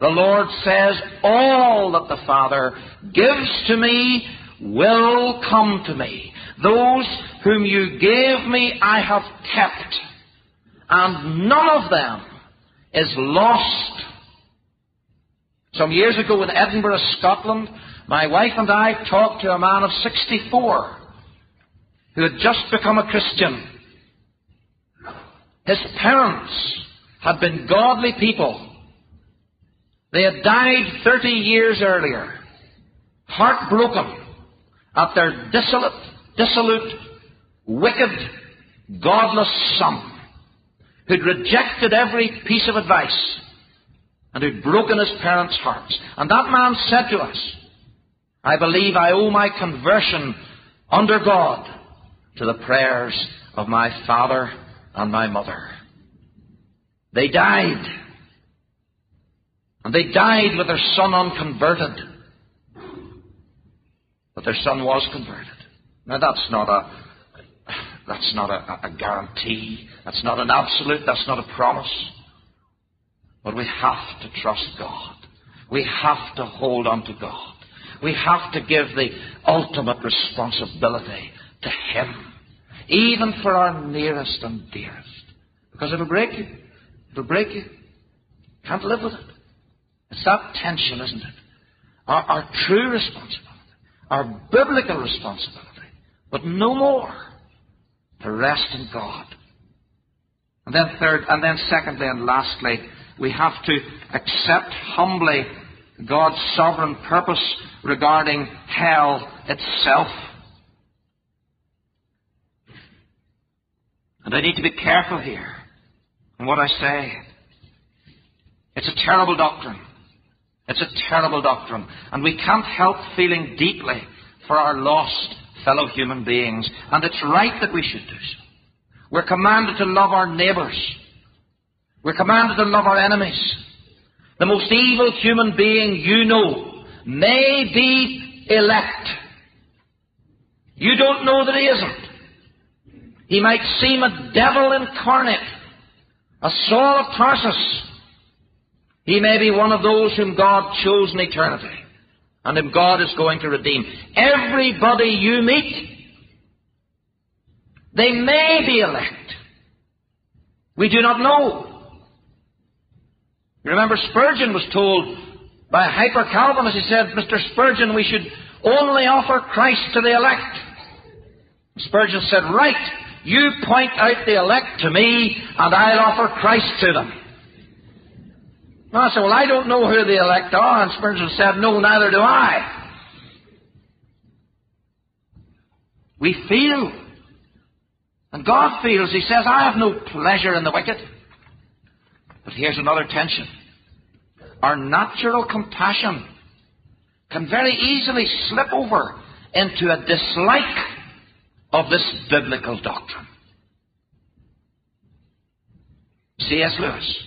The Lord says, all that the Father gives to me will come to me. Those whom you gave me I have kept, and none of them is lost. Some years ago in Edinburgh, Scotland, my wife and I talked to a man of sixty-four who had just become a Christian. His parents had been godly people. They had died thirty years earlier, heartbroken at their dissolute, dissolute, wicked, godless son, who'd rejected every piece of advice and who'd broken his parents' hearts. And that man said to us, I believe I owe my conversion under God to the prayers of my father and my mother. They died. And they died with their son unconverted. But their son was converted. Now that's not a that's not a, a guarantee. That's not an absolute. That's not a promise. But we have to trust God. We have to hold on to God. We have to give the ultimate responsibility to Him, even for our nearest and dearest, because it'll break you. It'll break you. Can't live with it. It's that tension, isn't it? Our, our true responsibility, our biblical responsibility, but no more, to rest in God. And then third, and then secondly, and lastly, we have to accept humbly God's sovereign purpose regarding hell itself. And I need to be careful here in what I say. It's a terrible doctrine. It's a terrible doctrine. And we can't help feeling deeply for our lost fellow human beings. And it's right that we should do so. We're commanded to love our neighbours. We're commanded to love our enemies. The most evil human being you know may be elect. You don't know that he isn't. He might seem a devil incarnate, a Saul of Tarsus. He may be one of those whom God chose in eternity and whom God is going to redeem. Everybody you meet, they may be elect. We do not know. You remember Spurgeon was told by a hyper-Calvinist, he said, Mister Spurgeon, we should only offer Christ to the elect. Spurgeon said, right, you point out the elect to me and I'll offer Christ to them. And I said, well, I don't know who the elect are. And Spurgeon said, no, neither do I. We feel, and God feels, He says, I have no pleasure in the wicked. But here's another tension. Our natural compassion can very easily slip over into a dislike of this biblical doctrine. C S Lewis.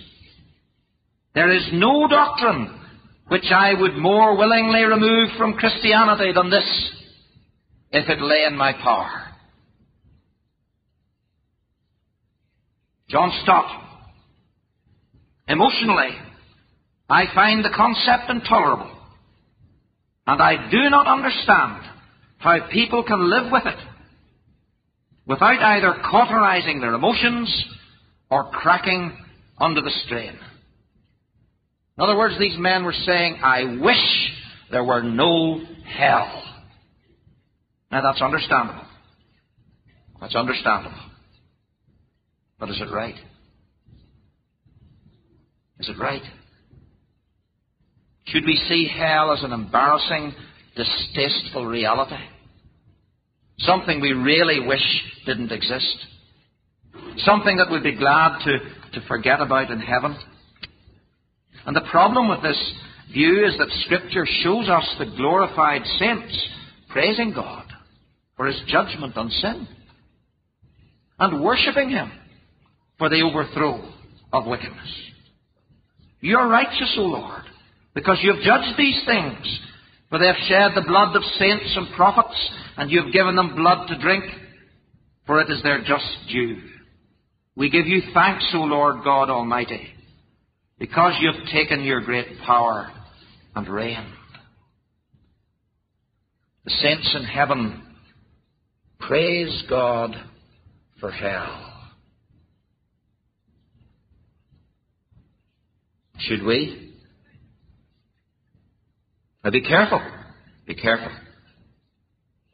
There is no doctrine which I would more willingly remove from Christianity than this, if it lay in my power. John Stott. Emotionally, I find the concept intolerable, and I do not understand how people can live with it without either cauterizing their emotions or cracking under the strain. In other words, these men were saying, I wish there were no hell. Now, that's understandable. That's understandable. But is it right? Is it right? Should we see hell as an embarrassing, distasteful reality? Something we really wish didn't exist? Something that we'd be glad to, to forget about in heaven? And the problem with this view is that Scripture shows us the glorified saints praising God for His judgment on sin and worshipping Him for the overthrow of wickedness. You are righteous, O Lord, because you have judged these things, for they have shed the blood of saints and prophets, and you have given them blood to drink, for it is their just due. We give you thanks, O Lord God Almighty, because you have taken your great power and reigned. The saints in heaven praise God for hell. Should we? Now be careful. Be careful.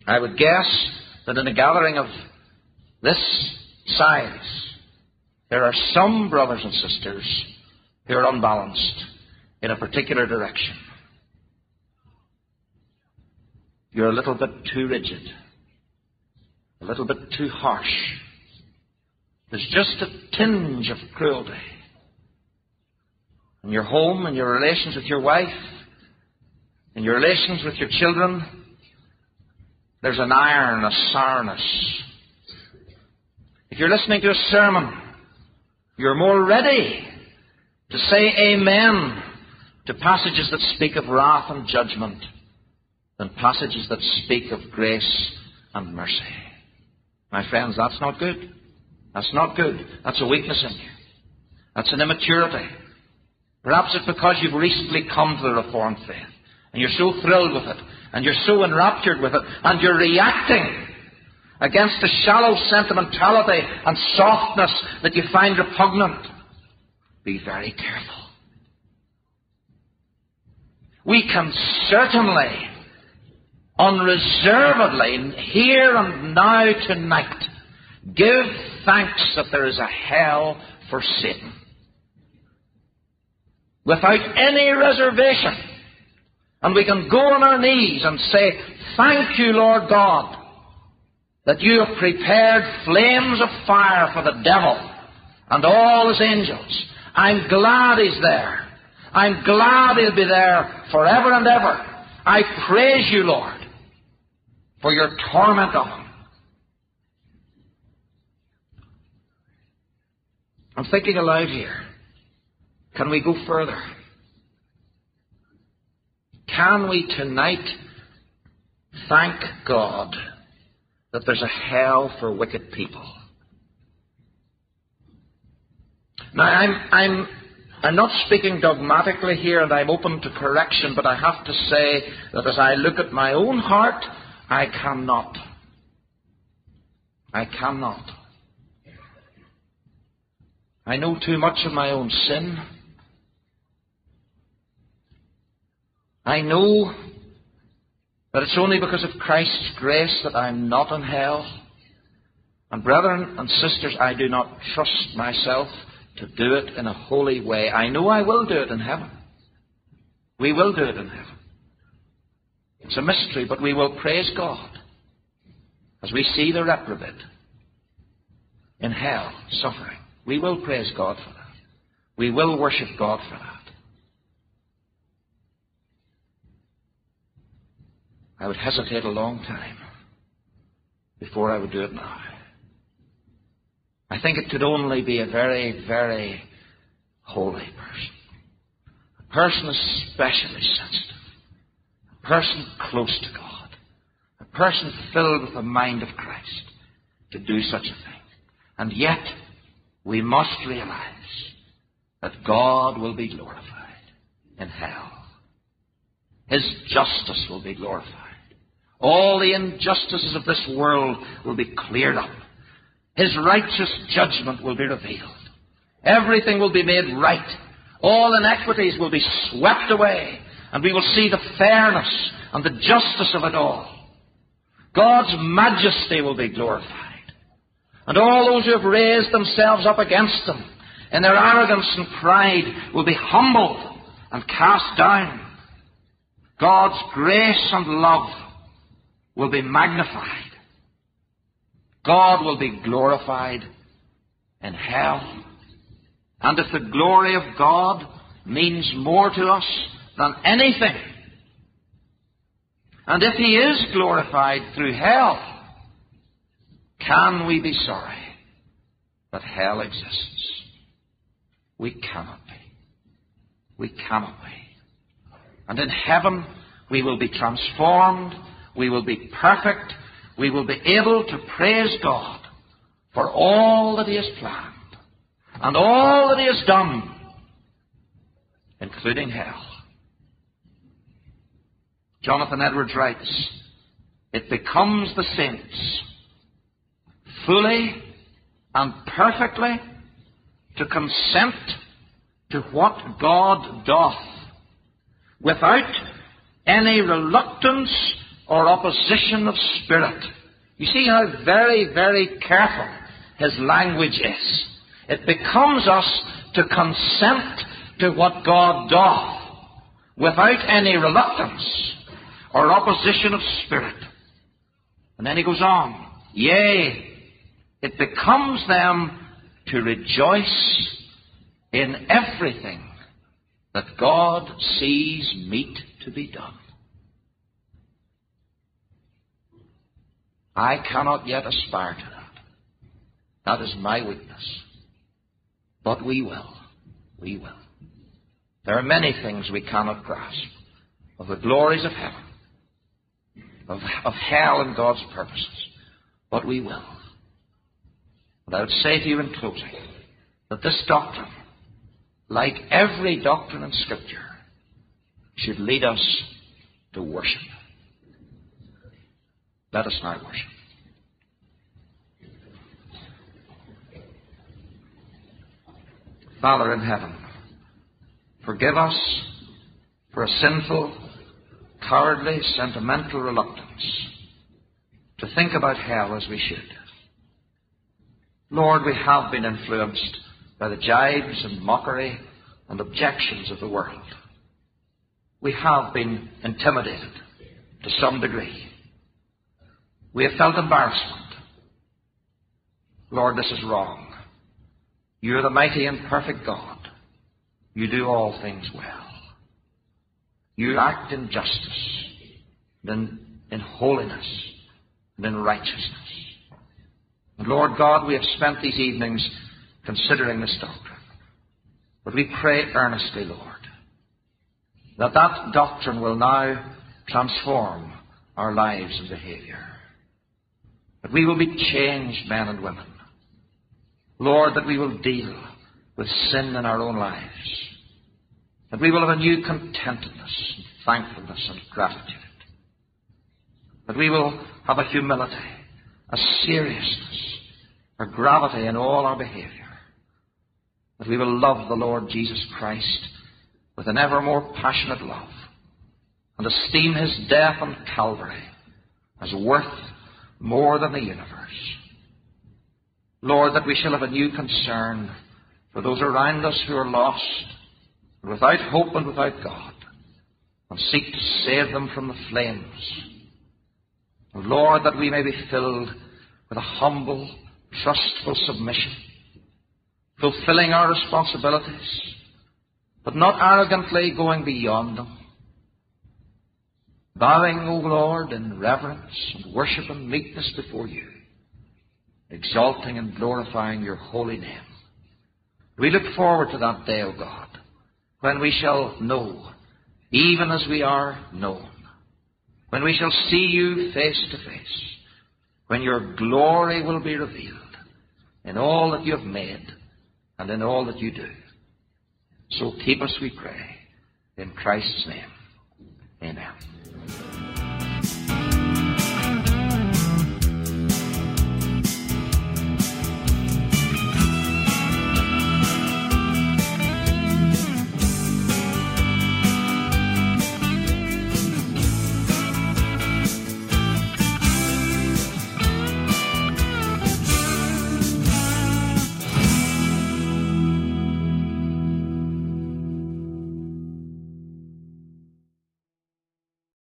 I would guess that in a gathering of this size, there are some brothers and sisters who are unbalanced in a particular direction. You're a little bit too rigid, a little bit too harsh. There's just a tinge of cruelty. In your home, in your relations with your wife, in your relations with your children, there's an iron, a sourness. If you're listening to a sermon, you're more ready to say amen to passages that speak of wrath and judgment than passages that speak of grace and mercy. My friends, that's not good. That's not good. That's a weakness in you. That's an immaturity. Perhaps it's because you've recently come to the Reformed faith, and you're so thrilled with it, and you're so enraptured with it, and you're reacting against the shallow sentimentality and softness that you find repugnant. Be very careful. We can certainly, unreservedly, here and now tonight, give thanks that there is a hell for Satan. Without any reservation. And we can go on our knees and say, thank you, Lord God, that you have prepared flames of fire for the devil and all his angels. I'm glad he's there. I'm glad he'll be there forever and ever. I praise you, Lord, for your torment of him. I'm thinking aloud here. Can we go further? Can we tonight thank God that there's a hell for wicked people? Now, I'm, I'm, I'm not speaking dogmatically here, and I'm open to correction, but I have to say that as I look at my own heart, I cannot. I cannot. I know too much of my own sin. I know that it's only because of Christ's grace that I'm not in hell. And brethren and sisters, I do not trust myself to do it in a holy way. I know I will do it in heaven. We will do it in heaven. It's a mystery, but we will praise God as we see the reprobate in hell suffering. We will praise God for that. We will worship God for that. I would hesitate a long time before I would do it now. I think it could only be a very, very holy person. A person especially sensitive, a person close to God, a person filled with the mind of Christ to do such a thing. And yet, we must realize that God will be glorified in hell. His justice will be glorified. All the injustices of this world will be cleared up. His righteous judgment will be revealed. Everything will be made right. All inequities will be swept away, and we will see the fairness and the justice of it all. God's majesty will be glorified. And all those who have raised themselves up against him in their arrogance and pride will be humbled and cast down. God's grace and love will be magnified. God will be glorified in hell. And if the glory of God means more to us than anything, and if he is glorified through hell, can we be sorry that hell exists? We cannot be. We cannot be. And in heaven, we will be transformed. We will be perfect. We will be able to praise God for all that he has planned and all that he has done, including hell. Jonathan Edwards writes, "It becomes the saints fully and perfectly to consent to what God doth, without any reluctance or opposition of spirit." You see how very, very careful his language is. It becomes us to consent to what God doth, without any reluctance or opposition of spirit. And then he goes on, "Yea, it becomes them to rejoice in everything that God sees meet to be done." I cannot yet aspire to that. That is my weakness. But we will. We will. There are many things we cannot grasp of the glories of heaven, of, of hell and God's purposes. But we will. And I would say to you in closing that this doctrine, like every doctrine in Scripture, should lead us to worship. Let us now worship. Father in heaven, forgive us for a sinful, cowardly, sentimental reluctance to think about hell as we should. Lord, we have been influenced by the jibes and mockery and objections of the world. We have been intimidated to some degree. We have felt embarrassment. Lord, this is wrong. You are the mighty and perfect God. You do all things well. You act in justice, in, in holiness, and in righteousness. And Lord God, we have spent these evenings considering this doctrine. But we pray earnestly, Lord, that that doctrine will now transform our lives and behavior. That we will be changed men and women. Lord, that we will deal with sin in our own lives. That we will have a new contentedness, and thankfulness and gratitude. That we will have a humility, a seriousness, a gravity in all our behavior. That we will love the Lord Jesus Christ with an ever more passionate love, and esteem his death on Calvary as worth more than the universe. Lord, that we shall have a new concern for those around us who are lost, and without hope and without God, and seek to save them from the flames. And Lord, that we may be filled with a humble, trustful submission, fulfilling our responsibilities, but not arrogantly going beyond them. Bowing, O Lord, in reverence and worship and meekness before you, exalting and glorifying your holy name. We look forward to that day, O God, when we shall know, even as we are known, when we shall see you face to face, when your glory will be revealed in all that you have made and in all that you do. So keep us, we pray, in Christ's name. Amen.